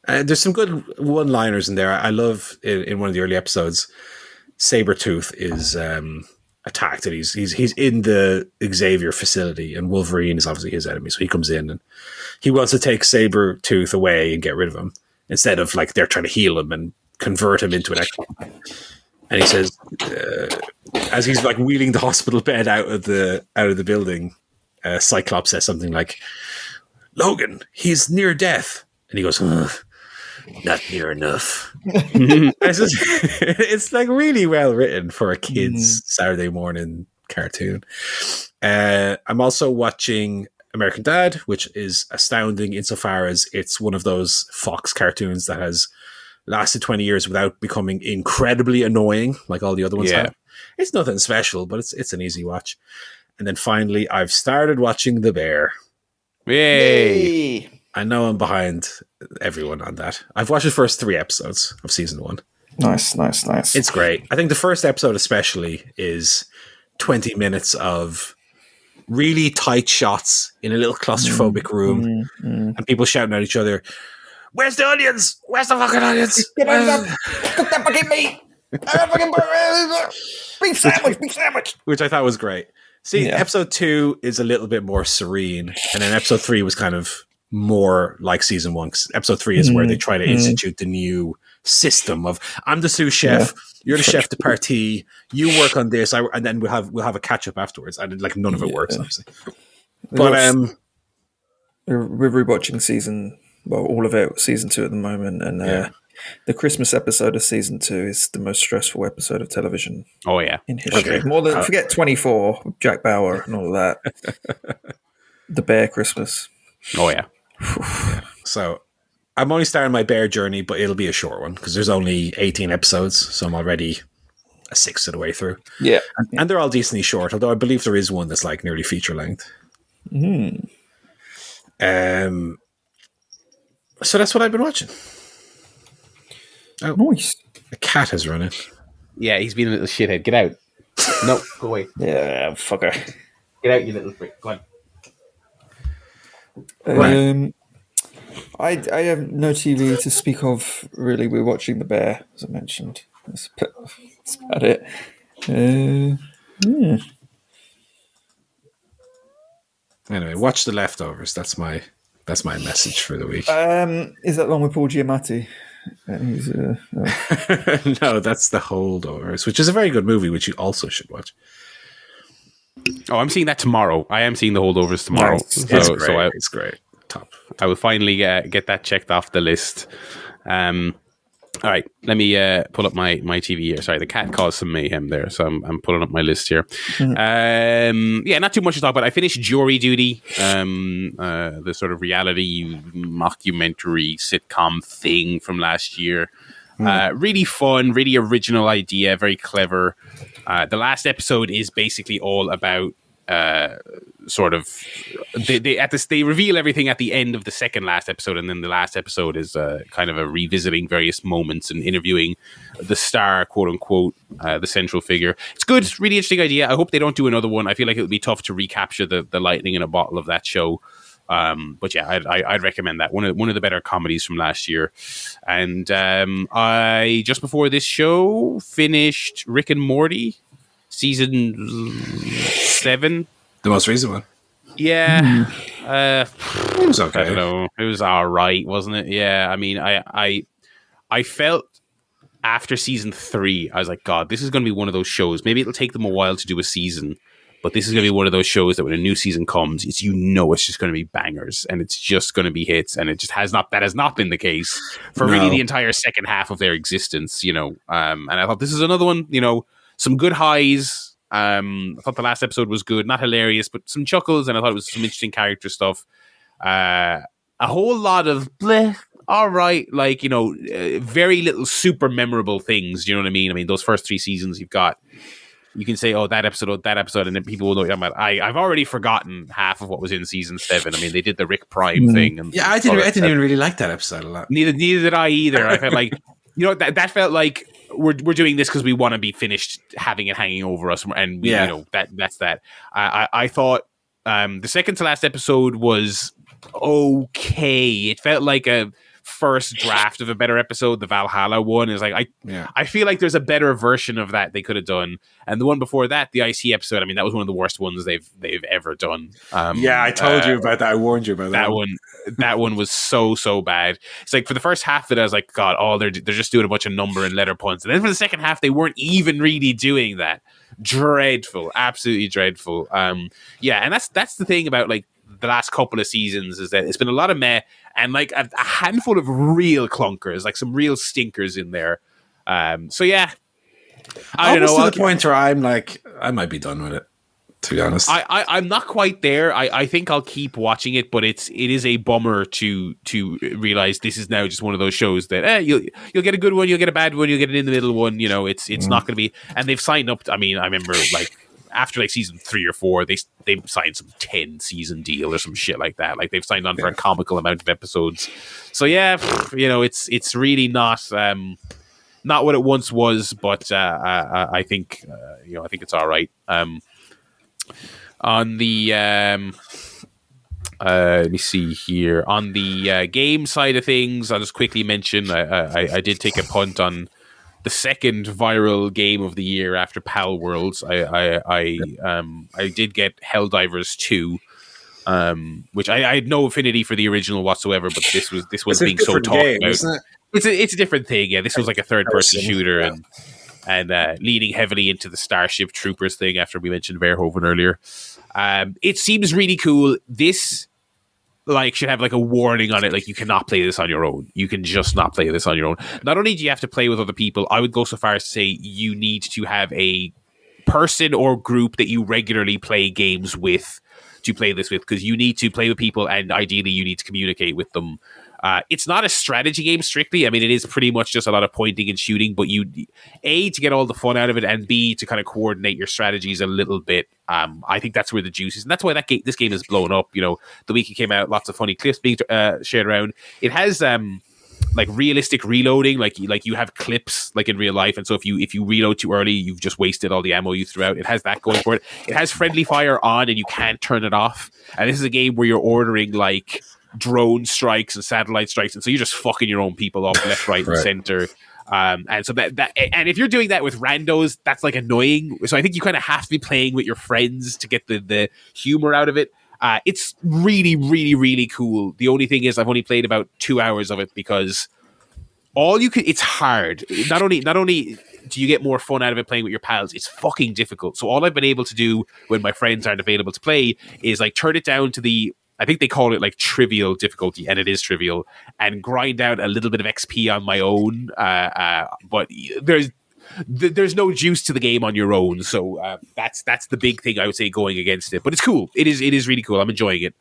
There's some good one-liners in there. I love in one of the early episodes, Sabretooth is attacked, and he's in the Xavier facility, and Wolverine is obviously his enemy, so he comes in and he wants to take Sabretooth away and get rid of him instead of like they're trying to heal him and convert him into an X-Men. And he says, as he's like wheeling the hospital bed out of the building, Cyclops says something like, "Logan, he's near death," and he goes, "Ugh. Not near enough." It's like really well written for a kid's Saturday morning cartoon. I'm also watching American Dad, which is astounding insofar as it's one of those Fox cartoons that has lasted 20 years without becoming incredibly annoying like all the other ones have. It's nothing special, but it's an easy watch. And then finally, I've started watching The Bear. Yay! I know I'm behind everyone on that. I've watched the first 3 episodes of season 1. Nice. It's great. I think the first episode especially is 20 minutes of really tight shots in a little claustrophobic room and people shouting at each other, "Where's the audience? Where's the fucking audience? Get out of that fucking meat! Beef sandwich! Beef sandwich!" Which I thought was great. See, episode 2 is a little bit more serene, and then episode 3 was kind of more like season 1, because episode 3 is where they try to institute the new system of, I'm the sous chef, you're the chef de partie, you work on this, and then we'll have a catch up afterwards. And like none of it works, obviously. But we're rewatching all of it, season 2 at the moment, and the Christmas episode of season 2 is the most stressful episode of television. Oh yeah, in history. Okay. More than forget 24, Jack Bauer, and all of that. The Bear Christmas. Oh yeah. So I'm only starting my Bear journey, but it'll be a short one because there's only 18 episodes, so I'm already a 6th of the way through. Yeah, and they're all decently short, although I believe there is one that's like nearly feature length. Mm-hmm. So that's what I've been watching. Oh, nice. The cat has run in. Yeah, he's been a little shithead. Get out. No, go away. Yeah, fucker. Get out, you little freak. Go on. Right. I have no TV to speak of, really. We're watching The Bear, as I mentioned. That's about it. Anyway, watch The Leftovers. That's my message for the week. Is that long with Paul Giamatti? No, that's The Holdovers, which is a very good movie, which you also should watch. Oh, I'm seeing that tomorrow. I am seeing The Holdovers tomorrow. Nice. It's great. Top. I will finally get that checked off the list. All right, let me pull up my TV here. Sorry, the cat caused some mayhem there, so I'm pulling up my list here. Yeah, not too much to talk about. I finished Jury Duty, the sort of reality mockumentary sitcom thing from last year. Really fun, really original idea, very clever. The last episode is basically all about sort of they reveal everything at the end of the second last episode, and then the last episode is kind of a revisiting various moments and interviewing the star, quote unquote, the central figure. It's good, really interesting idea. I hope they don't do another one. I feel like it would be tough to recapture the lightning in a bottle of that show. But yeah, I'd recommend that. One of the better comedies from last year. And I just before this show finished Rick and Morty season 7. The most recent one. Yeah. It was okay. I don't know. It was all right, wasn't it? Yeah. I mean, I felt after season 3, I was like, God, this is going to be one of those shows. Maybe it'll take them a while to do a season, but this is going to be one of those shows that when a new season comes, it's just going to be bangers and it's just going to be hits. And it just has not been the case for really the entire second half of their existence, you know. And I thought this is another one, you know, some good highs. I thought the last episode was good, not hilarious, but some chuckles, and I thought it was some interesting character stuff. A whole lot of bleh, all right, like, you know, very little super memorable things. Do you know what I mean? I mean, those first 3 seasons you can say, oh, that episode, and then people will know what you're talking about. I've already forgotten half of what was in season 7. I mean, they did the Rick Prime thing, and yeah, I didn't even really like that episode a lot. Neither did I either. I felt like, you know, that felt like. We're doing this because we want to be finished having it hanging over us, and we, you know, that's that. I thought the second to last episode was okay. It felt like a first draft of a better episode. The Valhalla one is like I feel like there's a better version of that they could have done, and the one before that, the IC episode. I mean, that was one of the worst ones they've ever done. I told you about that. I warned you about that one. That one was so bad. It's like for the first half of it, I was like, God, they're just doing a bunch of number and letter puns. And then for the second half, they weren't even really doing that. Dreadful, absolutely dreadful. And that's the thing about like the last couple of seasons is that it's been a lot of meh and like a handful of real clunkers, like some real stinkers in there. So yeah, I don't know. To the point where I'm like, I might be done with it. To be honest, I'm not quite there. I think I'll keep watching it, but it is a bummer to realize this is now just one of those shows that you'll get a good one, you'll get a bad one, you'll get an in the middle one. You know, it's not going to be. And they've signed up. I mean, I remember like after like season 3 or 4, they signed some 10-season deal or some shit like that. Like they've signed on for a comical amount of episodes. So yeah, you know, it's really not what it once was, but I think you know, I think it's all right. On the let me see here. On the game side of things, I'll just quickly mention I did take a punt on the second viral game of the year after Pal Worlds. I did get Helldivers 2, which I had no affinity for the original whatsoever, but this was being so talked about. Isn't it? It's a different thing. Yeah, this was like a third-person shooter, and leaning heavily into the Starship Troopers thing after we mentioned Verhoeven earlier. It seems really cool. This like should have like a warning on it, like you cannot play this on your own. You can just not play this on your own. Not only do you have to play with other people, I would go so far as to say you need to have a person or group that you regularly play games with to play this with, because you need to play with people and ideally you need to communicate with them. It's not a strategy game strictly. I mean, it is pretty much just a lot of pointing and shooting, but you, A, to get all the fun out of it, and B, to kind of coordinate your strategies a little bit. I think that's where the juice is, and that's why this game is blown up. You know, the week it came out, lots of funny clips being shared around. It has like realistic reloading, like you have clips like in real life, and so if you reload too early, you've just wasted all the ammo you threw out. It has that going for it. It has friendly fire on, and you can't turn it off. And this is a game where you're ordering like drone strikes and satellite strikes, and so you're just fucking your own people up left, right, and center. And so that and if you're doing that with randos, that's like annoying. So I think you kind of have to be playing with your friends to get the humor out of it. It's really, really, really cool. The only thing is I've only played about 2 hours of it because it's hard. Not only do you get more fun out of it playing with your pals, it's fucking difficult. So all I've been able to do when my friends aren't available to play is like turn it down to the, I think they call it like trivial difficulty, and it is trivial, and grind out a little bit of XP on my own. But there's no juice to the game on your own, so that's the big thing I would say going against it. But it's cool. It is really cool. I'm enjoying it.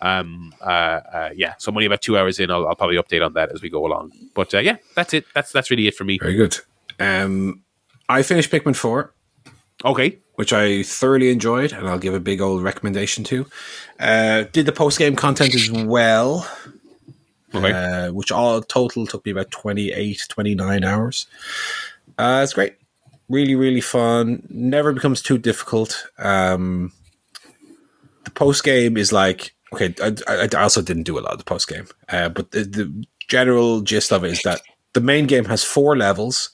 Yeah. So I'm only about 2 hours in. I'll probably update on that as we go along. But yeah, that's it. That's really it for me. Very good. I finished Pikmin 4. Okay. Which I thoroughly enjoyed, and I'll give a big old recommendation to. Did the post-game content as well, okay. Which all total took me about 28, 29 hours. It's great. Really, really fun. Never becomes too difficult. The post-game is like, okay, I also didn't do a lot of the post-game, but the general gist of it is that the main game has 4 levels,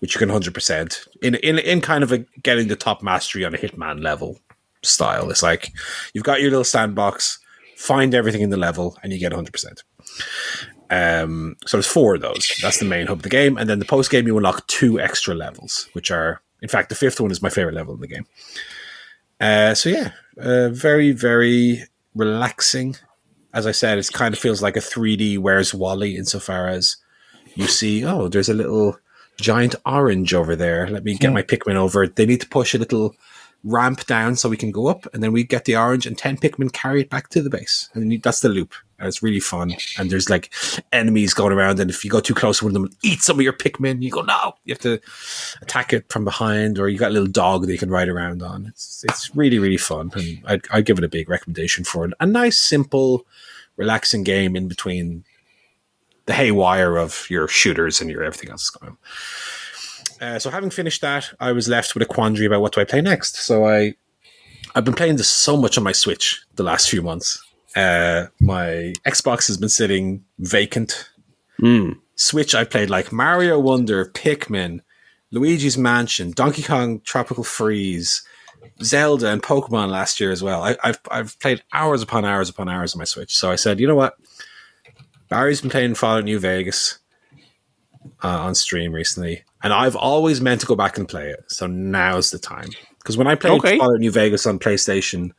which you can 100% in kind of a getting the top mastery on a Hitman level style. It's like you've got your little sandbox, find everything in the level, and you get 100%. So there's 4 of those. That's the main hub of the game. And then the post game, you unlock 2 extra levels, which are, in fact, the 5th one is my favorite level in the game. So yeah, very, very relaxing. As I said, it kind of feels like a 3D Where's Wally insofar as you see, oh, there's a little giant orange over there. Let me get my Pikmin over. They need to push a little ramp down so we can go up, and then we get the orange, and 10 Pikmin carry it back to the base. And that's the loop. And it's really fun. And there's like enemies going around, and if you go too close, one of them will eat some of your Pikmin. You go, no! You have to attack it from behind, or you got a little dog that you can ride around on. It's really, really fun. And I'd give it a big recommendation for it. A nice, simple, relaxing game in between the haywire of your shooters and your everything else going on. So having finished that, I was left with a quandary about what do I play next. So I've been playing this so much on my Switch the last few months. My Xbox has been sitting vacant. Switch, I played like Mario Wonder, Pikmin, Luigi's Mansion, Donkey Kong Tropical Freeze, Zelda, and Pokemon last year as well. I've played hours upon hours upon hours on my Switch. So I said, you know what? Barry's been playing Fallout New Vegas on stream recently, and I've always meant to go back and play it. So now's the time, because when I played Fallout New Vegas on PlayStation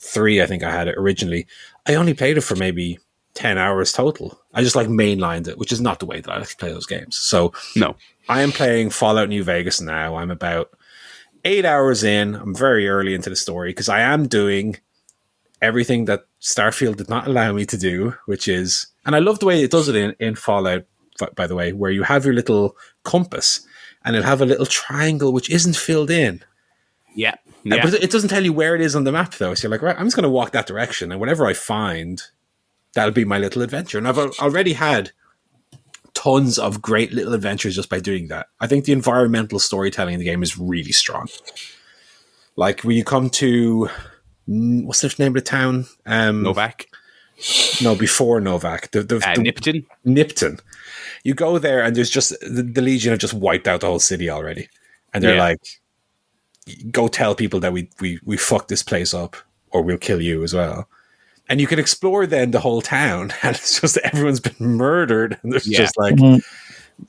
3, I think I had it originally, I only played it for maybe 10 hours total. I just like mainlined it, which is not the way that I like to play those games. So no, I am playing Fallout New Vegas now. I'm about 8 hours in. I'm very early into the story because I am doing everything that Starfield did not allow me to do, which is. And I love the way it does it in Fallout, by the way, where you have your little compass and it'll have a little triangle which isn't filled in. Yeah. But it doesn't tell you where it is on the map, though. So you're like, right, I'm just going to walk that direction, and whatever I find, that'll be my little adventure. And I've already had tons of great little adventures just by doing that. I think the environmental storytelling in the game is really strong. Like when you come to, what's the name of the town? Novak. No, before Novak. The Nipton. Nipton. You go there and there's just, the Legion have just wiped out the whole city already. And they're like, go tell people that we fucked this place up or we'll kill you as well. And you can explore then the whole town and it's just everyone's been murdered. And there's just like,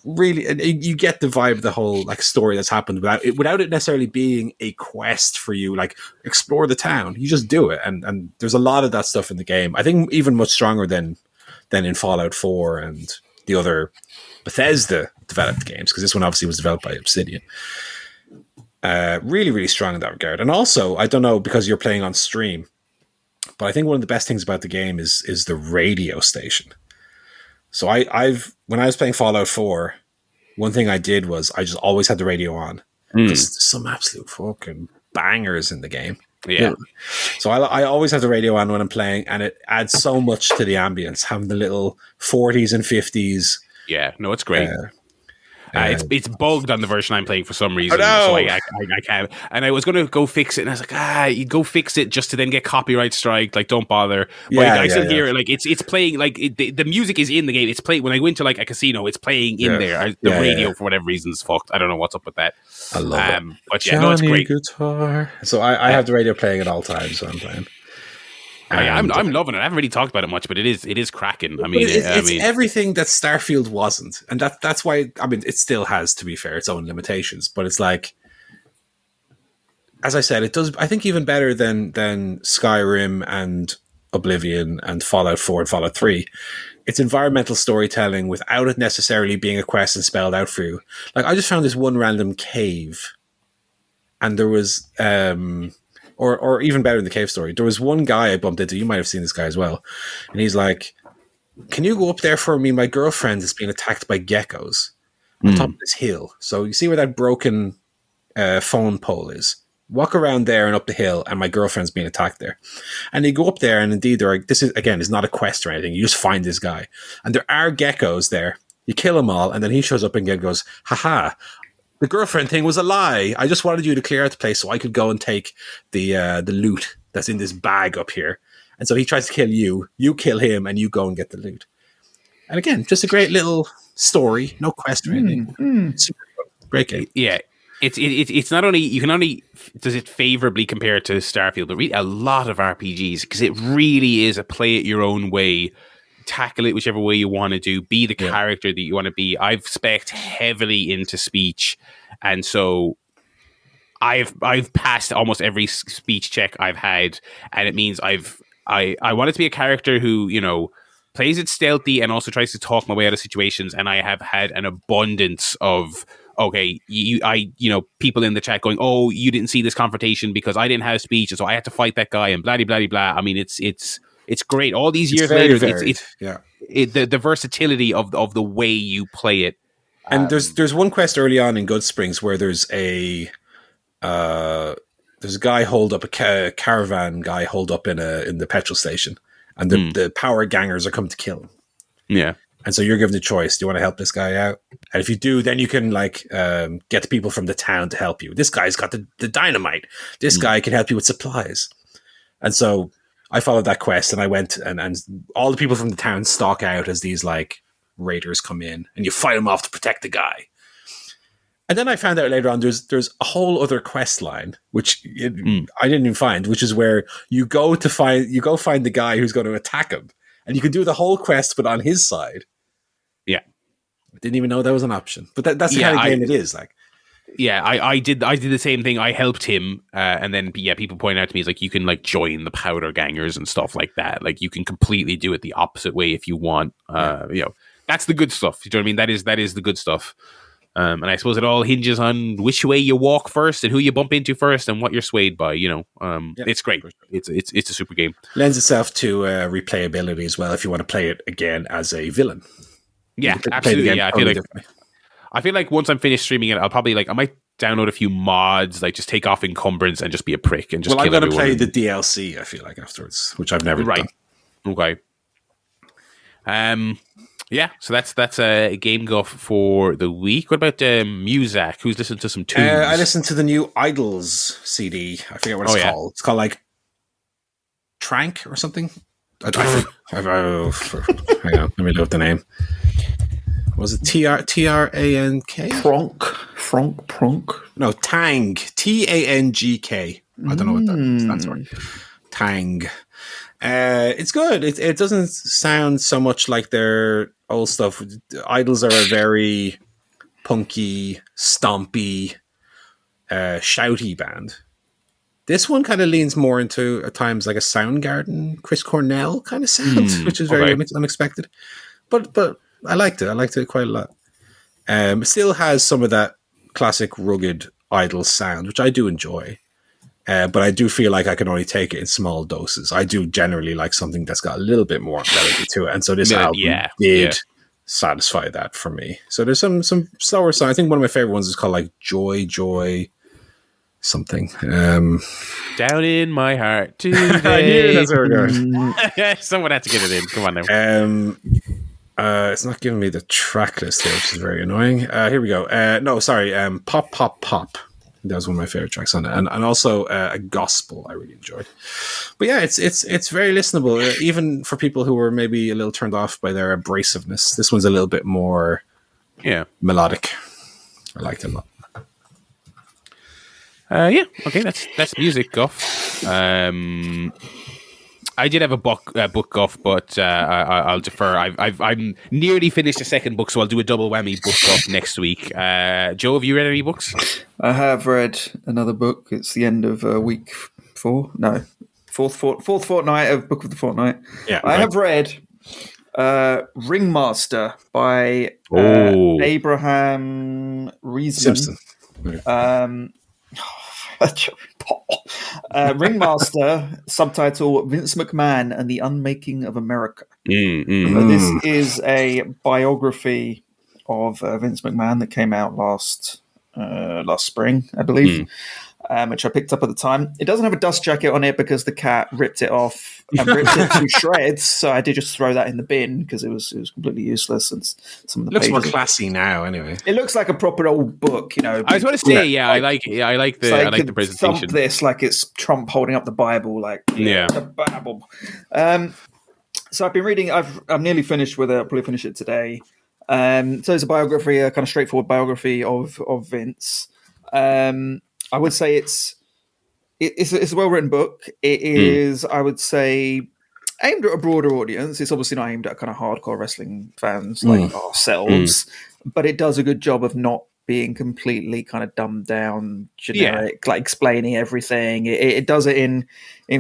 really, you get the vibe of the whole like story that's happened without it necessarily being a quest for you, like explore the town. You just do it. And there's a lot of that stuff in the game. I think even much stronger than in Fallout 4 and the other Bethesda developed games, because this one obviously was developed by Obsidian. Really, really strong in that regard. And also, I don't know, because you're playing on stream, but I think one of the best things about the game is the radio station. So I've when I was playing Fallout 4, one thing I did was I just always had the radio on. There's some absolute fucking bangers in the game. Yeah. So I always have the radio on when I'm playing, and it adds so much to the ambience, having the little 40s and 50s. Yeah, no, it's great. It's bugged on the version I'm playing for some reason. So I can't. And I was going to go fix it, and I was like, you go fix it just to then get copyright strike. Like, don't bother. But I still hear it. Like, it's playing. Like, the music is in the game. It's playing when I went to like a casino. It's playing in there. The radio for whatever reason is fucked. I don't know what's up with that. I love it. But yeah, no, it's great. Guitar. So I have the radio playing at all times when I'm playing. I'm loving it. I haven't really talked about it much, but it is cracking. I mean, it's everything that Starfield wasn't, and that's why. I mean, it still has, to be fair, its own limitations, but it's like, as I said, it does. I think even better than Skyrim and Oblivion and Fallout 4 and Fallout 3. It's environmental storytelling without it necessarily being a quest and spelled out for you. Like, I just found this one random cave, and there was Or even better in the cave story, there was one guy I bumped into. You might have seen this guy as well. And he's like, can you go up there for me? My girlfriend is being attacked by geckos on top of this hill. So you see where that broken phone pole is. Walk around there and up the hill, and my girlfriend's being attacked there. And you go up there, and indeed, this is not a quest or anything. You just find this guy. And there are geckos there. You kill them all, and then he shows up and goes, haha. The girlfriend thing was a lie. I just wanted you to clear out the place so I could go and take the loot that's in this bag up here. And so he tries to kill you. You kill him, and you go and get the loot. And again, just a great little story. No quest or anything. Super great game. Yeah. It's not only, you can only, does it favorably compare to Starfield, but a lot of RPGs, because it really is a play it your own way. Tackle it whichever way you want to do, be the character that you want to be. I've specced heavily into speech, and so I've passed almost every speech check I've had, and it means I wanted to be a character who, you know, plays it stealthy and also tries to talk my way out of situations, and I have had an abundance of people in the chat going, oh, you didn't see this confrontation because I didn't have speech, and so I had to fight that guy, and blah blah blah blah. I mean, it's great. All these years later, the versatility of the way you play it. And there's one quest early on in Good Springs where there's a guy holed up, a caravan guy holed up in the petrol station, and the power gangers are coming to kill him. Yeah, and so you're given the choice: do you want to help this guy out? And if you do, then you can get the people from the town to help you. This guy's got the dynamite. This guy can help you with supplies, and so. I followed that quest, and I went, and all the people from the town stalk out as these like raiders come in, and you fight them off to protect the guy. And then I found out later on there's a whole other quest line which I didn't even find, which is where you go find the guy who's going to attack him, and you can do the whole quest but on his side. Yeah, I didn't even know that was an option, but that's the kind of game it is like. Yeah, I did the same thing. I helped him, and then people point out to me, it's like, you can like join the powder gangers and stuff like that. Like, you can completely do it the opposite way if you want. You know, that's the good stuff. You know what I mean? That is the good stuff. And I suppose it all hinges on which way you walk first and who you bump into first and what you're swayed by. You know, It's great. It's a super game. Lends itself to replayability as well if you want to play it again as a villain. Yeah, absolutely. Yeah, I feel like. Once I'm finished streaming it, I'll probably I might download a few mods, like just take off encumbrance and just be a prick and just. Well, I'm going to play the DLC. I feel like afterwards, which I've never done. Okay. Yeah, so that's a game guff for the week. What about Muzak? Who's listened to some tunes? I listened to the new Idols CD. I forget what it's called. It's called like Trank or something. Hang on, let me look the name. Was it T-R-A-N-K? Pronk. No, Tang. T-A-N-G-K. I don't know what that stands for. Tang. It's good. It doesn't sound so much like their old stuff. Idols are a very punky, stompy, shouty band. This one kind of leans more into, at times, like a Soundgarden, Chris Cornell kind of sound, which is very unexpected. But I liked it. I liked it quite a lot. It still has some of that classic rugged idol sound, which I do enjoy. But I do feel like I can only take it in small doses. I do generally like something that's got a little bit more melody to it. And so this album did satisfy that for me. So there's some slower songs. I think one of my favorite ones is called like Joy something. Down in my heart today. I knew that's where we're going. Someone had to get it in. Come on now. It's not giving me the track list here, which is very annoying. Here we go. Pop, Pop, Pop. That was one of my favorite tracks on it. And also a gospel I really enjoyed. But yeah, it's very listenable, even for people who were maybe a little turned off by their abrasiveness. This one's a little bit more melodic. I liked it a lot. That's music guff. I did have a book guff, but I'll defer. I'm nearly finished the second book, so I'll do a double whammy book guff next week. Joe, have you read any books? I have read another book. It's the end of week four. No, fourth fortnight of Book of the Fortnight. Yeah, I have read Ringmaster by Abraham Reisman. Simpson. Ringmaster, subtitle Vince McMahon and the Unmaking of America. This is a biography of Vince McMahon that came out last spring, I believe, which I picked up at the time. It doesn't have a dust jacket on it because the cat ripped it off and ripped it to shreds, so I did just throw that in the bin because it was completely useless. And some of the looks more classy now, anyway. It looks like a proper old book, you know. I was going to say, I like the presentation. Thump this like it's Trump holding up the Bible, like the Bible. So I've been reading. I'm nearly finished with it. I'll probably finish it today. So it's a biography, a kind of straightforward biography of Vince. I would say it's a well-written book. It is, I would say, aimed at a broader audience. It's obviously not aimed at kind of hardcore wrestling fans like ourselves, but it does a good job of not being completely kind of dumbed down, generic, like explaining everything. It does it in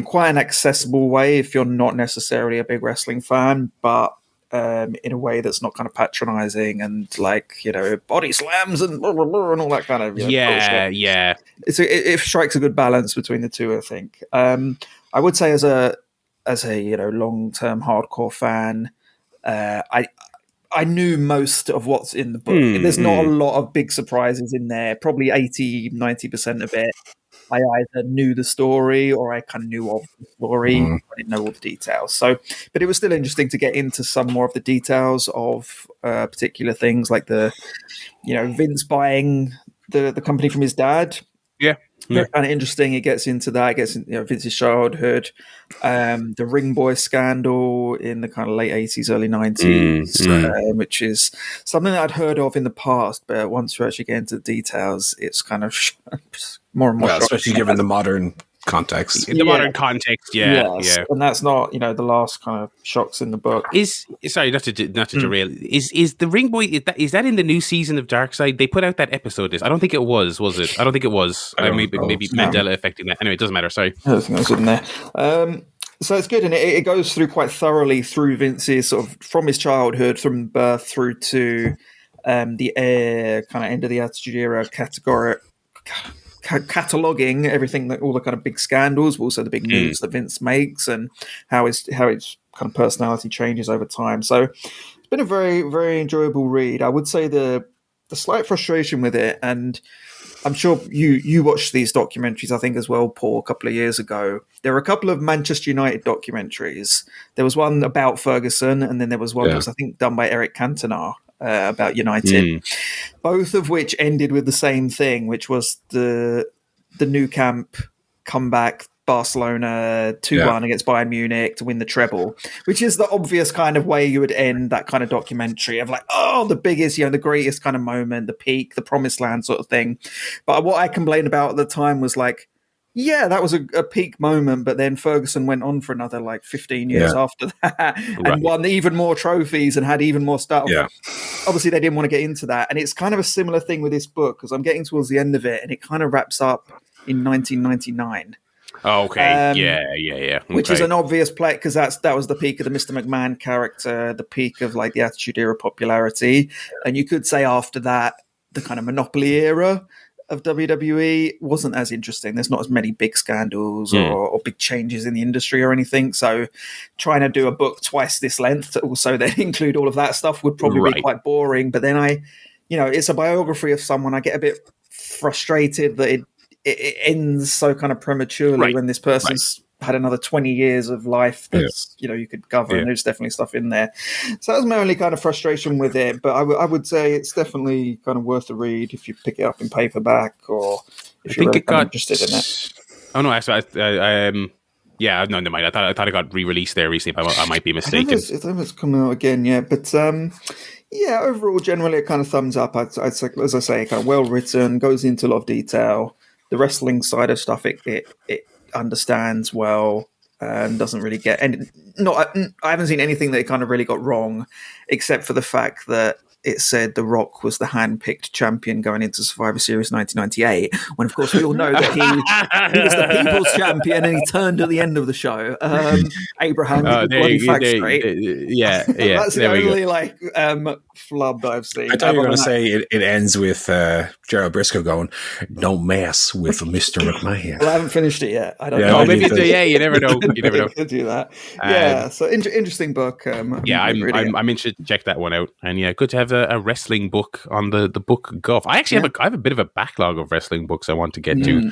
quite an accessible way if you're not necessarily a big wrestling fan, but in a way that's not kind of patronizing and like, you know, body slams and blah, blah, blah, and all that kind of bullshit. It strikes a good balance between the two, I think. I would say as a you know, long-term hardcore fan, I knew most of what's in the book. There's not a lot of big surprises in there. Probably 80, 90% of it I either knew the story or I kind of knew of the story. I didn't know all the details. But it was still interesting to get into some more of the details of particular things, like Vince buying the company from his dad. Yeah. Kind of interesting. It gets into that. It gets into Vince's childhood, the Ring Boy scandal in the kind of late 80s, early 90s, which is something that I'd heard of in the past, but once you actually get into the details, it's kind of more and more. Well, especially given the modern context. In the modern context, and that's not the last kind of shocks in the book. Sorry, not to derail. Is the Ring Boy? Is that in the new season of Darkside? They put out that episode. I don't think it was it? I don't think it was. Maybe Mandela affecting that. Anyway, it doesn't matter. Sorry, I don't think that was in there. So it's good, and it goes through quite thoroughly through Vince's sort of from his childhood, from birth through to the kind of end of the Attitude Era cataloging everything, all the kind of big scandals, but also the big moves that Vince makes and how his kind of personality changes over time. So it's been a very, very enjoyable read. I would say the slight frustration with it, and I'm sure you watched these documentaries, I think, as well, Paul, a couple of years ago. There were a couple of Manchester United documentaries. There was one about Ferguson, and then there was one that was, I think, done by Eric Cantona about United, both of which ended with the same thing, which was the Nou Camp comeback, Barcelona 2-1 against Bayern Munich to win the treble, which is the obvious kind of way you would end that kind of documentary of like, oh, the biggest, the greatest kind of moment, the peak, the promised land sort of thing. But what I complained about at the time was like, yeah, that was a peak moment, but then Ferguson went on for another like 15 years after that and won even more trophies and had even more stuff. Yeah. Obviously, they didn't want to get into that. And it's kind of a similar thing with this book because I'm getting towards the end of it and it kind of wraps up in 1999. Okay. Which is an obvious play because that was the peak of the Mr. McMahon character, the peak of like the Attitude Era popularity, and you could say after that the kind of monopoly era of WWE wasn't as interesting. There's not as many big scandals or big changes in the industry or anything. So trying to do a book twice this length to also then include all of that stuff would probably be quite boring. But then it's a biography of someone. I get a bit frustrated that it ends so kind of prematurely when this person's had another 20 years of life that's you could cover, and there's definitely stuff in there. So that was my only kind of frustration with it, but I would say it's definitely kind of worth a read if you pick it up in paperback or if you're really interested in it. Oh no, actually, never mind. I thought it got re-released there recently. I might be mistaken. I think it's coming out again, but. Overall, generally, it kind of thumbs up. I'd say, as I say, kind of well written, goes into a lot of detail. The wrestling side of stuff, it understands well and doesn't really get. And I haven't seen anything that it kind of really got wrong, except for the fact that it said The Rock was the hand-picked champion going into Survivor Series 1998, when, of course, we all know that he was the people's champion and he turned at the end of the show. Abraham did the bloody fact straight. That's the only flub that I've seen. I thought you were going to say it ends with Gerald Briscoe going, "Don't mess with Mr. McMahon." Well, I haven't finished it yet. I don't know. Maybe it's you never know. You never know. Could do that. So interesting book. I'm interested to check that one out. And yeah, good to have a wrestling book on the book golf. I actually have a bit of a backlog of wrestling books I want to get to.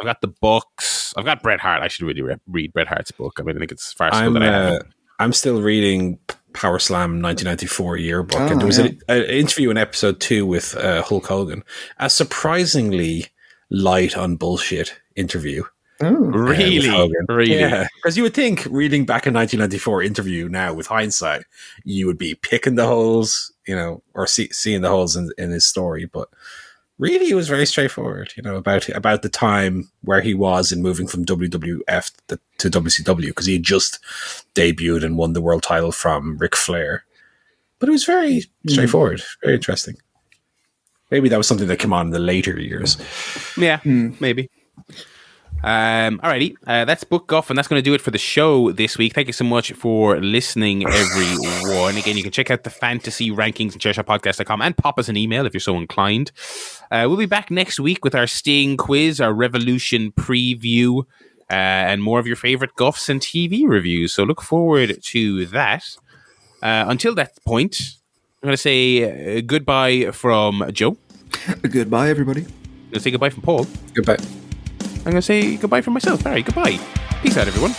I've got the books. I've got Bret Hart. I should really read Bret Hart's book. I mean, I think it's far still that I have. I'm still reading Powerslam 1994 yearbook, and there was an interview in episode 2 with Hulk Hogan. A surprisingly light on bullshit interview. Oh, really? Yeah. Because you would think reading back a 1994 interview now with hindsight, you would be picking the holes, or seeing the holes in his story. But really, it was very straightforward, about the time where he was in moving from WWF to WCW, because he had just debuted and won the world title from Ric Flair. But it was very straightforward, very interesting. Maybe that was something that came on in the later years. Yeah, maybe. Alrighty, that's Book Off, and that's going to do it for the show this week. Thank you so much for listening, everyone. Again, you can check out the fantasy rankings at chairshotpodcast.com and pop us an email if you're so inclined. We'll be back next week with our Sting quiz, our Revolution preview, and more of your favorite guffs and TV reviews. So look forward to that. Until that point, I'm going to say goodbye from Joe. Goodbye, everybody. I'm going to say goodbye from Paul. Goodbye. I'm going to say goodbye for myself. All right, goodbye. Peace out, everyone.